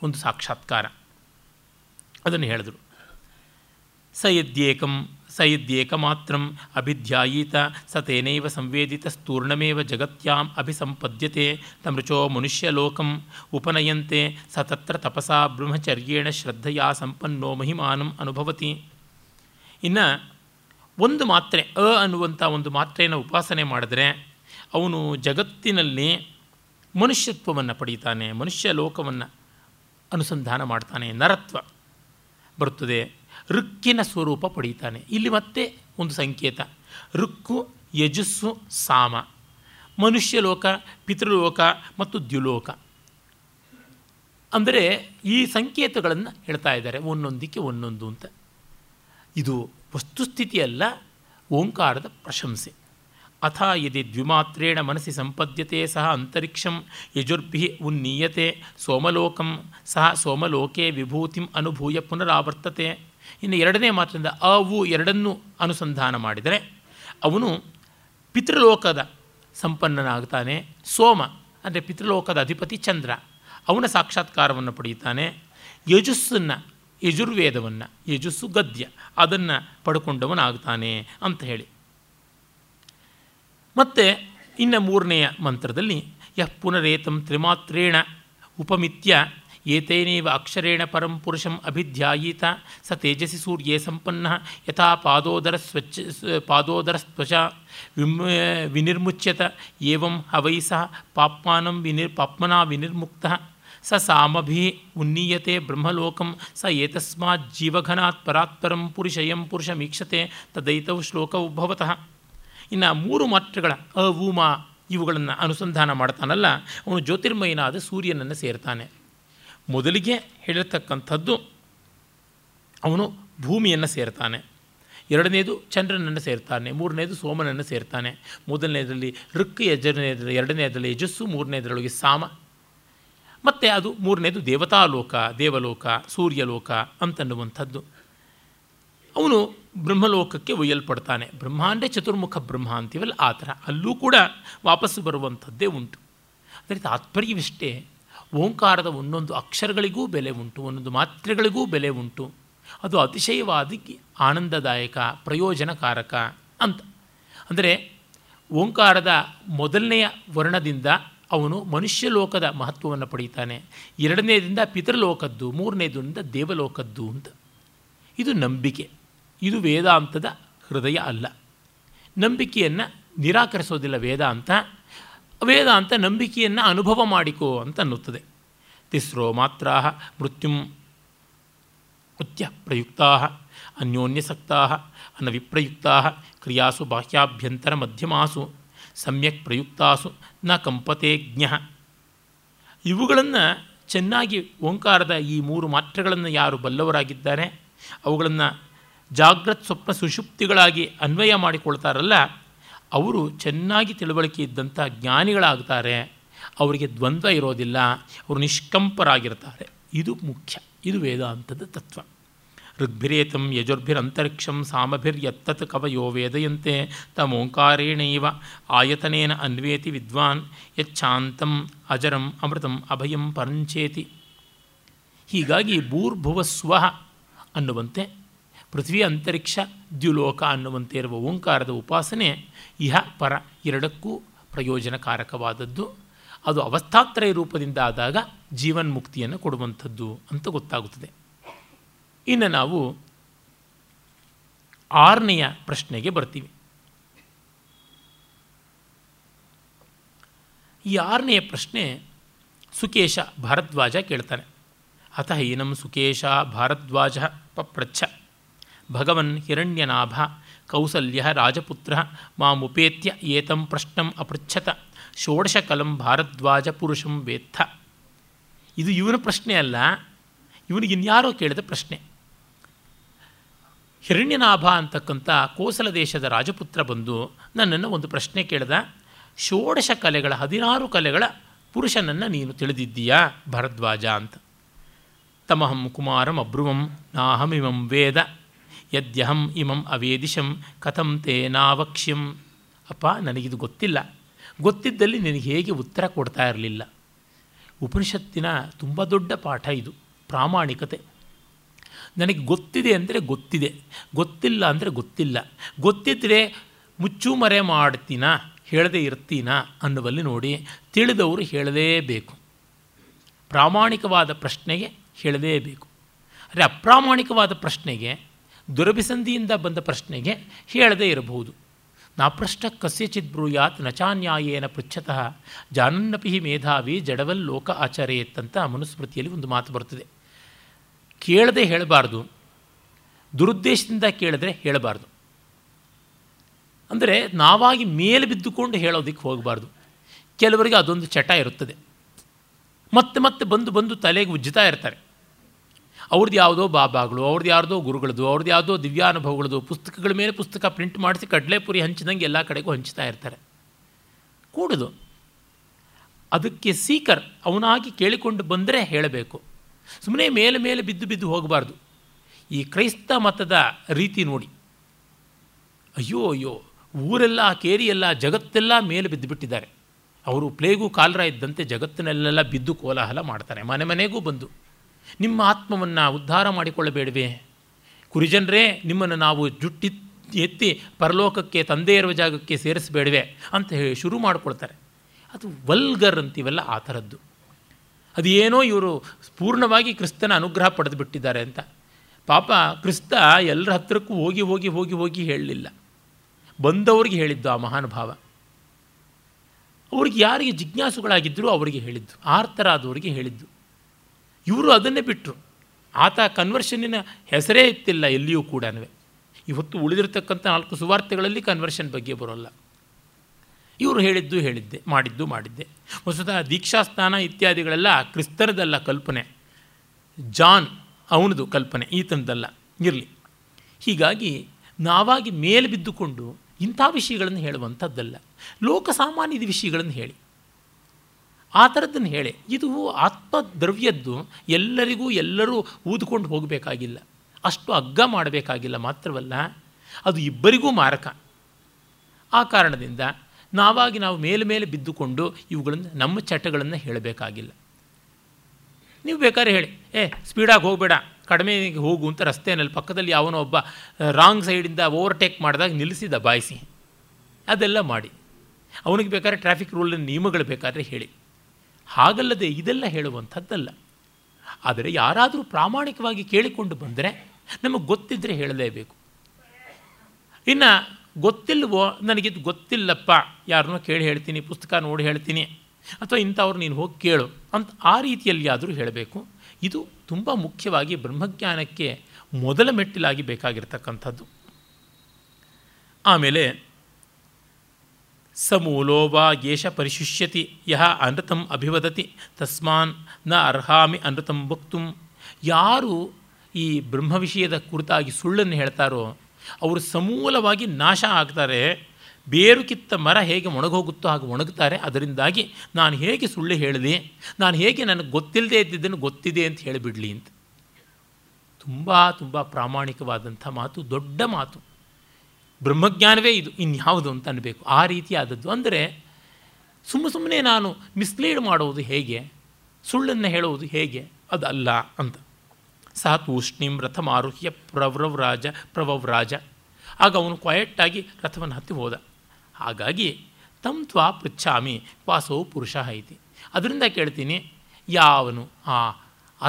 ಒಂದು ಸಾಕ್ಷಾತ್ಕಾರ. ಅದನ್ನು ಹೇಳಿದರು. ಸಯದ್ಯೇಕಂ ಸಯದ್ಯೇಕಮಾತ್ರಂ ಅಭಿಧ್ಯಾಯೀತ ಸತೇನೈವ ಸಂವೇದಿತ ಸ್ಥೂರ್ಣಮೇವ ಜಗತ್ಯಾಂ ಅಭಿಸಂಪದ್ಯತೆ ತಮೃಚೋ ಮನುಷ್ಯಲೋಕಂ ಉಪನಯಂತೆ ಸತತ್ರ ತಪಸಾ ಬ್ರಹ್ಮಚರ್ಯೇಣ ಶ್ರದ್ಧೆಯ ಸಂಪನ್ನೋ ಮಹಿಮಾನಂ ಅನುಭವತಿ. ಇನ್ನು ಒಂದು ಮಾತ್ರೆ ಅ ಅನ್ನುವಂಥ ಒಂದು ಮಾತ್ರೆಯನ್ನು ಉಪಾಸನೆ ಮಾಡಿದರೆ ಅವನು ಜಗತ್ತಿನಲ್ಲಿ ಮನುಷ್ಯತ್ವವನ್ನು ಪಡೀತಾನೆ, ಮನುಷ್ಯ ಲೋಕವನ್ನು ಅನುಸಂಧಾನ ಮಾಡ್ತಾನೆ, ನರತ್ವ ಬರುತ್ತದೆ, ಋಕ್ಕಿನ ಸ್ವರೂಪ ಪಡೀತಾನೆ. ಇಲ್ಲಿ ಮತ್ತೆ ಒಂದು ಸಂಕೇತ, ಋಕ್ಕು ಯಜಸ್ಸು ಸಾಮ, ಮನುಷ್ಯಲೋಕ ಪಿತೃಲೋಕ ಮತ್ತು ದ್ಯುಲೋಕ. ಅಂದರೆ ಈ ಸಂಕೇತಗಳನ್ನು ಹೇಳ್ತಾ ಇದ್ದಾರೆ ಒಂದೊಂದಕ್ಕೆ ಒಂದೊಂದು ಅಂತ. ಇದು ವಸ್ತುಸ್ಥಿತಿಯಲ್ಲ, ಓಂಕಾರದ ಪ್ರಶಂಸೆ. ಅಥ ಯದಿ ದ್ವಿಮಾತ್ರೇಣ ಮನಸ್ಸಿ ಸಂಪದ್ಯತೆ ಸಹ ಅಂತರಿಕ್ಷಂ ಯಜುರ್ಭಿ ಉನ್ನೀಯತೆ ಸೋಮಲೋಕಂ ಸಹ ಸೋಮಲೋಕೆ ವಿಭೂತಿಂ ಅನುಭೂಯ ಪುನರಾವರ್ತತೆ. ಇನ್ನು ಎರಡನೇ ಮಾತ್ರಿಂದ ಅವು ಎರಡನ್ನೂ ಅನುಸಂಧಾನ ಮಾಡಿದರೆ ಅವನು ಪಿತೃಲೋಕದ ಸಂಪನ್ನನಾಗ್ತಾನೆ. ಸೋಮ ಅಂದರೆ ಪಿತೃಲೋಕದ ಅಧಿಪತಿ ಚಂದ್ರ, ಅವನ ಸಾಕ್ಷಾತ್ಕಾರವನ್ನು ಪಡೆಯುತ್ತಾನೆ. ಯಜಸ್ಸನ್ನು, ಯಜುರ್ವೇದವನ್ನು, ಯಜಸ್ಸು ಗದ್ಯ, ಅದನ್ನು ಪಡ್ಕೊಂಡವನಾಗ್ತಾನೆ ಅಂತ ಹೇಳಿ. ಮತ್ತು ಇನ್ನು ಮೂರನೆಯ ಮಂತ್ರದಲ್ಲಿ ಯಃ ಪುನರೇತಂ ತ್ರಿಮಾತ್ರೇಣ ಉಪಮಿತ್ಯ ಏತೇನೇವ ಅಕ್ಷರೇಣ ಪರಂ ಪುರುಷಂ ಅಭಿಧ್ಯಾಯೀತ ಸ ತೇಜಸಿ ಸೂರ್ಯೇ ಸಂಪನ್ನಃ ಯಥಾ ಪಾದೋದರ ಸ್ವಚ್ಛ ಪಾದೋದರ ತ್ವಚ ವಿನಿರ್ಮುಚ್ಯತ ಏವಂ ಹವೈ ಸಹ ಪಾಪ್ಮಾನಂ ವಿನಿರ್ ಪಾಪ್ಮನಾ ವಿನಿರ್ಮುಕ್ತಃ ಸ ಸಾಮಭಿ ಉನ್ನೀಯತೆ ಬ್ರಹ್ಮಲೋಕಂ ಸ ಏತಸ್ಮಾತ್ ಜೀವಘನಾತ್ ಪರಾತ್ಪರಂ ಪುರುಷಯಂ ಪುರುಷಮೀಕ್ಷತೆ ತದೈತವು ಶ್ಲೋಕವು ಭವತಃ. ಇನ್ನು ಮೂರು ಮಾತ್ರೆಗಳ ಅವೂಮ ಇವುಗಳನ್ನು ಅನುಸಂಧಾನ ಮಾಡ್ತಾನಲ್ಲ ಅವನು ಜ್ಯೋತಿರ್ಮಯನಾದ ಸೂರ್ಯನನ್ನು ಸೇರ್ತಾನೆ. ಮೊದಲಿಗೆ ಹೇಳಿರ್ತಕ್ಕಂಥದ್ದು ಅವನು ಭೂಮಿಯನ್ನು ಸೇರ್ತಾನೆ, ಎರಡನೇದು ಚಂದ್ರನನ್ನು ಸೇರ್ತಾನೆ, ಮೂರನೇದು ಸೋಮನನ್ನು ಸೇರ್ತಾನೆ. ಮೊದಲನೇದರಲ್ಲಿ ಋಕ್, ಎರಡನೇದರಲ್ಲಿ ಎರಡನೇದರಲ್ಲಿ ಯಜಸ್ಸು, ಮೂರನೇದರೊಳಗೆ ಸಾಮ, ಮತ್ತು ಅದು ಮೂರನೇದು ದೇವತಾಲೋಕ, ದೇವಲೋಕ, ಸೂರ್ಯಲೋಕ ಅಂತನ್ನುವಂಥದ್ದು. ಅವನು ಬ್ರಹ್ಮಲೋಕಕ್ಕೆ ಒಯ್ಯಲ್ಪಡ್ತಾನೆ. ಬ್ರಹ್ಮ ಅಂದರೆ ಚತುರ್ಮುಖ ಬ್ರಹ್ಮ ಅಂತೀವಲ್ಲ ಆ ಥರ, ಅಲ್ಲೂ ಕೂಡ ವಾಪಸ್ಸು ಬರುವಂಥದ್ದೇ ಉಂಟು. ಅದರ ತಾತ್ಪರ್ಯವಿಷ್ಟೇ, ಓಂಕಾರದ ಒಂದೊಂದು ಅಕ್ಷರಗಳಿಗೂ ಬೆಲೆ ಉಂಟು, ಒಂದೊಂದು ಮಾತ್ರೆಗಳಿಗೂ ಬೆಲೆ ಉಂಟು. ಅದು ಅತಿಶಯವಾದ ಆನಂದದಾಯಕ, ಪ್ರಯೋಜನಕಾರಕ ಅಂತ. ಅಂದರೆ ಓಂಕಾರದ ಮೊದಲನೆಯ ವರ್ಣದಿಂದ ಅವನು ಮನುಷ್ಯಲೋಕದ ಮಹತ್ವವನ್ನು ಪಡೀತಾನೆ, ಎರಡನೇದಿಂದ ಪಿತೃಲೋಕದ್ದು, ಮೂರನೇದಿಂದ ದೇವಲೋಕದ್ದು ಅಂತ. ಇದು ನಂಬಿಕೆ, ಇದು ವೇದಾಂತದ ಹೃದಯ ಅಲ್ಲ. ನಂಬಿಕೆಯನ್ನು ನಿರಾಕರಿಸೋದಿಲ್ಲ ವೇದಾಂತ. ವೇದಾಂತ ನಂಬಿಕೆಯನ್ನು ಅನುಭವ ಮಾಡಿಕೋ ಅಂತ ಅನ್ನುತ್ತದೆ. ತಿಸ್ರೋ ಮಾತ್ರಾಹ ಮೃತ್ಯುಂ ಕೃತ್ಯ ಪ್ರಯುಕ್ತಾ ಅನ್ಯೋನ್ಯಸಕ್ತಾ ಅನವಿಪ್ರಯುಕ್ತಾ ಕ್ರಿಯಾಸು ಬಾಹ್ಯಾಭ್ಯಂತರ ಮಧ್ಯಮಾಸು ಸಮ್ಯಕ್ ಪ್ರಯುಕ್ತಾಸು ನ ಕಂಪತೆ ಜ್ಞಃ. ಇವುಗಳನ್ನು ಚೆನ್ನಾಗಿ ಓಂಕಾರದ ಈ ಮೂರು ಮಾತ್ರೆಗಳನ್ನು ಯಾರು ಬಲ್ಲವರಾಗಿದ್ದಾರೆ, ಅವುಗಳನ್ನು ಜಾಗೃತ್ ಸ್ವಪ್ನ ಸುಷುಪ್ತಿಗಳಾಗಿ ಅನ್ವಯ ಮಾಡಿಕೊಳ್ತಾರಲ್ಲ, ಅವರು ಚೆನ್ನಾಗಿ ತಿಳುವಳಿಕೆ ಇದ್ದಂಥ ಜ್ಞಾನಿಗಳಾಗ್ತಾರೆ. ಅವರಿಗೆ ದ್ವಂದ್ವ ಇರೋದಿಲ್ಲ, ಅವರು ನಿಷ್ಕಂಪರಾಗಿರ್ತಾರೆ. ಇದು ಮುಖ್ಯ, ಇದು ವೇದಾಂತದ ತತ್ವ. ಋಗ್ಭಿರೇತಂ ಯಜುರ್ಭಿರಂತರಿಕ್ಷಂ ಸಾಮಭಿರ್ಯತ್ತತ್ ಕವಯೋ ವೇದಯಂತೆ ತಮೋಂಕಾರೇಣೈವ ಆಯತನೇನ ಅನ್ವೇತಿ ವಿದ್ವಾನ್ ಯಚ್ಛಾಂತಂ ಅಜರಂ ಅಮೃತಂ ಅಭಯಂ ಪರಂಚೇತಿ. ಹೀಗಾಗಿ ಭೂರ್ಭುವ ಸ್ವಃ ಅನ್ನುವಂತೆ ಪೃಥ್ವಿ, ಅಂತರಿಕ್ಷ, ದ್ಯುಲೋಕ ಅನ್ನುವಂತೆ ಇರುವ ಓಂಕಾರದ ಉಪಾಸನೆ ಇಹ ಪರ ಎರಡಕ್ಕೂ ಪ್ರಯೋಜನಕಾರಕವಾದದ್ದು. ಅದು ಅವಸ್ಥಾತ್ರಯ ರೂಪದಿಂದ ಆದಾಗ ಜೀವನ್ಮುಕ್ತಿಯನ್ನು ಕೊಡುವಂಥದ್ದು ಅಂತ ಗೊತ್ತಾಗುತ್ತದೆ. ಇನ್ನು ನಾವು ಆರನೆಯ ಪ್ರಶ್ನೆಗೆ ಬರ್ತೀವಿ. ಈ ಆರನೆಯ ಪ್ರಶ್ನೆ ಸುಕೇಶ ಭಾರದ್ವಾಜ ಕೇಳ್ತಾನೆ. ಅಥ ಹೀನಂ ಸುಕೇಶ ಭಾರದ್ವಾಜ ಪಪ್ರಚ್ಛ ಭಗವನ್ ಹಿರಣ್ಯನಾಭ ಕೌಸಲ್ಯ ರಾಜಪುತ್ರ ಮಾಮುಪೇತ್ಯ ಏತಂ ಪ್ರಶ್ನಂ ಅಪೃಚ್ಛತ ಷೋಡಶಕಲಂ ಭಾರದ್ವಾಜ ಪುರುಷಂ ವೇತ್ಥ. ಇದು ಇವನ ಪ್ರಶ್ನೆ ಅಲ್ಲ, ಇವನಿಗಿನ್ಯಾರೋ ಕೇಳಿದ ಪ್ರಶ್ನೆ. ಹಿರಣ್ಯನಾಭ ಅಂತಕ್ಕಂಥ ಕೋಸಲ ದೇಶದ ರಾಜಪುತ್ರ ಬಂದು ನನ್ನನ್ನು ಒಂದು ಪ್ರಶ್ನೆ ಕೇಳಿದ. ಷೋಡಶ ಕಲೆಗಳ ಹದಿನಾರು ಕಲೆಗಳ ಪುರುಷನನ್ನು ನೀನು ತಿಳಿದಿದ್ದೀಯಾ ಭಾರದ್ವಾಜ ಅಂತ. ತಮಹಂ ಕುಮಾರಂ ಅಬ್ರುವಂ ನಾಹಮಿಮಂ ವೇದ ಯದ್ಯಹಂ ಇಮಂ ಅವೇದಿಶಂ ಕಥಂ ತೇ ನಾವಕ್ಷ್ಯಂ. ಅಪ್ಪ, ನನಗಿದು ಗೊತ್ತಿಲ್ಲ. ಗೊತ್ತಿದ್ದಲ್ಲಿ ನಿನಗೆ ಹೇಗೆ ಉತ್ತರ ಕೊಡ್ತಾ ಇರಲಿಲ್ಲ. ಉಪನಿಷತ್ತಿನ ತುಂಬ ದೊಡ್ಡ ಪಾಠ ಇದು, ಪ್ರಾಮಾಣಿಕತೆ. ನನಗೆ ಗೊತ್ತಿದೆ ಅಂದರೆ ಗೊತ್ತಿದೆ, ಗೊತ್ತಿಲ್ಲ ಅಂದರೆ ಗೊತ್ತಿಲ್ಲ. ಗೊತ್ತಿದ್ದರೆ ಮುಚ್ಚು ಮರೆ ಮಾಡ್ತೀನಾ, ಹೇಳದೇ ಇರ್ತೀನಾ ಅನ್ನುವಲ್ಲಿ ನೋಡಿ, ತಿಳಿದವರು ಹೇಳಲೇಬೇಕು. ಪ್ರಾಮಾಣಿಕವಾದ ಪ್ರಶ್ನೆಗೆ ಹೇಳಲೇಬೇಕು. ಆದರೆ ಅಪ್ರಾಮಾಣಿಕವಾದ ಪ್ರಶ್ನೆಗೆ, ದುರಭಿಸಂಧಿಯಿಂದ ಬಂದ ಪ್ರಶ್ನೆಗೆ ಹೇಳದೇ ಇರಬಹುದು. ನಾ ಪೃಷ್ಟ ಕಸ್ಯಚಿತ್ ಬ್ರೂಯಾತ್ ನಚಾನ್ಯಾಯೇನ ಪೃಚ್ಛತಃ ಜಾನನ್ನಪಿ ಮೇಧಾವಿ ಜಡವಲ್ಲೋಕ ಆಚರೇತ್ ಅಂತ ಮನುಸ್ಮೃತಿಯಲ್ಲಿ ಒಂದು ಮಾತು ಬರ್ತದೆ. ಕೇಳದೆ ಹೇಳಬಾರ್ದು, ದುರುದ್ದೇಶದಿಂದ ಕೇಳಿದ್ರೆ ಹೇಳಬಾರ್ದು. ಅಂದರೆ ನಾವಾಗಿ ಮೇಲೆ ಬಿದ್ದುಕೊಂಡು ಹೇಳೋದಕ್ಕೆ ಹೋಗಬಾರ್ದು. ಕೆಲವರಿಗೆ ಅದೊಂದು ಚಟ ಇರುತ್ತದೆ, ಮತ್ತೆ ಮತ್ತೆ ಬಂದು ಬಂದು ತಲೆಗೆ ಉಜ್ಜುತ್ತಾ ಇರ್ತಾರೆ. ಅವ್ರದ್ದು ಯಾವುದೋ ಬಾಬಾಗಳು, ಅವ್ರದ್ದು ಯಾರ್ದೋ ಗುರುಗಳದು, ಅವ್ರದ್ದು ಯಾವುದೋ ದಿವ್ಯಾನುಭವಗಳದು, ಪುಸ್ತಕಗಳ ಮೇಲೆ ಪುಸ್ತಕ ಪ್ರಿಂಟ್ ಮಾಡಿಸಿ ಕಡಲೆಪುರಿ ಹಂಚಿದಂಗೆ ಎಲ್ಲ ಕಡೆಗೂ ಹಂಚ್ತಾ ಇರ್ತಾರೆ. ಕೂಡದು ಅದಕ್ಕೆ ಸೀಕರ್ ಅವನಾಗಿ ಕೇಳಿಕೊಂಡು ಬಂದರೆ ಹೇಳಬೇಕು, ಸುಮ್ಮನೆ ಮೇಲೆ ಮೇಲೆ ಬಿದ್ದು ಬಿದ್ದು ಹೋಗಬಾರ್ದು. ಈ ಕ್ರೈಸ್ತ ಮತದ ರೀತಿ ನೋಡಿ, ಅಯ್ಯೋ ಅಯ್ಯೋ, ಊರೆಲ್ಲ ಕೇರಿಯೆಲ್ಲ ಜಗತ್ತೆಲ್ಲ ಮೇಲೆ ಬಿದ್ದು ಬಿಟ್ಟಿದ್ದಾರೆ. ಅವರು ಪ್ಲೇಗು ಕಾಲರ ಇದ್ದಂತೆ ಜಗತ್ತಿನಲ್ಲೆಲ್ಲ ಬಿದ್ದು ಕೋಲಾಹಲ ಮಾಡ್ತಾರೆ, ಮನೆ ಮನೆಗೂ ಬಂದು. ನಿಮ್ಮ ಆತ್ಮವನ್ನು ಉದ್ಧಾರ ಮಾಡಿಕೊಳ್ಳಬೇಡವೇ ಕುರಿಜನರೇ, ನಿಮ್ಮನ್ನು ನಾವು ಜುಟ್ಟಿ ಎತ್ತಿ ಪರಲೋಕಕ್ಕೆ ತಂದೆ ಇರುವ ಜಾಗಕ್ಕೆ ಸೇರಿಸಬೇಡವೆ ಅಂತ ಹೇಳಿ ಶುರು ಮಾಡಿಕೊಳ್ತಾರೆ. ಅದು ವಲ್ಗರ್ ಅಂತೀವಲ್ಲ, ಆ ಥರದ್ದು. ಅದೇನೋ ಇವರು ಪೂರ್ಣವಾಗಿ ಕ್ರಿಸ್ತನ ಅನುಗ್ರಹ ಪಡೆದು ಬಿಟ್ಟಿದ್ದಾರೆ ಅಂತ. ಪಾಪ ಕ್ರಿಸ್ತ ಎಲ್ಲರ ಹತ್ತಿರಕ್ಕೂ ಹೋಗಿ ಹೋಗಿ ಹೋಗಿ ಹೋಗಿ ಹೇಳಲಿಲ್ಲ, ಬಂದವ್ರಿಗೆ ಹೇಳಿದ್ದು ಆ ಮಹಾನುಭಾವ. ಅವ್ರಿಗೆ ಯಾರಿಗೆ ಜಿಜ್ಞಾಸುಗಳಾಗಿದ್ದರೂ ಅವರಿಗೆ ಹೇಳಿದ್ದು, ಆರ್ತರಾದವರಿಗೆ ಹೇಳಿದ್ದು. ಇವರು ಅದನ್ನೇ ಬಿಟ್ಟರು. ಆತ ಕನ್ವರ್ಷನ್ನಿನ ಹೆಸರೇ ಇತ್ತಿಲ್ಲ ಎಲ್ಲಿಯೂ ಕೂಡ. ಇವತ್ತು ಉಳಿದಿರತಕ್ಕಂಥ ನಾಲ್ಕು ಸುವಾರ್ತೆಗಳಲ್ಲಿ ಕನ್ವರ್ಷನ್ ಬಗ್ಗೆ ಬರೋಲ್ಲ. ಇವರು ಹೇಳಿದ್ದು ಹೇಳಿದ್ದೆ, ಮಾಡಿದ್ದು ಮಾಡಿದ್ದೆ. ವಸ್ತುತಃ ದೀಕ್ಷಾಸ್ನಾನ ಇತ್ಯಾದಿಗಳೆಲ್ಲ ಕ್ರಿಸ್ತನದಲ್ಲ ಕಲ್ಪನೆ, ಜಾನ್ ಅವನದು ಕಲ್ಪನೆ, ಈತನದಲ್ಲ. ಇರಲಿ. ಹೀಗಾಗಿ ನಾವಾಗಿ ಮೇಲೆ ಬಿದ್ದುಕೊಂಡು ಇಂಥ ವಿಷಯಗಳನ್ನು ಹೇಳುವಂಥದ್ದಲ್ಲ. ಲೋಕಸಾಮಾನ್ಯದ ವಿಷಯಗಳನ್ನು ಹೇಳಿ, ಆ ಥರದ್ದನ್ನು ಹೇಳಿ. ಇದು ಆತ್ಮದ್ರವ್ಯದ್ದು, ಎಲ್ಲರಿಗೂ ಎಲ್ಲರೂ ಊದ್ಕೊಂಡು ಹೋಗಬೇಕಾಗಿಲ್ಲ, ಅಷ್ಟು ಅಗ್ಗ ಮಾಡಬೇಕಾಗಿಲ್ಲ. ಮಾತ್ರವಲ್ಲ, ಅದು ಇಬ್ಬರಿಗೂ ಮಾರಕ. ಆ ಕಾರಣದಿಂದ ನಾವಾಗಿ ನಾವು ಮೇಲೆ ಮೇಲೆ ಬಿದ್ದುಕೊಂಡು ಇವುಗಳನ್ನು, ನಮ್ಮ ಚಟಗಳನ್ನು ಹೇಳಬೇಕಾಗಿಲ್ಲ. ನೀವು ಬೇಕಾದ್ರೆ ಹೇಳಿ, ಏ ಸ್ಪೀಡಾಗಿ ಹೋಗಬೇಡ, ಕಡಿಮೆಗೆ ಹೋಗು ಅಂತ ರಸ್ತೆಯಲ್ಲಿ ಪಕ್ಕದಲ್ಲಿ ಯಾವನೋ ಒಬ್ಬ ರಾಂಗ್ ಸೈಡಿಂದ ಓವರ್ಟೇಕ್ ಮಾಡಿದಾಗ ನಿಲ್ಲಿಸಿ ದಬಾಯಿಸಿ, ಅದೆಲ್ಲ ಮಾಡಿ. ಅವನಿಗೆ ಬೇಕಾದ್ರೆ ಟ್ರಾಫಿಕ್ ರೂಲ್ನ ನಿಯಮಗಳು ಬೇಕಾದರೆ ಹೇಳಿ. ಹಾಗಲ್ಲದೆ ಇದೆಲ್ಲ ಹೇಳುವಂಥದ್ದಲ್ಲ. ಆದರೆ ಯಾರಾದರೂ ಪ್ರಾಮಾಣಿಕವಾಗಿ ಕೇಳಿಕೊಂಡು ಬಂದರೆ ನಮಗೆ ಗೊತ್ತಿದ್ದರೆ ಹೇಳಲೇಬೇಕು. ಇನ್ನು ಗೊತ್ತಿಲ್ವೋ, ನನಗಿದು ಗೊತ್ತಿಲ್ಲಪ್ಪ, ಯಾರನ್ನೋ ಕೇಳಿ ಹೇಳ್ತೀನಿ, ಪುಸ್ತಕ ನೋಡಿ ಹೇಳ್ತೀನಿ, ಅಥವಾ ಇಂಥವ್ರು ನೀನು ಹೋಗಿ ಕೇಳು ಅಂತ, ಆ ರೀತಿಯಲ್ಲಿ ಆದರೂ ಹೇಳಬೇಕು. ಇದು ತುಂಬ ಮುಖ್ಯವಾಗಿ ಬ್ರಹ್ಮಜ್ಞಾನಕ್ಕೆ ಮೊದಲ ಮೆಟ್ಟಿಲಾಗಿ ಬೇಕಾಗಿರ್ತಕ್ಕಂಥದ್ದು. ಆಮೇಲೆ ಸಮೂಲೋ ವಾ ಯೇಷ ಪರಿಶಿಷ್ಯತಿ ಯಹ ಅನೃತಂ ಅಭಿವದತಿ ತಸ್ಮಾನ್ ನ ಅರ್ಹಾಮಿ ಅನೃತಂ ವಕ್ತುಂ. ಯಾರು ಈ ಬ್ರಹ್ಮ ವಿಷಯದ ಕುರಿತಾಗಿ ಸುಳ್ಳನ್ನು ಹೇಳ್ತಾರೋ ಅವರು ಸಮೂಲವಾಗಿ ನಾಶ ಆಗ್ತಾರೆ. ಬೇರು ಕಿತ್ತ ಮರ ಹೇಗೆ ಒಣಗೋಗುತ್ತೋ ಹಾಗೆ ಒಣಗುತ್ತಾರೆ. ಅದರಿಂದಾಗಿ ನಾನು ಹೇಗೆ ಸುಳ್ಳು ಹೇಳಿದೆ, ನಾನು ಹೇಗೆ ನನಗೆ ಗೊತ್ತಿಲ್ಲದೆ ಇದ್ದಿದ್ದನ್ನು ಗೊತ್ತಿದೆ ಅಂತ ಹೇಳಿಬಿಡಲಿ ಅಂತ. ತುಂಬ ತುಂಬ ಪ್ರಾಮಾಣಿಕವಾದಂಥ ಮಾತು, ದೊಡ್ಡ ಮಾತು. ಬ್ರಹ್ಮಜ್ಞಾನವೇ ಇದು, ಇನ್ಯಾವುದು ಅಂತ ಅನ್ನಬೇಕು. ಆ ರೀತಿಯಾದದ್ದು. ಅಂದರೆ ಸುಮ್ಮ ಸುಮ್ಮನೆ ನಾನು ಮಿಸ್ಲೀಡ್ ಮಾಡೋದು ಹೇಗೆ, ಸುಳ್ಳನ್ನು ಹೇಳೋದು ಹೇಗೆ, ಅದಲ್ಲ ಅಂತ. ಸಹ ತೂಷ್ಣೀಂ ರಥಮಾರುಹ್ಯ ಪ್ರವ್ರವ್ರಾಜ ಪ್ರವವ್ರಾಜ. ಆಗ ಅವನು ಕ್ವಾಯೆಟ್ಟಾಗಿ ರಥವನ್ನು ಹತ್ತಿ ಹೋದ. ಹಾಗಾಗಿ ತಮ್ ತ್ವಾ ಪೃಚ್ಛಾಮಿ ವಾಸೋ ಪುರುಷ ಐತಿ. ಅದರಿಂದ ಕೇಳ್ತೀನಿ, ಯಾವನು ಆ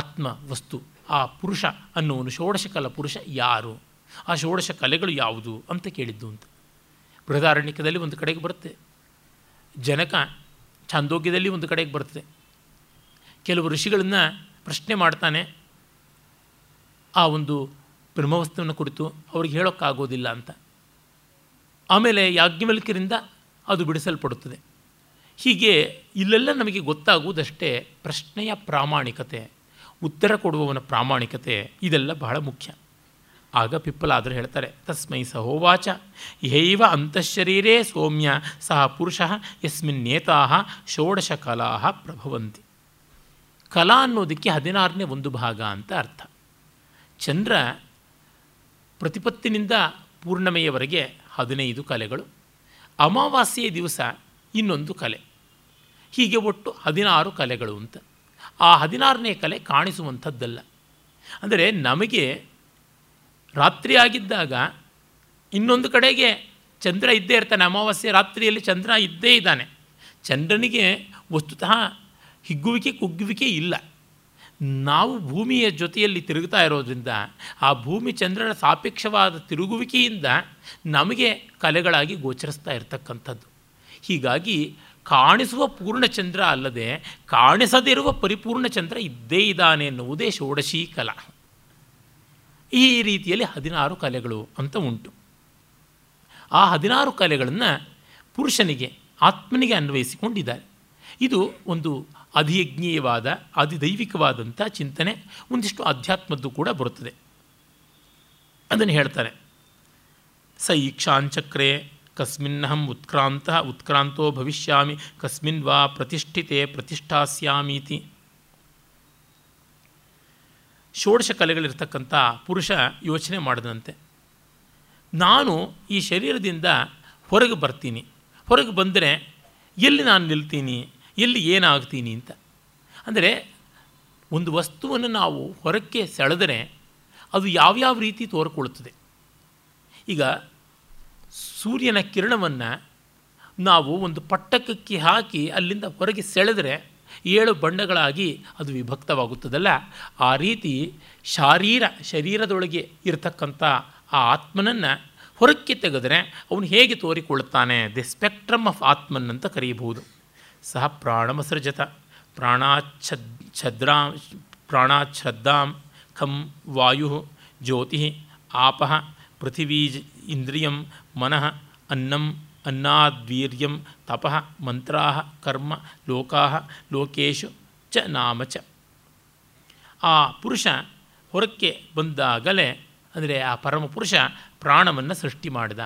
ಆತ್ಮ ವಸ್ತು, ಆ ಪುರುಷ ಅನ್ನುವನು ಷೋಡಶಕಲ ಪುರುಷ ಯಾರು, ಆ ಷೋಡಶ ಕಲೆಗಳು ಯಾವುದು ಅಂತ ಕೇಳಿದ್ದು ಅಂತ. ಬೃಹದಾರಣ್ಯಕದಲ್ಲಿ ಒಂದು ಕಡೆಗೆ ಬರುತ್ತೆ, ಜನಕ ಛಾಂದೋಗ್ಯದಲ್ಲಿ ಒಂದು ಕಡೆಗೆ ಬರ್ತದೆ. ಕೆಲವು ಋಷಿಗಳನ್ನು ಪ್ರಶ್ನೆ ಮಾಡ್ತಾನೆ ಆ ಒಂದು ಬ್ರಹ್ಮವಸ್ತುವಿನ ಕುರಿತು, ಅವ್ರಿಗೆ ಹೇಳೋಕ್ಕಾಗೋದಿಲ್ಲ ಅಂತ. ಆಮೇಲೆ ಯಾಜ್ಞವಲ್ಕ್ಯರಿಂದ ಅದು ಬಿಡಿಸಲ್ಪಡುತ್ತದೆ. ಹೀಗೆ ಇಲ್ಲೆಲ್ಲ ನಮಗೆ ಗೊತ್ತಾಗುವುದಷ್ಟೇ ಪ್ರಶ್ನೆಯ ಪ್ರಾಮಾಣಿಕತೆ, ಉತ್ತರ ಕೊಡುವವನ ಪ್ರಾಮಾಣಿಕತೆ, ಇದೆಲ್ಲ ಬಹಳ ಮುಖ್ಯ. ಆಗ ಪಿಪ್ಪಲಾದರು ಹೇಳ್ತಾರೆ, ತಸ್ಮೈ ಸಹೋವಾಚ ಯೈವ ಅಂತಃಶರೀರೇ ಸೌಮ್ಯ ಸಹ ಪುರುಷ ಯಸ್ಮಿನ್ನೇತಾ ಷೋಡಶ ಕಲಾ ಪ್ರಭವಂತಿ. ಕಲಾ ಅನ್ನೋದಕ್ಕೆ ಹದಿನಾರನೇ ಒಂದು ಭಾಗ ಅಂತ ಅರ್ಥ. ಚಂದ್ರ ಪ್ರತಿಪತ್ತಿನಿಂದ ಪೂರ್ಣಮೆಯವರೆಗೆ ಹದಿನೈದು ಕಲೆಗಳು, ಅಮಾವಾಸ್ಯೆಯ ದಿವಸ ಇನ್ನೊಂದು ಕಲೆ, ಹೀಗೆ ಒಟ್ಟು ಹದಿನಾರು ಕಲೆಗಳು ಅಂತ. ಆ ಹದಿನಾರನೇ ಕಲೆ ಕಾಣಿಸುವಂಥದ್ದಲ್ಲ. ಅಂದರೆ ನಮಗೆ ರಾತ್ರಿ ಆಗಿದ್ದಾಗ ಇನ್ನೊಂದು ಕಡೆಗೆ ಚಂದ್ರ ಇದ್ದೇ ಇರ್ತಾನೆ. ಅಮಾವಾಸ್ಯೆ ರಾತ್ರಿಯಲ್ಲಿ ಚಂದ್ರ ಇದ್ದೇ ಇದ್ದಾನೆ. ಚಂದ್ರನಿಗೆ ವಸ್ತುತಃ ಹಿಗ್ಗುವಿಕೆ ಕುಗ್ಗುವಿಕೆ ಇಲ್ಲ. ನಾವು ಭೂಮಿಯ ಜೊತೆಯಲ್ಲಿ ತಿರುಗುತ್ತಾ ಇರೋದ್ರಿಂದ ಆ ಭೂಮಿ ಚಂದ್ರನ ಸಾಪೇಕ್ಷವಾದ ತಿರುಗುವಿಕೆಯಿಂದ ನಮಗೆ ಕಲೆಗಳಾಗಿ ಗೋಚರಿಸ್ತಾ ಇರತಕ್ಕಂಥದ್ದು. ಹೀಗಾಗಿ ಕಾಣಿಸುವ ಪೂರ್ಣಚಂದ್ರ ಅಲ್ಲದೆ ಕಾಣಿಸದಿರುವ ಪರಿಪೂರ್ಣ ಚಂದ್ರ ಇದ್ದೇ ಇದ್ದಾನೆ ಎನ್ನುವುದೇ ಷೋಡಶಿ ಕಲಾ. ಈ ರೀತಿಯಲ್ಲಿ ಹದಿನಾರು ಕಲೆಗಳು ಅಂತ ಉಂಟು. ಆ ಹದಿನಾರು ಕಲೆಗಳನ್ನು ಪುರುಷನಿಗೆ, ಆತ್ಮನಿಗೆ ಅನ್ವಯಿಸಿಕೊಂಡಿದ್ದಾರೆ. ಇದು ಒಂದು ಅಧಿಯಜ್ಞೀಯವಾದ, ಅಧಿದೈವಿಕವಾದಂಥ ಚಿಂತನೆ. ಒಂದಿಷ್ಟು ಅಧ್ಯಾತ್ಮದ್ದು ಕೂಡ ಬರುತ್ತದೆ. ಅದನ್ನು ಹೇಳ್ತಾರೆ, ಸ ಈಕ್ಷಾಂಚಕ್ರೆ ಕಸ್ಮಿನ್ನಹಂ ಉತ್ಕ್ರಾಂತ ಉತ್ಕ್ರಾಂತೋ ಭವಿಷ್ಯಾಮಿ ಕಸ್ಮಿನ್ ವಾ ಪ್ರತಿಷ್ಠಿತೆ ಪ್ರತಿಷ್ಠಾಸ್ಯಾಮೀತಿ. ಷೋಡಶ ಕಲೆಗಳಿರ್ತಕ್ಕಂಥ ಪುರುಷ ಯೋಚನೆ ಮಾಡಿದಂತೆ, ನಾನು ಈ ಶರೀರದಿಂದ ಹೊರಗೆ ಬರ್ತೀನಿ, ಹೊರಗೆ ಬಂದರೆ ಎಲ್ಲಿ ನಾನು ನಿಲ್ತೀನಿ, ಎಲ್ಲಿ ಏನಾಗ್ತೀನಿ ಅಂತ. ಅಂದರೆ ಒಂದು ವಸ್ತುವನ್ನು ನಾವು ಹೊರಕ್ಕೆ ಸೆಳೆದರೆ ಅದು ಯಾವ್ಯಾವ ರೀತಿ ತೋರಿಕೊಳ್ಳುತ್ತದೆ. ಈಗ ಸೂರ್ಯನ ಕಿರಣವನ್ನು ನಾವು ಒಂದು ಪಟ್ಟಕಕ್ಕೆ ಹಾಕಿ ಅಲ್ಲಿಂದ ಹೊರಗೆ ಸೆಳೆದರೆ ಏಳು ಬಣ್ಣಗಳಾಗಿ ಅದು ವಿಭಕ್ತವಾಗುತ್ತದಲ್ಲ, ಆ ರೀತಿ ಶಾರೀರ ಶರೀರದೊಳಗೆ ಇರತಕ್ಕಂಥ ಆ ಆತ್ಮನನ್ನು ಹೊರಕ್ಕೆ ತೆಗೆದರೆ ಅವನು ಹೇಗೆ ತೋರಿಕೊಳ್ಳುತ್ತಾನೆ, ದಿ ಸ್ಪೆಕ್ಟ್ರಮ್ ಆಫ್ ಆತ್ಮನ್ ಅಂತ ಕರೆಯಬಹುದು. ಸಹ ಪ್ರಾಣಮಸೃಜತ ಪ್ರಾಣಾಚ್ಛದ್ ಛದ್ರಾ ಪ್ರಾಣಾಚ್ಛ್ರದ್ಧಾಂ ಖಂ ವಾಯು ಜ್ಯೋತಿ ಆಪ ಪೃಥಿವೀ ಇಂದ್ರಿಯಂ ಮನಃ ಅನ್ನಂ ಅನ್ನದ್ವೀರ್ಯಂ ತಪಃ ಮಂತ್ರ ಕರ್ಮ ಲೋಕಾ ಲೋಕೇಶು ಚ ನಾಮ ಚ. ಆ ಪುರುಷ ಹೊರಕ್ಕೆ ಬಂದಾಗಲೇ, ಅಂದರೆ ಆ ಪರಮಪುರುಷ ಪ್ರಾಣವನ್ನು ಸೃಷ್ಟಿ ಮಾಡಿದ.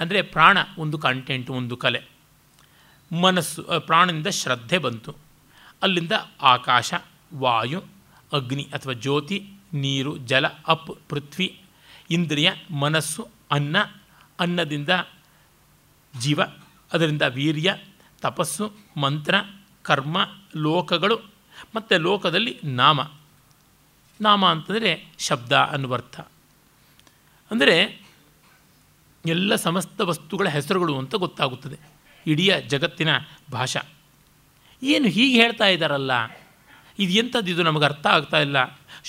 ಅಂದರೆ ಪ್ರಾಣ ಒಂದು ಕಂಟೆಂಟ್, ಒಂದು ಕಲೆ. ಮನಸ್ಸು, ಪ್ರಾಣದಿಂದ ಶ್ರದ್ಧೆ ಬಂತು, ಅಲ್ಲಿಂದ ಆಕಾಶ, ವಾಯು, ಅಗ್ನಿ ಅಥವಾ ಜ್ಯೋತಿ, ನೀರು, ಜಲ, ಅಪ್ ಪೃಥ್ವಿ, ಇಂದ್ರಿಯ, ಮನಸ್ಸು, ಅನ್ನ, ಅನ್ನದಿಂದ ಜೀವ, ಅದರಿಂದ ವೀರ್ಯ, ತಪಸ್ಸು, ಮಂತ್ರ, ಕರ್ಮ, ಲೋಕಗಳು, ಮತ್ತು ಲೋಕದಲ್ಲಿ ನಾಮ. ನಾಮ ಅಂತಂದರೆ ಶಬ್ದ ಅನ್ನುವರ್ಥ. ಅಂದರೆ ಎಲ್ಲ ಸಮಸ್ತ ವಸ್ತುಗಳ ಹೆಸರುಗಳು ಅಂತ ಗೊತ್ತಾಗುತ್ತದೆ, ಇಡೀ ಜಗತ್ತಿನ ಭಾಷಾ. ಏನು ಹೀಗೆ ಹೇಳ್ತಾ ಇದ್ದಾರಲ್ಲ, ಇದು ಎಂಥದ್ದು, ಇದು ನಮಗೆ ಅರ್ಥ ಆಗ್ತಾ ಇಲ್ಲ.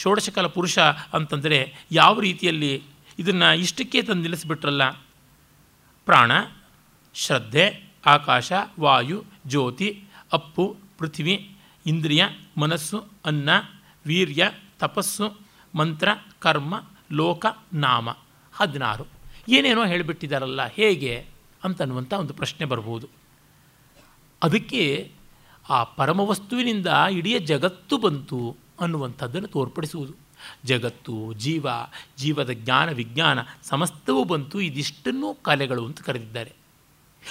ಷೋಡಶಕಾಲ ಪುರುಷ ಅಂತಂದರೆ ಯಾವ ರೀತಿಯಲ್ಲಿ ಇದನ್ನು ಇಷ್ಟಕ್ಕೆ ತಂದು ನಿಲ್ಲಿಸ್ಬಿಟ್ರಲ್ಲ. ಪ್ರಾಣ, ಶ್ರದ್ಧೆ, ಆಕಾಶ, ವಾಯು, ಜ್ಯೋತಿ, ಅಪ್ಪು, ಪೃಥ್ವಿ, ಇಂದ್ರಿಯ, ಮನಸ್ಸು, ಅನ್ನ, ವೀರ್ಯ, ತಪಸ್ಸು, ಮಂತ್ರ, ಕರ್ಮ, ಲೋಕ ನಾಮ ಹದಿನಾರು. ಏನೇನೋ ಹೇಳಿಬಿಟ್ಟಿದ್ದಾರಲ್ಲ ಹೇಗೆ ಅಂತನ್ನುವಂಥ ಒಂದು ಪ್ರಶ್ನೆ ಬರ್ಬೋದು. ಅದಕ್ಕೆ ಆ ಪರಮವಸ್ತುವಿನಿಂದ ಇಡೀ ಜಗತ್ತು ಬಂತು ಅನ್ನುವಂಥದ್ದನ್ನು ತೋರ್ಪಡಿಸುವುದು. ಜಗತ್ತು, ಜೀವ, ಜೀವದ ಜ್ಞಾನ ವಿಜ್ಞಾನ ಸಮಸ್ತವೂ ಬಂತು, ಇದಿಷ್ಟನ್ನೂ ಕಲೆಗಳು ಅಂತ ಕರೆದಿದ್ದಾರೆ.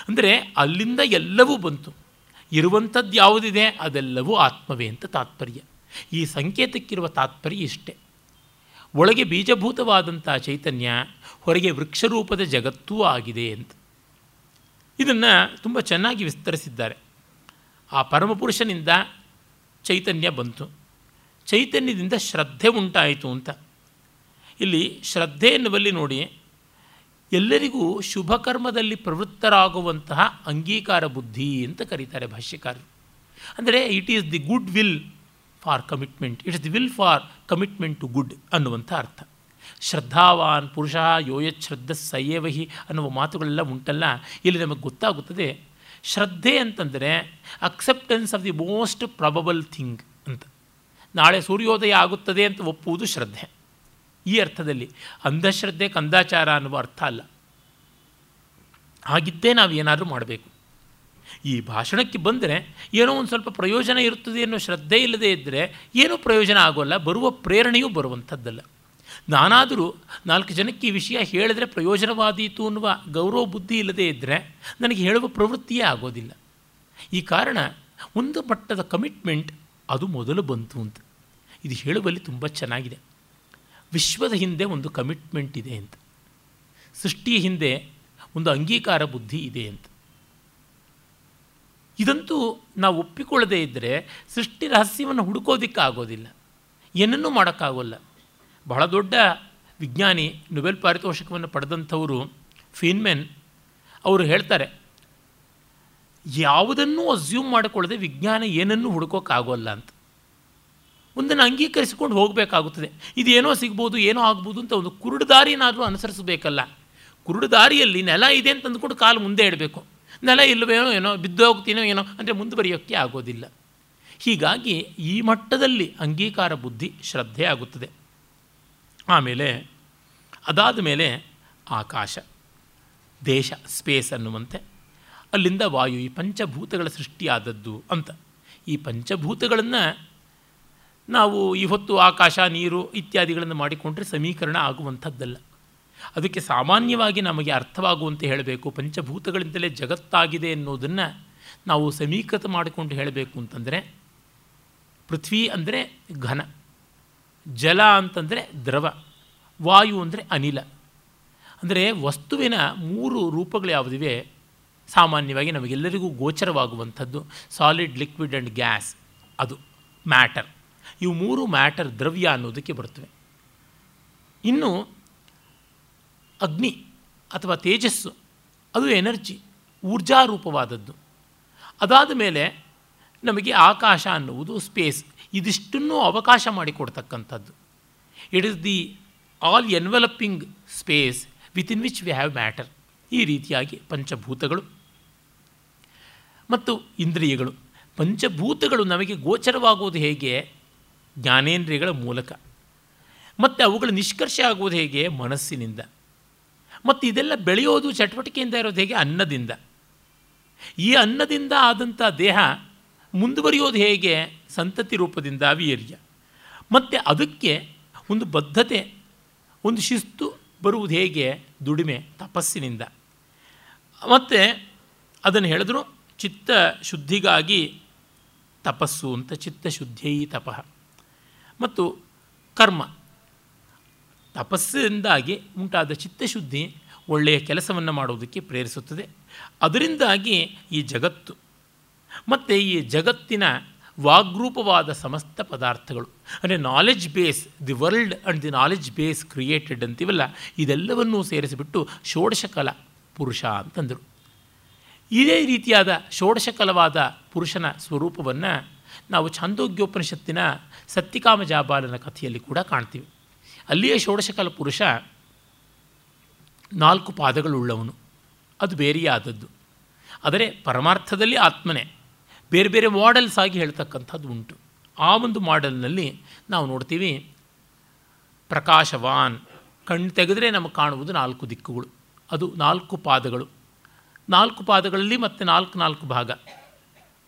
ಅಂದರೆ ಅಲ್ಲಿಂದ ಎಲ್ಲವೂ ಬಂತು. ಇರುವಂಥದ್ದು ಯಾವುದಿದೆ ಅದೆಲ್ಲವೂ ಆತ್ಮವೇ ಅಂತ ತಾತ್ಪರ್ಯ. ಈ ಸಂಕೇತಕ್ಕಿರುವ ತಾತ್ಪರ್ಯ ಇಷ್ಟೆ. ಒಳಗೆ ಬೀಜಭೂತವಾದಂಥ ಚೈತನ್ಯ ಹೊರಗೆ ವೃಕ್ಷರೂಪದ ಜಗತ್ತೂ ಆಗಿದೆ ಅಂತ. ಇದನ್ನು ತುಂಬ ಚೆನ್ನಾಗಿ ವಿಸ್ತರಿಸಿದ್ದಾರೆ. ಆ ಪರಮಪುರುಷನಿಂದ ಚೈತನ್ಯ ಬಂತು, ಚೈತನ್ಯದಿಂದ ಶ್ರದ್ಧೆ ಉಂಟಾಯಿತು ಅಂತ. ಇಲ್ಲಿ ಶ್ರದ್ಧೆ ಎನ್ನುವಲ್ಲಿ ನೋಡಿ, ಎಲ್ಲರಿಗೂ ಶುಭ ಕರ್ಮದಲ್ಲಿ ಪ್ರವೃತ್ತರಾಗುವಂತಹ ಅಂಗೀಕಾರ ಬುದ್ಧಿ ಅಂತ ಕರೀತಾರೆ ಭಾಷ್ಯಕಾರರು. ಅಂದರೆ it is the good will for commitment, it's the will for commitment to good ಅನ್ನುವಂಥ ಅರ್ಥ. ಶ್ರದ್ಧಾವಾನ್ ಪುರುಷ ಯೋಯಶ್ರದ್ಧ ಸಯೇವಹಿ ಅನ್ನುವ ಮಾತುಗಳೆಲ್ಲ ಉಂಟಲ್ಲ, ಇಲ್ಲಿ ನಮಗೆ ಗೊತ್ತಾಗುತ್ತದೆ ಶ್ರದ್ಧೆ ಅಂತಂದರೆ acceptance of the most probable thing ಅಂತ. ನಾಳೆ ಸೂರ್ಯೋದಯ ಆಗುತ್ತದೆ ಅಂತ ಒಪ್ಪುವುದು ಶ್ರದ್ಧೆ. ಈ ಅರ್ಥದಲ್ಲಿ ಅಂಧಶ್ರದ್ಧೆ ಕಂದಾಚಾರ ಅನ್ನುವ ಅರ್ಥ ಅಲ್ಲ. ಹಾಗಿದ್ದೇ ನಾವು ಏನಾದರೂ ಮಾಡಬೇಕು. ಈ ಭಾಷಣಕ್ಕೆ ಬಂದರೆ ಏನೋ ಒಂದು ಸ್ವಲ್ಪ ಪ್ರಯೋಜನ ಇರುತ್ತದೆ ಅನ್ನೋ ಶ್ರದ್ಧೆ ಇಲ್ಲದೇ ಇದ್ದರೆ ಏನೂ ಪ್ರಯೋಜನ ಆಗೋಲ್ಲ, ಬರುವ ಪ್ರೇರಣೆಯೂ ಬರುವಂಥದ್ದಲ್ಲ. ನಾನಾದರೂ ನಾಲ್ಕು ಜನಕ್ಕೆ ಈ ವಿಷಯ ಹೇಳಿದ್ರೆ ಪ್ರಯೋಜನವಾದೀತು ಅನ್ನುವ ಗೌರವ ಬುದ್ಧಿ ಇಲ್ಲದೇ ಇದ್ದರೆ ನನಗೆ ಹೇಳುವ ಪ್ರವೃತ್ತಿಯೇ ಆಗೋದಿಲ್ಲ. ಈ ಕಾರಣ ಒಂದು ಮಟ್ಟದ ಕಮಿಟ್ಮೆಂಟ್ ಅದು ಮೊದಲು ಬಂತು ಅಂತ. ಇದು ಹೇಳುವಲ್ಲಿ ತುಂಬ ಚೆನ್ನಾಗಿದೆ. ವಿಶ್ವದ ಹಿಂದೆ ಒಂದು ಕಮಿಟ್ಮೆಂಟ್ ಇದೆ ಅಂತ, ಸೃಷ್ಟಿಯ ಹಿಂದೆ ಒಂದು ಅಂಗೀಕಾರ ಬುದ್ಧಿ ಇದೆ ಅಂತ. ಇದಂತೂ ನಾವು ಒಪ್ಪಿಕೊಳ್ಳದೇ ಇದ್ದರೆ ಸೃಷ್ಟಿ ರಹಸ್ಯವನ್ನು ಹುಡುಕೋದಿಕ್ಕಾಗೋದಿಲ್ಲ, ಏನನ್ನೂ ಮಾಡೋಕ್ಕಾಗೋಲ್ಲ. ಬಹಳ ದೊಡ್ಡ ವಿಜ್ಞಾನಿ, ನೊಬೆಲ್ ಪಾರಿತೋಷಕವನ್ನು ಪಡೆದಂಥವರು ಫೀನ್ಮೆನ್ ಅವರು ಹೇಳ್ತಾರೆ, ಯಾವುದನ್ನೂ ಅಸ್ಯೂಮ್ ಮಾಡಿಕೊಳ್ಳದೆ ವಿಜ್ಞಾನ ಏನನ್ನೂ ಹುಡುಕೋಕ್ಕಾಗೋಲ್ಲ ಅಂತ. ಒಂದನ್ನು ಅಂಗೀಕರಿಸಿಕೊಂಡು ಹೋಗಬೇಕಾಗುತ್ತದೆ. ಇದೇನೋ ಸಿಗ್ಬೋದು, ಏನೋ ಆಗ್ಬೋದು ಅಂತ ಒಂದು ಕುರುಡುದಾರಿನಾದರೂ ಅನುಸರಿಸಬೇಕಲ್ಲ. ಕುರುಡುದಾರಿಯಲ್ಲಿ ನೆಲ ಇದೆ ಅಂತ ಅಂದ್ಕೊಂಡು ಕಾಲು ಮುಂದೆ ಇಡಬೇಕು, ನೆಲ ಇಲ್ಲವೇನೋ ಏನೋ ಬಿದ್ದೋಗ್ತೀನೋ ಏನೋ ಅಂದರೆ ಮುಂದುವರಿಯೋಕ್ಕೆ ಆಗೋದಿಲ್ಲ. ಹೀಗಾಗಿ ಈ ಮಟ್ಟದಲ್ಲಿ ಅಂಗೀಕಾರ ಬುದ್ಧಿ ಶ್ರದ್ಧೆ ಆಗುತ್ತದೆ. ಆಮೇಲೆ ಅದಾದ ಮೇಲೆ ಆಕಾಶ, ದೇಶ, ಸ್ಪೇಸ್ ಅನ್ನುವಂತೆ, ಅಲ್ಲಿಂದ ವಾಯು, ಈ ಪಂಚಭೂತಗಳ ಸೃಷ್ಟಿಯಾದದ್ದು ಅಂತ. ಈ ಪಂಚಭೂತಗಳನ್ನು ನಾವು ಇವತ್ತು ಆಕಾಶ, ನೀರು ಇತ್ಯಾದಿಗಳನ್ನು ಮಾಡಿಕೊಂಡ್ರೆ ಸಮೀಕರಣ ಆಗುವಂಥದ್ದಲ್ಲ. ಅದಕ್ಕೆ ಸಾಮಾನ್ಯವಾಗಿ ನಮಗೆ ಅರ್ಥವಾಗುವಂತೆ ಹೇಳಬೇಕು. ಪಂಚಭೂತಗಳಿಂದಲೇ ಜಗತ್ತಾಗಿದೆ ಅನ್ನೋದನ್ನು ನಾವು ಸಮೀಕೃತ ಮಾಡಿಕೊಂಡು ಹೇಳಬೇಕು ಅಂತಂದರೆ, ಪೃಥ್ವಿ ಅಂದರೆ ಘನ, ಜಲ ಅಂತಂದರೆ ದ್ರವ, ವಾಯು ಅಂದರೆ ಅನಿಲ. ಅಂದರೆ ವಸ್ತುವಿನ ಮೂರು ರೂಪಗಳು ಯಾವುದಿವೆ ಸಾಮಾನ್ಯವಾಗಿ ನಮಗೆಲ್ಲರಿಗೂ ಗೋಚರವಾಗುವಂಥದ್ದು ಸಾಲಿಡ್, ಲಿಕ್ವಿಡ್ ಆ್ಯಂಡ್ ಗ್ಯಾಸ್, ಅದು ಮ್ಯಾಟರ್. ಇವು ಮೂರು ಮ್ಯಾಟರ್, ದ್ರವ್ಯ ಅನ್ನೋದಕ್ಕೆ ಬರ್ತವೆ. ಇನ್ನು ಅಗ್ನಿ ಅಥವಾ ತೇಜಸ್ಸು, ಅದು ಎನರ್ಜಿ, ಊರ್ಜಾರೂಪವಾದದ್ದು. ಅದಾದ ಮೇಲೆ ನಮಗೆ ಆಕಾಶ ಅನ್ನುವುದು ಸ್ಪೇಸ್. ಇದಿಷ್ಟನ್ನೂ ಅವಕಾಶ ಮಾಡಿಕೊಡ್ತಕ್ಕಂಥದ್ದು. It is the all enveloping space within which we have matter. ಈ ರೀತಿಯಾಗಿ ಪಂಚಭೂತಗಳು ಮತ್ತು ಇಂದ್ರಿಯಗಳು. ಪಂಚಭೂತಗಳು ನಮಗೆ ಗೋಚರವಾಗುವುದು ಹೇಗೆ? ಜ್ಞಾನೇಂದ್ರಿಯಗಳ ಮೂಲಕ. ಮತ್ತು ಅವುಗಳ ನಿಷ್ಕರ್ಷ ಆಗುವುದು ಹೇಗೆ? ಮನಸ್ಸಿನಿಂದ. ಮತ್ತು ಇದೆಲ್ಲ ಬೆಳೆಯೋದು, ಚಟುವಟಿಕೆಯಿಂದ ಇರೋದು ಹೇಗೆ? ಅನ್ನದಿಂದ. ಈ ಅನ್ನದಿಂದ ಆದಂಥ ದೇಹ ಮುಂದುವರಿಯೋದು ಹೇಗೆ? ಸಂತತಿ ರೂಪದಿಂದ, ವೀರ್ಯ. ಮತ್ತು ಅದಕ್ಕೆ ಒಂದು ಬದ್ಧತೆ, ಒಂದು ಶಿಸ್ತು ಬರುವುದು ಹೇಗೆ? ದುಡಿಮೆ, ತಪಸ್ಸಿನಿಂದ. ಮತ್ತು ಅದನ್ನು ಹೇಳಿದ್ರು ಚಿತ್ತ ಶುದ್ಧಿಗಾಗಿ ತಪಸ್ಸು ಅಂತ, ಚಿತ್ತಶುದ್ಧಿಯೈ ತಪಃ. ಮತ್ತು ಕರ್ಮ, ತಪಸ್ಸಿನಿಂದಾಗಿ ಉಂಟಾದ ಚಿತ್ತಶುದ್ಧಿ ಒಳ್ಳೆಯ ಕೆಲಸವನ್ನು ಮಾಡುವುದಕ್ಕೆ ಪ್ರೇರಿಸುತ್ತದೆ. ಅದರಿಂದಾಗಿ ಈ ಜಗತ್ತು ಮತ್ತು ಈ ಜಗತ್ತಿನ ವಾಗ್ರೂಪವಾದ ಸಮಸ್ತ ಪದಾರ್ಥಗಳು, ಅಂದರೆ knowledge base, the world and the knowledge base created ಅಂತೀವಲ್ಲ, ಇದೆಲ್ಲವನ್ನೂ ಸೇರಿಸಿಬಿಟ್ಟು ಷೋಡಶಕಲ ಪುರುಷ ಅಂತಂದರು. ಇದೇ ರೀತಿಯಾದ ಷೋಡಶಕಲವಾದ ಪುರುಷನ ಸ್ವರೂಪವನ್ನು ನಾವು ಛಾಂದೋಗ್ಯೋಪನಿಷತ್ತಿನ ಸತ್ಯಕಾಮ ಜಾಬಾಲನ ಕಥೆಯಲ್ಲಿ ಕೂಡ ಕಾಣ್ತೀವಿ. ಅಲ್ಲಿಯೇ ಷೋಡಶಕಲ ಪುರುಷ ನಾಲ್ಕು ಪಾದಗಳುಳ್ಳವನು, ಅದು ಬೇರೆಯಾದದ್ದು. ಆದರೆ ಪರಮಾರ್ಥದಲ್ಲಿ ಆತ್ಮನೇ. ಬೇರೆ ಬೇರೆ ಮಾಡೆಲ್ಸ್ ಆಗಿ ಹೇಳ್ತಕ್ಕಂಥದ್ದು ಉಂಟು. ಆ ಒಂದು ಮಾಡೆಲ್ನಲ್ಲಿ ನಾವು ನೋಡ್ತೀವಿ ಪ್ರಕಾಶವಾನ್ ಕಣ್ಣು ತೆಗೆದರೆ ನಮಗೆ ಕಾಣುವುದು ನಾಲ್ಕು ದಿಕ್ಕುಗಳು, ಅದು ನಾಲ್ಕು ಪಾದಗಳು. ನಾಲ್ಕು ಪಾದಗಳಲ್ಲಿ ಮತ್ತೆ ನಾಲ್ಕು ನಾಲ್ಕು ಭಾಗ,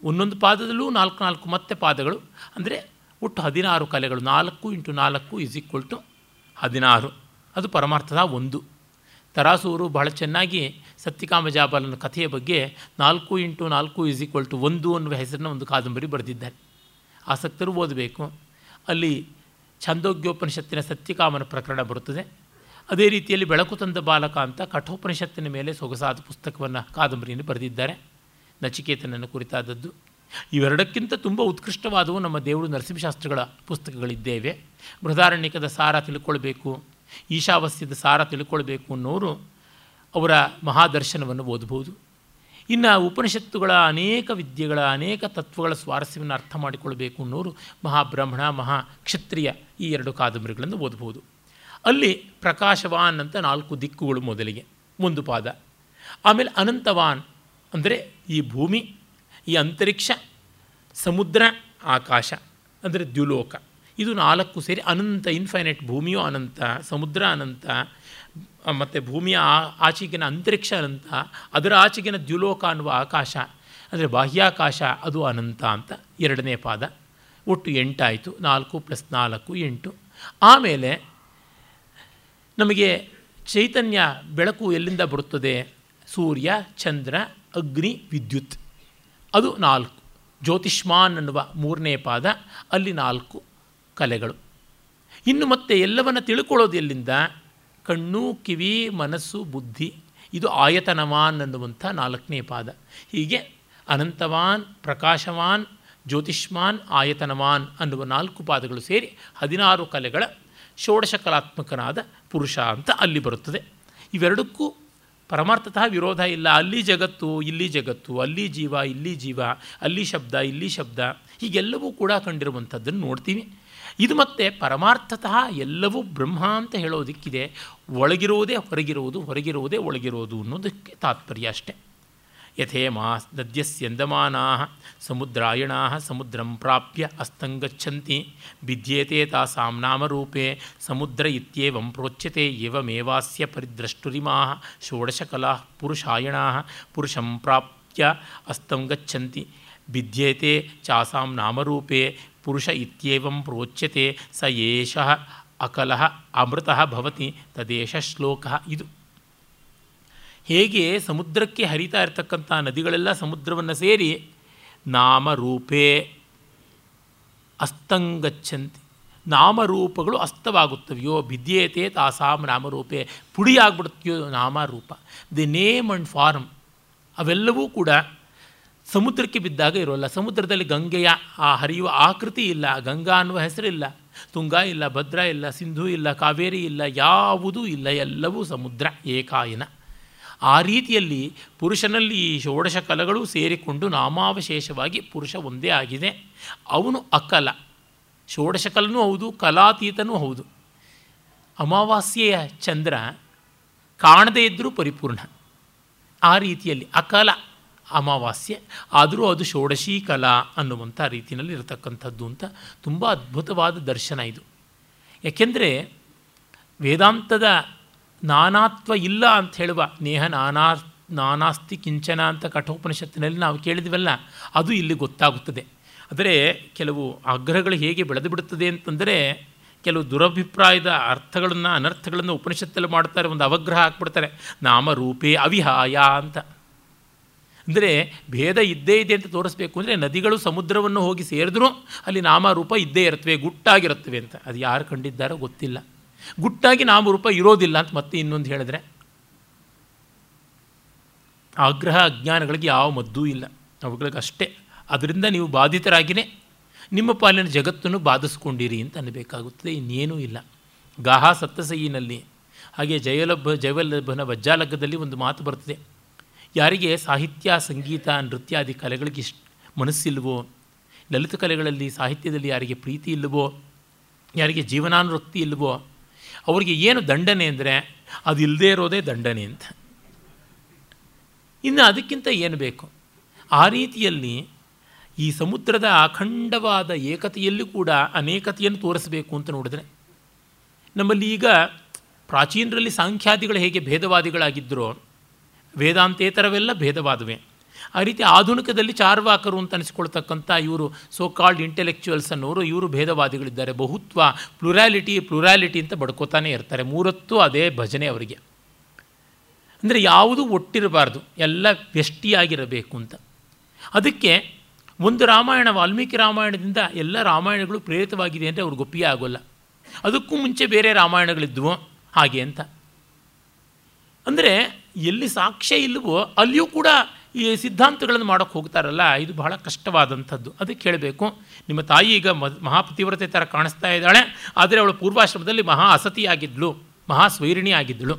ಒಂದೊಂದು ಪಾದದಲ್ಲೂ ನಾಲ್ಕು ನಾಲ್ಕು ಮತ್ತೆ ಪಾದಗಳು, ಅಂದರೆ ಒಟ್ಟು ಹದಿನಾರು ಕಲೆಗಳು. ನಾಲ್ಕು ಇಂಟು ನಾಲ್ಕು ಈಸ್ ಈಕ್ವಲ್ ಟು ಹದಿನಾರು. ಅದು ಪರಮಾರ್ಥದ ಒಂದು. ತರಾಸೂರು ಬಹಳ ಚೆನ್ನಾಗಿ ಸತ್ಯಕಾಮ ಜಾಬಾಲನ ಕಥೆಯ ಬಗ್ಗೆ ನಾಲ್ಕು ಇಂಟು ನಾಲ್ಕು ಈಸ್ ಈಕ್ವಲ್ ಟು ಒಂದು ಅನ್ನುವ ಹೆಸರಿನ ಒಂದು ಕಾದಂಬರಿ ಬರೆದಿದ್ದಾರೆ. ಆಸಕ್ತರು ಓದಬೇಕು. ಅಲ್ಲಿ ಛಂದೋಗ್ಯೋಪನಿಷತ್ತಿನ ಸತ್ಯಕಾಮನ ಪ್ರಕರಣ ಬರುತ್ತದೆ. ಅದೇ ರೀತಿಯಲ್ಲಿ ಬೆಳಕು ತಂದ ಬಾಲಕ ಅಂತ ಕಠೋಪನಿಷತ್ತಿನ ಮೇಲೆ ಸೊಗಸಾದ ಪುಸ್ತಕವನ್ನು, ಕಾದಂಬರಿಯನ್ನು ಬರೆದಿದ್ದಾರೆ, ನಚಿಕೇತನನ್ನು ಕುರಿತಾದದ್ದು. ಇವೆರಡಕ್ಕಿಂತ ತುಂಬ ಉತ್ಕೃಷ್ಟವಾದವು ನಮ್ಮ ದೇವರು ನರಸಿಂಹಶಾಸ್ತ್ರಿಗಳ ಪುಸ್ತಕಗಳಿದ್ದೇವೆ. ಬೃಹದಾರಣ್ಯಕದ ಸಾರ ತಿಳ್ಕೊಳ್ಬೇಕು, ಈಶಾವಾಸ್ಯದ ಸಾರ ತಿಳ್ಕೊಳ್ಬೇಕು ಅನ್ನೋರು ಅವರ ಮಹಾದರ್ಶನವನ್ನು ಓದಬಹುದು. ಇನ್ನು ಉಪನಿಷತ್ತುಗಳ ಅನೇಕ ವಿದ್ಯೆಗಳ ಅನೇಕ ತತ್ವಗಳ ಸ್ವಾರಸ್ಯವನ್ನು ಅರ್ಥ ಮಾಡಿಕೊಳ್ಬೇಕು ಅನ್ನೋರು ಮಹಾಬ್ರಹ್ಮಣ, ಮಹಾ ಕ್ಷತ್ರಿಯ ಈ ಎರಡು ಕಾದಂಬರಿಗಳನ್ನು ಓದಬಹುದು. ಅಲ್ಲಿ ಪ್ರಕಾಶವಾನ್ ಅಂತ ನಾಲ್ಕು ದಿಕ್ಕುಗಳು ಮೊದಲಿಗೆ ಒಂದು ಪಾದ, ಆಮೇಲೆ ಅನಂತವಾನ್ ಅಂದರೆ ಈ ಭೂಮಿ, ಈ ಅಂತರಿಕ್ಷ, ಸಮುದ್ರ, ಆಕಾಶ ಅಂದರೆ ದ್ಯುಲೋಕ, ಇದು ನಾಲ್ಕು ಸೇರಿ ಅನಂತ, ಇನ್ಫೈನೈಟ್. ಭೂಮಿಯು ಅನಂತ, ಸಮುದ್ರ ಅನಂತ, ಮತ್ತು ಭೂಮಿಯ ಆಚೆಗಿನ ಅಂತರಿಕ್ಷ ಅನಂತ, ಅದರ ಆಚೆಗಿನ ದ್ಯುಲೋಕ ಅನ್ನುವ ಆಕಾಶ ಅಂದರೆ ಬಾಹ್ಯಾಕಾಶ, ಅದು ಅನಂತ ಅಂತ ಎರಡನೇ ಪಾದ. ಒಟ್ಟು ಎಂಟಾಯಿತು, ನಾಲ್ಕು ಪ್ಲಸ್ ನಾಲ್ಕು ಎಂಟು. ಆಮೇಲೆ ನಮಗೆ ಚೈತನ್ಯ ಬೆಳಕು ಎಲ್ಲಿಂದ ಬರುತ್ತದೆ? ಸೂರ್ಯ, ಚಂದ್ರ, ಅಗ್ನಿ, ವಿದ್ಯುತ್, ಅದು ನಾಲ್ಕು. ಜ್ಯೋತಿಷ್ಮಾನ್ ಅನ್ನುವ ಮೂರನೇ ಪಾದ, ಅಲ್ಲಿ ನಾಲ್ಕು ಕಲೆಗಳು. ಇನ್ನು ಮತ್ತೆ ಎಲ್ಲವನ್ನು ತಿಳ್ಕೊಳ್ಳೋದು ಎಲ್ಲಿಂದ? ಕಣ್ಣು, ಕಿವಿ, ಮನಸ್ಸು, ಬುದ್ಧಿ, ಇದು ಆಯತನವಾನ್ ಅನ್ನುವಂಥ ನಾಲ್ಕನೇ ಪಾದ. ಹೀಗೆ ಅನಂತವಾನ್, ಪ್ರಕಾಶವಾನ್, ಜ್ಯೋತಿಷ್ಮಾನ್, ಆಯತನವಾನ್ ಅನ್ನುವ ನಾಲ್ಕು ಪಾದಗಳು ಸೇರಿ ಹದಿನಾರು ಕಲೆಗಳ ಷೋಡಶಕಲಾತ್ಮಕನಾದ ಪುರುಷ ಅಂತ ಅಲ್ಲಿ ಬರುತ್ತದೆ. ಇವೆರಡಕ್ಕೂ ಪರಮಾರ್ಥತಃ ವಿರೋಧ ಇಲ್ಲ. ಅಲ್ಲಿ ಜಗತ್ತು, ಇಲ್ಲಿ ಜಗತ್ತು, ಅಲ್ಲಿ ಜೀವ, ಇಲ್ಲಿ ಜೀವ, ಅಲ್ಲಿ ಶಬ್ದ, ಇಲ್ಲಿ ಶಬ್ದ, ಹೀಗೆಲ್ಲವೂ ಕೂಡ ಕಂಡಿರುವಂಥದ್ದನ್ನು ನೋಡ್ತೀವಿ. ಇದು ಮತ್ತೆ ಪರಮಾರ್ಥತಃ ಎಲ್ಲವೂ ಬ್ರಹ್ಮ ಅಂತ ಹೇಳೋದಕ್ಕಿದೆ. ಒಳಗಿರುವುದೇ ಹೊರಗಿರುವುದು, ಹೊರಗಿರುವುದೇ ಒಳಗಿರುವುದು ಅನ್ನೋದಕ್ಕೆ ತಾತ್ಪರ್ಯ ಅಷ್ಟೆ. ಯಥೇಮಾ ನದ್ಯಸ್ಯಂದಮಾನಾ ಸಮುದ್ರಾಯಣಾ ಸಮುದ್ರಂ ಪ್ರಾಪ್ಯ ಅಸ್ತಂಗಚ್ಛಂತಿ ಬಿದ್ಯೇತೆ ತಾಸಾಂ ನಾಮರೂಪೇ ಸಮುದ್ರ ಇತ್ಯೇವಂ ಪ್ರೋಚ್ಯತೆ ಏವಮೇವಾಸ್ಯ ಪರಿದ್ರಷ್ಟುರಿಮಾ ಷೋಡಶಕಲಾಃ ಪುರುಷಾಯಣಾ ಪುರುಷಂ ಪ್ರಾಪ್ಯ ಅಸ್ತಂಗಚ್ಛಂತಿ ಬಿದ್ಯೇತೆ ಚಾಸಾಂ ನಾಮರೂಪೇ ಪುರುಷ ಇತ್ಯೇವಂ ಪ್ರೋಚ್ಯತೆ ಸ ಏಷಃ ಅಕಲಃ ಅಮೃತಃ ಭವತಿ ತದೇಷ ಶ್ಲೋಕಃ. ಇದು ಹೇಗೆ ಸಮುದ್ರಕ್ಕೆ ಹರಿತಾ ಇರತಕ್ಕಂಥ ನದಿಗಳೆಲ್ಲ ಸಮುದ್ರವನ್ನು ಸೇರಿ ನಾಮರೂಪೇ ಅಸ್ತಂಗಚ್ಛಂತಿ, ನಾಮರೂಪಗಳು ಅಸ್ತವಾಗುತ್ತವೆಯೋ, ಭಿದ್ಯೇತೆ ತಾಸಾಂ ನಾಮರೂಪೇ, ಪುಡಿಯಾಗ್ಬಿಡುತ್ತೆಯೋ ನಾಮರೂಪ, ದಿ ನೇಮ್ ಆ್ಯಂಡ್ ಫಾರ್ಮ್, ಅವೆಲ್ಲವೂ ಕೂಡ ಸಮುದ್ರಕ್ಕೆ ಬಿದ್ದಾಗ ಇರೋಲ್ಲ. ಸಮುದ್ರದಲ್ಲಿ ಗಂಗೆಯ ಆ ಹರಿಯುವ ಆಕೃತಿ ಇಲ್ಲ, ಗಂಗಾ ಅನ್ನುವ ಹೆಸರಿಲ್ಲ, ತುಂಗಾ ಇಲ್ಲ, ಭದ್ರಾ ಇಲ್ಲ, ಸಿಂಧೂ ಇಲ್ಲ, ಕಾವೇರಿ ಇಲ್ಲ, ಯಾವುದೂ ಇಲ್ಲ, ಎಲ್ಲವೂ ಸಮುದ್ರ ಏಕಾಯನ. ಆ ರೀತಿಯಲ್ಲಿ ಪುರುಷನಲ್ಲಿ ಈ ಷೋಡಶ ಕಲಗಳು ಸೇರಿಕೊಂಡು ನಾಮಾವಶೇಷವಾಗಿ ಪುರುಷ ಒಂದೇ ಆಗಿದೆ. ಅವನು ಅಕಲ, ಷೋಡಶಕಲನೂ ಹೌದು, ಕಲಾತೀತನೂ ಹೌದು. ಅಮಾವಾಸ್ಯೆಯ ಚಂದ್ರ ಕಾಣದೇ ಇದ್ದರೂ ಪರಿಪೂರ್ಣ. ಆ ರೀತಿಯಲ್ಲಿ ಅಕಲ ಅಮಾವಾಸ್ಯೆ, ಆದರೂ ಅದು ಷೋಡಶೀ ಕಲಾ ಅನ್ನುವಂಥ ರೀತಿಯಲ್ಲಿ ಇರತಕ್ಕಂಥದ್ದು ಅಂತ ತುಂಬ ಅದ್ಭುತವಾದ ದರ್ಶನ ಇದು. ಯಾಕೆಂದರೆ ವೇದಾಂತದ ನಾನಾತ್ವ ಇಲ್ಲ ಅಂತ ಹೇಳುವ ನೇಹ ನಾನಾ ನಾನಾಸ್ತಿ ಕಿಂಚನ ಅಂತ ಕಠೋಪನಿಷತ್ತಿನಲ್ಲಿ ನಾವು ಕೇಳಿದ್ವಲ್ಲ, ಅದು ಇಲ್ಲಿ ಗೊತ್ತಾಗುತ್ತದೆ. ಆದರೆ ಕೆಲವು ಆಗ್ರಹಗಳು ಹೇಗೆ ಬೆಳೆದು ಬಿಡುತ್ತದೆ ಅಂತಂದರೆ, ಕೆಲವು ದುರಭಿಪ್ರಾಯದ ಅರ್ಥಗಳನ್ನು, ಅನರ್ಥಗಳನ್ನು ಉಪನಿಷತ್ತಲ್ಲಿ ಮಾಡ್ತಾರೆ, ಒಂದು ಅವಗ್ರಹ ಹಾಕ್ಬಿಡ್ತಾರೆ, ನಾಮರೂಪೇ ಅವಿಹಾಯ ಅಂತ. ಅಂದರೆ ಭೇದ ಇದ್ದೇ ಇದೆ ಅಂತ ತೋರಿಸ್ಬೇಕು. ಅಂದರೆ ನದಿಗಳು ಸಮುದ್ರವನ್ನು ಹೋಗಿ ಸೇರಿದ್ರೂ ಅಲ್ಲಿ ನಾಮರೂಪ ಇದ್ದೇ ಇರುತ್ತವೆ, ಗುಟ್ಟಾಗಿರುತ್ತವೆ ಅಂತ. ಅದು ಯಾರು ಕಂಡಿದ್ದಾರೋ ಗೊತ್ತಿಲ್ಲ. ಗುಟ್ಟಾಗಿ ನಾಮರೂಪ ಇರೋದಿಲ್ಲ ಅಂತ ಮತ್ತೆ ಇನ್ನೊಂದು ಹೇಳಿದ್ರೆ ಆಗ್ರಹ ಅಜ್ಞಾನಗಳಿಗೆ ಯಾವ ಮದ್ದೂ ಇಲ್ಲ, ಅವುಗಳಿಗಷ್ಟೇ. ಅದರಿಂದ ನೀವು ಬಾಧಿತರಾಗಿಯೇ ನಿಮ್ಮ ಪಾಲಿನ ಜಗತ್ತನ್ನು ಬಾಧಿಸ್ಕೊಂಡಿರಿ ಅಂತ ಅನ್ನಬೇಕಾಗುತ್ತದೆ, ಇನ್ನೇನೂ ಇಲ್ಲ. ಗಾಹ ಸತ್ತಸೈನಲ್ಲಿ ಹಾಗೆ ಜಯಲಭ ಜಯವಲ್ಲಭನ ವಜ್ಜಾಲಗ್ಗದಲ್ಲಿ ಒಂದು ಮಾತು ಬರ್ತದೆ, ಯಾರಿಗೆ ಸಾಹಿತ್ಯ, ಸಂಗೀತ, ನೃತ್ಯಾದಿ ಕಲೆಗಳಿಗೆ ಇಷ್ಟ ಮನಸ್ಸಿಲ್ವೋ, ಲಲಿತ ಕಲೆಗಳಲ್ಲಿ ಸಾಹಿತ್ಯದಲ್ಲಿ ಯಾರಿಗೆ ಪ್ರೀತಿ ಇಲ್ಲವೋ, ಯಾರಿಗೆ ಜೀವನಾನುರಕ್ತಿ ಇಲ್ಲವೋ, ಅವರಿಗೆ ಏನು ದಂಡನೆ ಅಂದರೆ ಅದು ಇಲ್ಲದೇ ಇರೋದೇ ದಂಡನೆ ಅಂತ. ಇನ್ನು ಅದಕ್ಕಿಂತ ಏನು ಬೇಕು? ಆ ರೀತಿಯಲ್ಲಿ ಈ ಸಮುದ್ರದ ಅಖಂಡವಾದ ಏಕತೆಯಲ್ಲೂ ಕೂಡ ಅನೇಕತೆಯನ್ನು ತೋರಿಸಬೇಕು ಅಂತ ನೋಡಿದ್ರೆ, ನಮ್ಮಲ್ಲಿ ಈಗ ಪ್ರಾಚೀನರಲ್ಲಿ ಸಾಂಖ್ಯಾದಿಗಳು ಹೇಗೆ ಭೇದವಾದಿಗಳಾಗಿದ್ದರೋ ವೇದಾಂತೇತರವೆಲ್ಲ ಭೇದವಾದವೇ, ಆ ರೀತಿ ಆಧುನಿಕದಲ್ಲಿ ಚಾರ್ವಾಕರು ಅಂತ ಅನಿಸ್ಕೊಳ್ತಕ್ಕಂಥ ಇವರು ಸೋ ಕಾಲ್ಡ್ ಇಂಟೆಲೆಕ್ಚುಯಲ್ಸ್ ಅನ್ನೋರು ಇವರು ಭೇದವಾದಿಗಳಿದ್ದಾರೆ. ಬಹುತ್ವ, ಪ್ಲುರಾಲಿಟಿ ಪ್ಲುರಾಲಿಟಿ ಅಂತ ಬಡ್ಕೋತಾನೆ ಇರ್ತಾರೆ. ಮೂರತ್ತು ಅದೇ ಭಜನೆ ಅವರಿಗೆ. ಅಂದರೆ ಯಾವುದೂ ಒಟ್ಟಿರಬಾರ್ದು, ಎಲ್ಲ ವ್ಯಷ್ಟಿಯಾಗಿರಬೇಕು ಅಂತ. ಅದಕ್ಕೆ ಒಂದು ರಾಮಾಯಣ, ವಾಲ್ಮೀಕಿ ರಾಮಾಯಣದಿಂದ ಎಲ್ಲ ರಾಮಾಯಣಗಳು ಪ್ರೇರಿತವಾಗಿದೆ ಅಂದರೆ ಅವ್ರಿಗೆ ಒಪ್ಪಿಗೆ ಆಗೋಲ್ಲ. ಅದಕ್ಕೂ ಮುಂಚೆ ಬೇರೆ ರಾಮಾಯಣಗಳಿದ್ವು ಹಾಗೆ ಅಂತ. ಅಂದರೆ ಎಲ್ಲಿ ಸಾಕ್ಷ್ಯ ಇಲ್ಲವೋ ಅಲ್ಲಿಯೂ ಕೂಡ ಈ ಸಿದ್ಧಾಂತಗಳನ್ನು ಮಾಡೋಕ್ಕೆ ಹೋಗ್ತಾರಲ್ಲ, ಇದು ಬಹಳ ಕಷ್ಟವಾದಂಥದ್ದು. ಅದಕ್ಕೆ ಹೇಳಬೇಕು, ನಿಮ್ಮ ತಾಯಿ ಈಗ ಮಹಾಪತಿವ್ರತೆ ಥರ ಕಾಣಿಸ್ತಾ ಇದ್ದಾಳೆ, ಆದರೆ ಅವಳು ಪೂರ್ವಾಶ್ರಮದಲ್ಲಿ ಮಹಾ ಅಸತಿಯಾಗಿದ್ಳು, ಮಹಾ ಸ್ವೈರಿಣಿ ಆಗಿದ್ದಳು.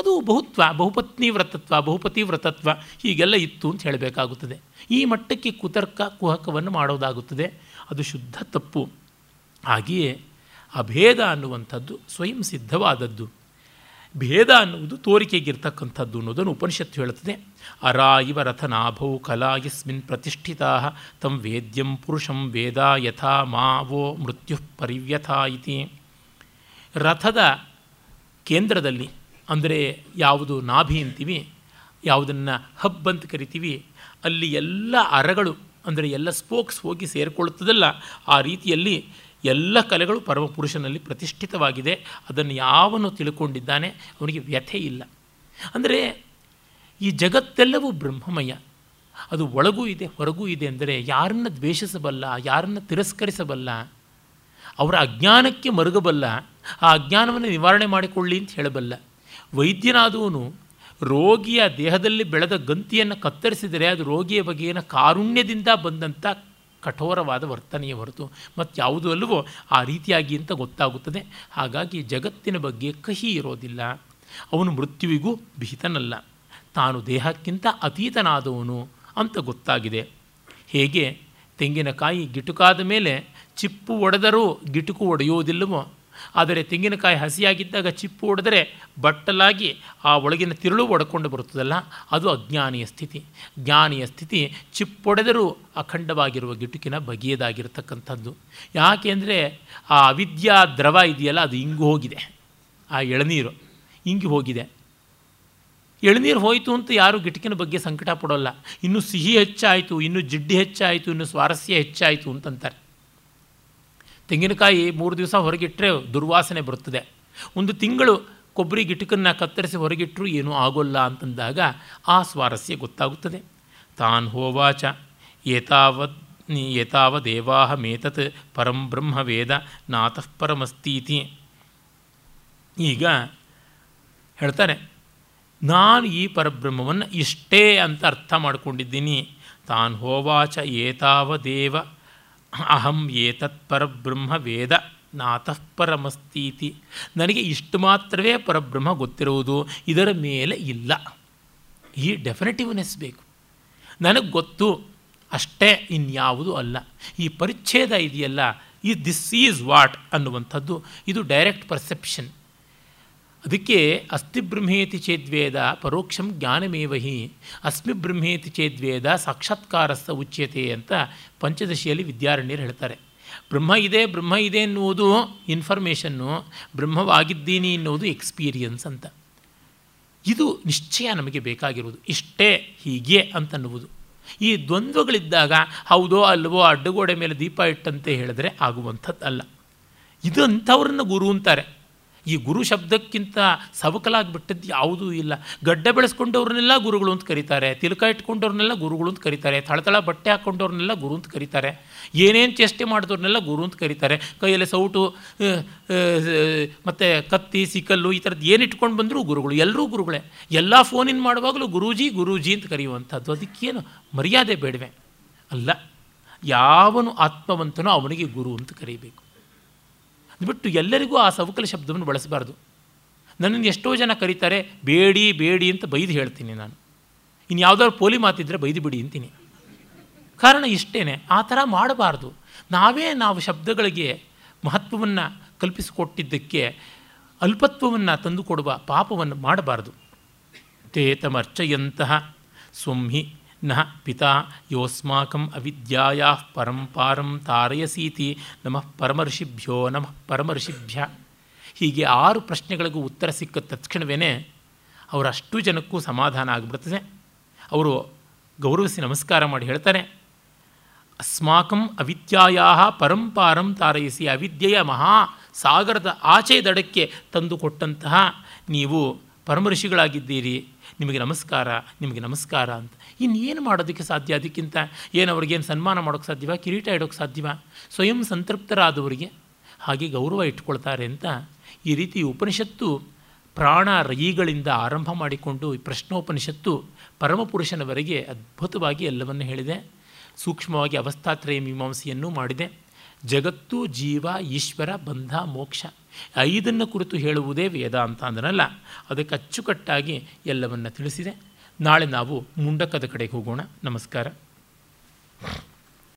ಅದು ಬಹುತ್ವ, ಬಹುಪತ್ನಿ ವ್ರತತ್ವ, ಬಹುಪತಿ ವ್ರತತ್ವ ಹೀಗೆಲ್ಲ ಇತ್ತು ಅಂತ ಹೇಳಬೇಕಾಗುತ್ತದೆ. ಈ ಮಟ್ಟಕ್ಕೆ ಕುತರ್ಕ ಕುಹಕವನ್ನು ಮಾಡೋದಾಗುತ್ತದೆ, ಅದು ಶುದ್ಧ ತಪ್ಪು. ಹಾಗೆಯೇ ಅಭೇದ ಅನ್ನುವಂಥದ್ದು ಸ್ವಯಂ ಸಿದ್ಧವಾದದ್ದು. ಭೇದ ಅನ್ನುವುದು ತೋರಿಕೆಗಿರ್ತಕ್ಕಂಥದ್ದು ಅನ್ನೋದನ್ನು ಉಪನಿಷತ್ತು ಹೇಳುತ್ತದೆ. ಅರ ಇವ ರಥನಾಭೌ ಕಲಾ ಯಸ್ಮಿನ್ ಪ್ರತಿಷ್ಠಿತಾ ತಂ ವೇದ್ಯಂ ಪುರುಷಂ ವೇದ ಯಥಾ ಮಾ ವೋ ಮೃತ್ಯು ಪರಿವ್ಯಥ ಇತಿ. ರಥದ ಕೇಂದ್ರದಲ್ಲಿ, ಅಂದರೆ ಯಾವುದು ನಾಭಿ ಅಂತೀವಿ, ಯಾವುದನ್ನು ಹಬ್ ಅಂತ ಕರಿತೀವಿ, ಅಲ್ಲಿ ಎಲ್ಲ ಅರಗಳು ಅಂದರೆ ಎಲ್ಲ ಸ್ಪೋಕ್ಸ್ ಹೋಗಿ ಸೇರಿಕೊಳ್ಳುತ್ತದಲ್ಲ, ಆ ರೀತಿಯಲ್ಲಿ ಎಲ್ಲ ಕಲೆಗಳು ಪರಮಪುರುಷನಲ್ಲಿ ಪ್ರತಿಷ್ಠಿತವಾಗಿದೆ. ಅದನ್ನು ಯಾವನು ತಿಳ್ಕೊಂಡಿದ್ದಾನೆ ಅವನಿಗೆ ವ್ಯಥೆ ಇಲ್ಲ. ಅಂದರೆ ಈ ಜಗತ್ತೆಲ್ಲವೂ ಬ್ರಹ್ಮಮಯ, ಅದು ಒಳಗೂ ಇದೆ ಹೊರಗೂ ಇದೆ. ಅಂದರೆ ಯಾರನ್ನು ದ್ವೇಷಿಸಬಲ್ಲ, ಯಾರನ್ನು ತಿರಸ್ಕರಿಸಬಲ್ಲ, ಅವರ ಅಜ್ಞಾನಕ್ಕೆ ಮರುಗಬಲ್ಲ, ಆ ಅಜ್ಞಾನವನ್ನು ನಿವಾರಣೆ ಮಾಡಿಕೊಳ್ಳಿ ಅಂತ ಹೇಳಬಲ್ಲ. ವೈದ್ಯನಾದವನು ರೋಗಿಯ ದೇಹದಲ್ಲಿ ಬೆಳೆದ ಗಂತಿಯನ್ನು ಕತ್ತರಿಸಿದರೆ ಅದು ರೋಗಿಯ ಬಗೆಯ ಕಾರುಣ್ಯದಿಂದ ಬಂದಂಥ ಕಠೋರವಾದ ವರ್ತನೆಯ ಹೊರತು ಮತ್ತಾವುದೂ ಅಲ್ಲವೋ ಆ ರೀತಿಯಾಗಿ ಅಂತ ಗೊತ್ತಾಗುತ್ತದೆ. ಹಾಗಾಗಿ ಜಗತ್ತಿನ ಬಗ್ಗೆ ಕಹಿ ಇರೋದಿಲ್ಲ. ಅವನು ಮೃತ್ಯುವಿಗೂ ಭೀತನಲ್ಲ, ತಾನು ದೇಹಕ್ಕಿಂತ ಅತೀತನಾದವನು ಅಂತ ಗೊತ್ತಾಗಿದೆ. ಹೇಗೆ ತೆಂಗಿನಕಾಯಿ ಗಿಟುಕಾದ ಮೇಲೆ ಚಿಪ್ಪು ಒಡೆದರೂ ಗಿಟುಕು ಒಡೆಯುವುದಿಲ್ಲವೋ, ಆದರೆ ತೆಂಗಿನಕಾಯಿ ಹಸಿಯಾಗಿದ್ದಾಗ ಚಿಪ್ಪು ಒಡೆದರೆ ಬಟ್ಟಲಾಗಿ ಆ ಒಳಗಿನ ತಿರುಳು ಒಡ್ಕೊಂಡು ಬರುತ್ತದಲ್ಲ, ಅದು ಅಜ್ಞಾನಿಯ ಸ್ಥಿತಿ. ಜ್ಞಾನಿಯ ಸ್ಥಿತಿ ಚಿಪ್ಪೊಡೆದರೂ ಅಖಂಡವಾಗಿರುವ ಗಿಟುಕಿನ ಬಗೆಯದಾಗಿರ್ತಕ್ಕಂಥದ್ದು. ಯಾಕೆ ಅಂದರೆ ಆ ಅವಿದ್ಯಾ ದ್ರವ ಇದೆಯಲ್ಲ, ಅದು ಇಂಗು ಹೋಗಿದೆ. ಆ ಎಳನೀರು ಇಂಗಿ ಹೋಗಿದೆ. ಎಳನೀರು ಹೋಯಿತು ಅಂತ ಯಾರೂ ಗಿಟಕಿನ ಬಗ್ಗೆ ಸಂಕಟ ಪಡೋಲ್ಲ. ಇನ್ನೂ ಸಿಹಿ ಹೆಚ್ಚಾಯಿತು, ಇನ್ನೂ ಜಿಡ್ಡಿ ಹೆಚ್ಚಾಯಿತು, ಇನ್ನೂ ಸ್ವಾರಸ್ಯ ಹೆಚ್ಚಾಯಿತು ಅಂತಂತಾರೆ. ತೆಂಗಿನಕಾಯಿ ಮೂರು ದಿವಸ ಹೊರಗಿಟ್ಟರೆ ದುರ್ವಾಸನೆ ಬರುತ್ತದೆ. ಒಂದು ತಿಂಗಳು ಕೊಬ್ಬರಿ ಗಿಟಕನ್ನು ಕತ್ತರಿಸಿ ಹೊರಗಿಟ್ಟರೂ ಏನೂ ಆಗೋಲ್ಲ ಅಂತಂದಾಗ ಆ ಸ್ವಾರಸ್ಯ ಗೊತ್ತಾಗುತ್ತದೆ. ತಾನ್ ಹೋವಾಚ ಏತಾವದ್ ಏತಾವದೇವಾಹ ಮೇತತ್ ಪರಂ ಬ್ರಹ್ಮ ವೇದ ನಾತಃ ಪರಮಸ್ತೀತಿ. ಈಗ ಹೇಳ್ತಾರೆ, ನಾನು ಈ ಪರಬ್ರಹ್ಮವನ್ನು ಇಷ್ಟೇ ಅಂತ ಅರ್ಥ ಮಾಡಿಕೊಂಡಿದ್ದೀನಿ. ತಾನ್ ಹೋವಾಚ ಏತಾವದೇವ ಅಹಂ ಏತತ್ ಪರಬ್ರಹ್ಮ ವೇದ ನಾತಃ ಪರಮಸ್ತೀತಿ. ನನಗೆ ಇಷ್ಟು ಮಾತ್ರವೇ ಪರಬ್ರಹ್ಮ ಗೊತ್ತಿರುವುದು, ಇದರ ಮೇಲೆ ಇಲ್ಲ. ಈ ಡೆಫಿನೆಟಿವ್ನೆಸ್ ಬೇಕು. ನನಗೆ ಗೊತ್ತು ಅಷ್ಟೇ, ಇನ್ಯಾವುದೂ ಅಲ್ಲ. ಈ ಪರಿಚ್ಛೇದ ಇದೆಯಲ್ಲ, ಈ ದಿಸ್ ಈಸ್ ವಾಟ್ ಅನ್ನುವಂಥದ್ದು, ಇದು ಡೈರೆಕ್ಟ್ ಪರ್ಸೆಪ್ಷನ್. ಅದಕ್ಕೆ ಅಸ್ತಿ ಬ್ರಹ್ಮೇತಿ ಚೇದ್ವೇದ ಪರೋಕ್ಷಂ ಜ್ಞಾನಮೇವಹಿ, ಅಸ್ಮಿ ಬ್ರಹ್ಮೇತಿ ಚೇದ್ವೇದ ಸಾಕ್ಷಾತ್ಕಾರಸ್ಥ ಉಚ್ಯತೆ ಅಂತ ಪಂಚದಶಿಯಲ್ಲಿ ವಿದ್ಯಾರಣ್ಯರು ಹೇಳ್ತಾರೆ. ಬ್ರಹ್ಮ ಇದೆ ಬ್ರಹ್ಮ ಇದೆ ಎನ್ನುವುದು ಇನ್ಫಾರ್ಮೇಷನ್ನು, ಬ್ರಹ್ಮವಾಗಿದ್ದೀನಿ ಎನ್ನುವುದು ಎಕ್ಸ್ಪೀರಿಯನ್ಸ್ ಅಂತ. ಇದು ನಿಶ್ಚಯ ನಮಗೆ ಬೇಕಾಗಿರುವುದು, ಇಷ್ಟೇ ಹೀಗೆ ಅಂತನ್ನುವುದು. ಈ ದ್ವಂದ್ವಗಳಿದ್ದಾಗ ಹೌದೋ ಅಲ್ವೋ ಅಡ್ಡಗೋಡೆ ಮೇಲೆ ದೀಪ ಇಟ್ಟಂತೆ ಹೇಳಿದ್ರೆ ಆಗುವಂಥದ್ದಲ್ಲ. ಇದು ಅಂಥವ್ರನ್ನ ಗುರು ಅಂತಾರೆ. ಈ ಗುರು ಶಬ್ದಕ್ಕಿಂತ ಸವಕಲಾಗಿಬಿಟ್ಟದ್ದು ಯಾವುದೂ ಇಲ್ಲ. ಗಡ್ಡ ಬೆಳೆಸ್ಕೊಂಡವ್ರನ್ನೆಲ್ಲ ಗುರುಗಳು ಅಂತ ಕರೀತಾರೆ, ತಿಲಕ ಇಟ್ಕೊಂಡವ್ರನ್ನೆಲ್ಲ ಗುರುಗಳು ಅಂತ ಕರೀತಾರೆ, ಥಳಥಳ ಬಟ್ಟೆ ಹಾಕ್ಕೊಂಡವ್ರನ್ನೆಲ್ಲ ಗುರು ಅಂತ ಕರೀತಾರೆ, ಏನೇನು ಚೇಷ್ಟೆ ಮಾಡಿದವ್ರನ್ನೆಲ್ಲ ಗುರು ಅಂತ ಕರೀತಾರೆ, ಕೈಯಲ್ಲಿ ಸೌಟು ಮತ್ತು ಕತ್ತಿ ಸಿಕ್ಕಲ್ಲು ಈ ಥರದ್ದು ಏನು ಇಟ್ಕೊಂಡು ಬಂದರೂ ಗುರುಗಳು, ಎಲ್ಲರೂ ಗುರುಗಳೇ. ಎಲ್ಲ ಫೋನಿನ ಮಾಡುವಾಗಲೂ ಗುರೂಜಿ ಗುರೂಜಿ ಅಂತ ಕರೆಯುವಂಥದ್ದು, ಅದಕ್ಕೇನು ಮರ್ಯಾದೆ ಬೇಡವೆ? ಅಲ್ಲ, ಯಾವನು ಆತ್ಮವಂತನೋ ಅವನಿಗೆ ಗುರು ಅಂತ ಕರೀಬೇಕು. ಬಿಟ್ಟು ಎಲ್ಲರಿಗೂ ಆ ಸವಕಲ ಶಬ್ದವನ್ನು ಬಳಸಬಾರ್ದು. ನನ್ನನ್ನು ಎಷ್ಟೋ ಜನ ಕರೀತಾರೆ, ಬೇಡಿ ಬೇಡಿ ಅಂತ ಬೈದು ಹೇಳ್ತೀನಿ ನಾನು. ಇನ್ನು ಯಾವುದಾದ್ರು ಪೋಲಿ ಮಾತಿದ್ದರೆ ಬೈದು ಬಿಡಿ ಅಂತೀನಿ. ಕಾರಣ ಇಷ್ಟೇ, ಆ ಥರ ಮಾಡಬಾರ್ದು. ನಾವೇ ನಾವು ಶಬ್ದಗಳಿಗೆ ಮಹತ್ವವನ್ನು ಕಲ್ಪಿಸಿಕೊಟ್ಟಿದ್ದಕ್ಕೆ ಅಲ್ಪತ್ವವನ್ನು ತಂದುಕೊಡುವ ಪಾಪವನ್ನು ಮಾಡಬಾರ್ದು. ತೇತಮರ್ಚಯಂತಹ ಸ್ವಂಹಿ ನ ಪಿತಾ ಯೋಸ್ಮಾಕಂ ಅವಿದ್ಯಾಯಾ ಪರಂಪಾರಂ ತಾರಯಸೀತಿ ನಮಃ ಪರಮರ್ಷಿಭ್ಯೋ ನಮಃ ಪರಮರ್ಷಿಭ್ಯ. ಹೀಗೆ ಆರು ಪ್ರಶ್ನೆಗಳಿಗೂ ಉತ್ತರ ಸಿಕ್ಕ ತಕ್ಷಣವೇ ಅವರಷ್ಟು ಜನಕ್ಕೂ ಸಮಾಧಾನ ಆಗಿಬಿಡ್ತದೆ. ಅವರು ಗೌರವಿಸಿ ನಮಸ್ಕಾರ ಮಾಡಿ ಹೇಳ್ತಾರೆ, ಅಸ್ಮಾಕಂ ಅವಿದ್ಯಾಯ ಪರಂಪಾರಂ ತಾರಯಿಸಿ, ಅವಿದ್ಯೆಯ ಮಹಾ ಸಾಗರದ ಆಚೆ ದಡಕ್ಕೆ ತಂದುಕೊಟ್ಟಂತಹ ನೀವು ಪರಮಋಷಿಗಳಾಗಿದ್ದೀರಿ, ನಿಮಗೆ ನಮಸ್ಕಾರ, ನಿಮಗೆ ನಮಸ್ಕಾರ ಅಂತ. ಇನ್ನೇನು ಮಾಡೋದಕ್ಕೆ ಸಾಧ್ಯ? ಅದಕ್ಕಿಂತ ಏನು ಅವ್ರಿಗೇನು ಸನ್ಮಾನ ಮಾಡೋಕ್ಕೆ ಸಾಧ್ಯವ? ಕಿರೀಟ ಇಡೋಕ್ಕೆ ಸಾಧ್ಯವ? ಸ್ವಯಂ ಸಂತೃಪ್ತರಾದವರಿಗೆ ಹಾಗೆ ಗೌರವ ಇಟ್ಕೊಳ್ತಾರೆ ಅಂತ. ಈ ರೀತಿ ಉಪನಿಷತ್ತು ಪ್ರಾಣ ರಯಿಗಳಿಂದ ಆರಂಭ ಮಾಡಿಕೊಂಡು ಈ ಪ್ರಶ್ನೋಪನಿಷತ್ತು ಪರಮಪುರುಷನವರೆಗೆ ಅದ್ಭುತವಾಗಿ ಎಲ್ಲವನ್ನು ಹೇಳಿದೆ. ಸೂಕ್ಷ್ಮವಾಗಿ ಅವಸ್ಥಾತ್ರಯ ಮೀಮಾಂಸೆಯನ್ನು ಮಾಡಿದೆ. ಜಗತ್ತು, ಜೀವ, ಈಶ್ವರ, ಬಂಧ, ಮೋಕ್ಷ ಐದನ್ನು ಕುರಿತು ಹೇಳುವುದೇ ವೇದ ಅಂತ ಅಂದನಲ್ಲ, ಅದಕ್ಕೆ ಅಚ್ಚುಕಟ್ಟಾಗಿ ಎಲ್ಲವನ್ನು ತಿಳಿಸಿದೆ. ನಾಳೆ ನಾವು ಮುಂಡಕದ ಕಡೆಗೆ ಹೋಗೋಣ. ನಮಸ್ಕಾರ.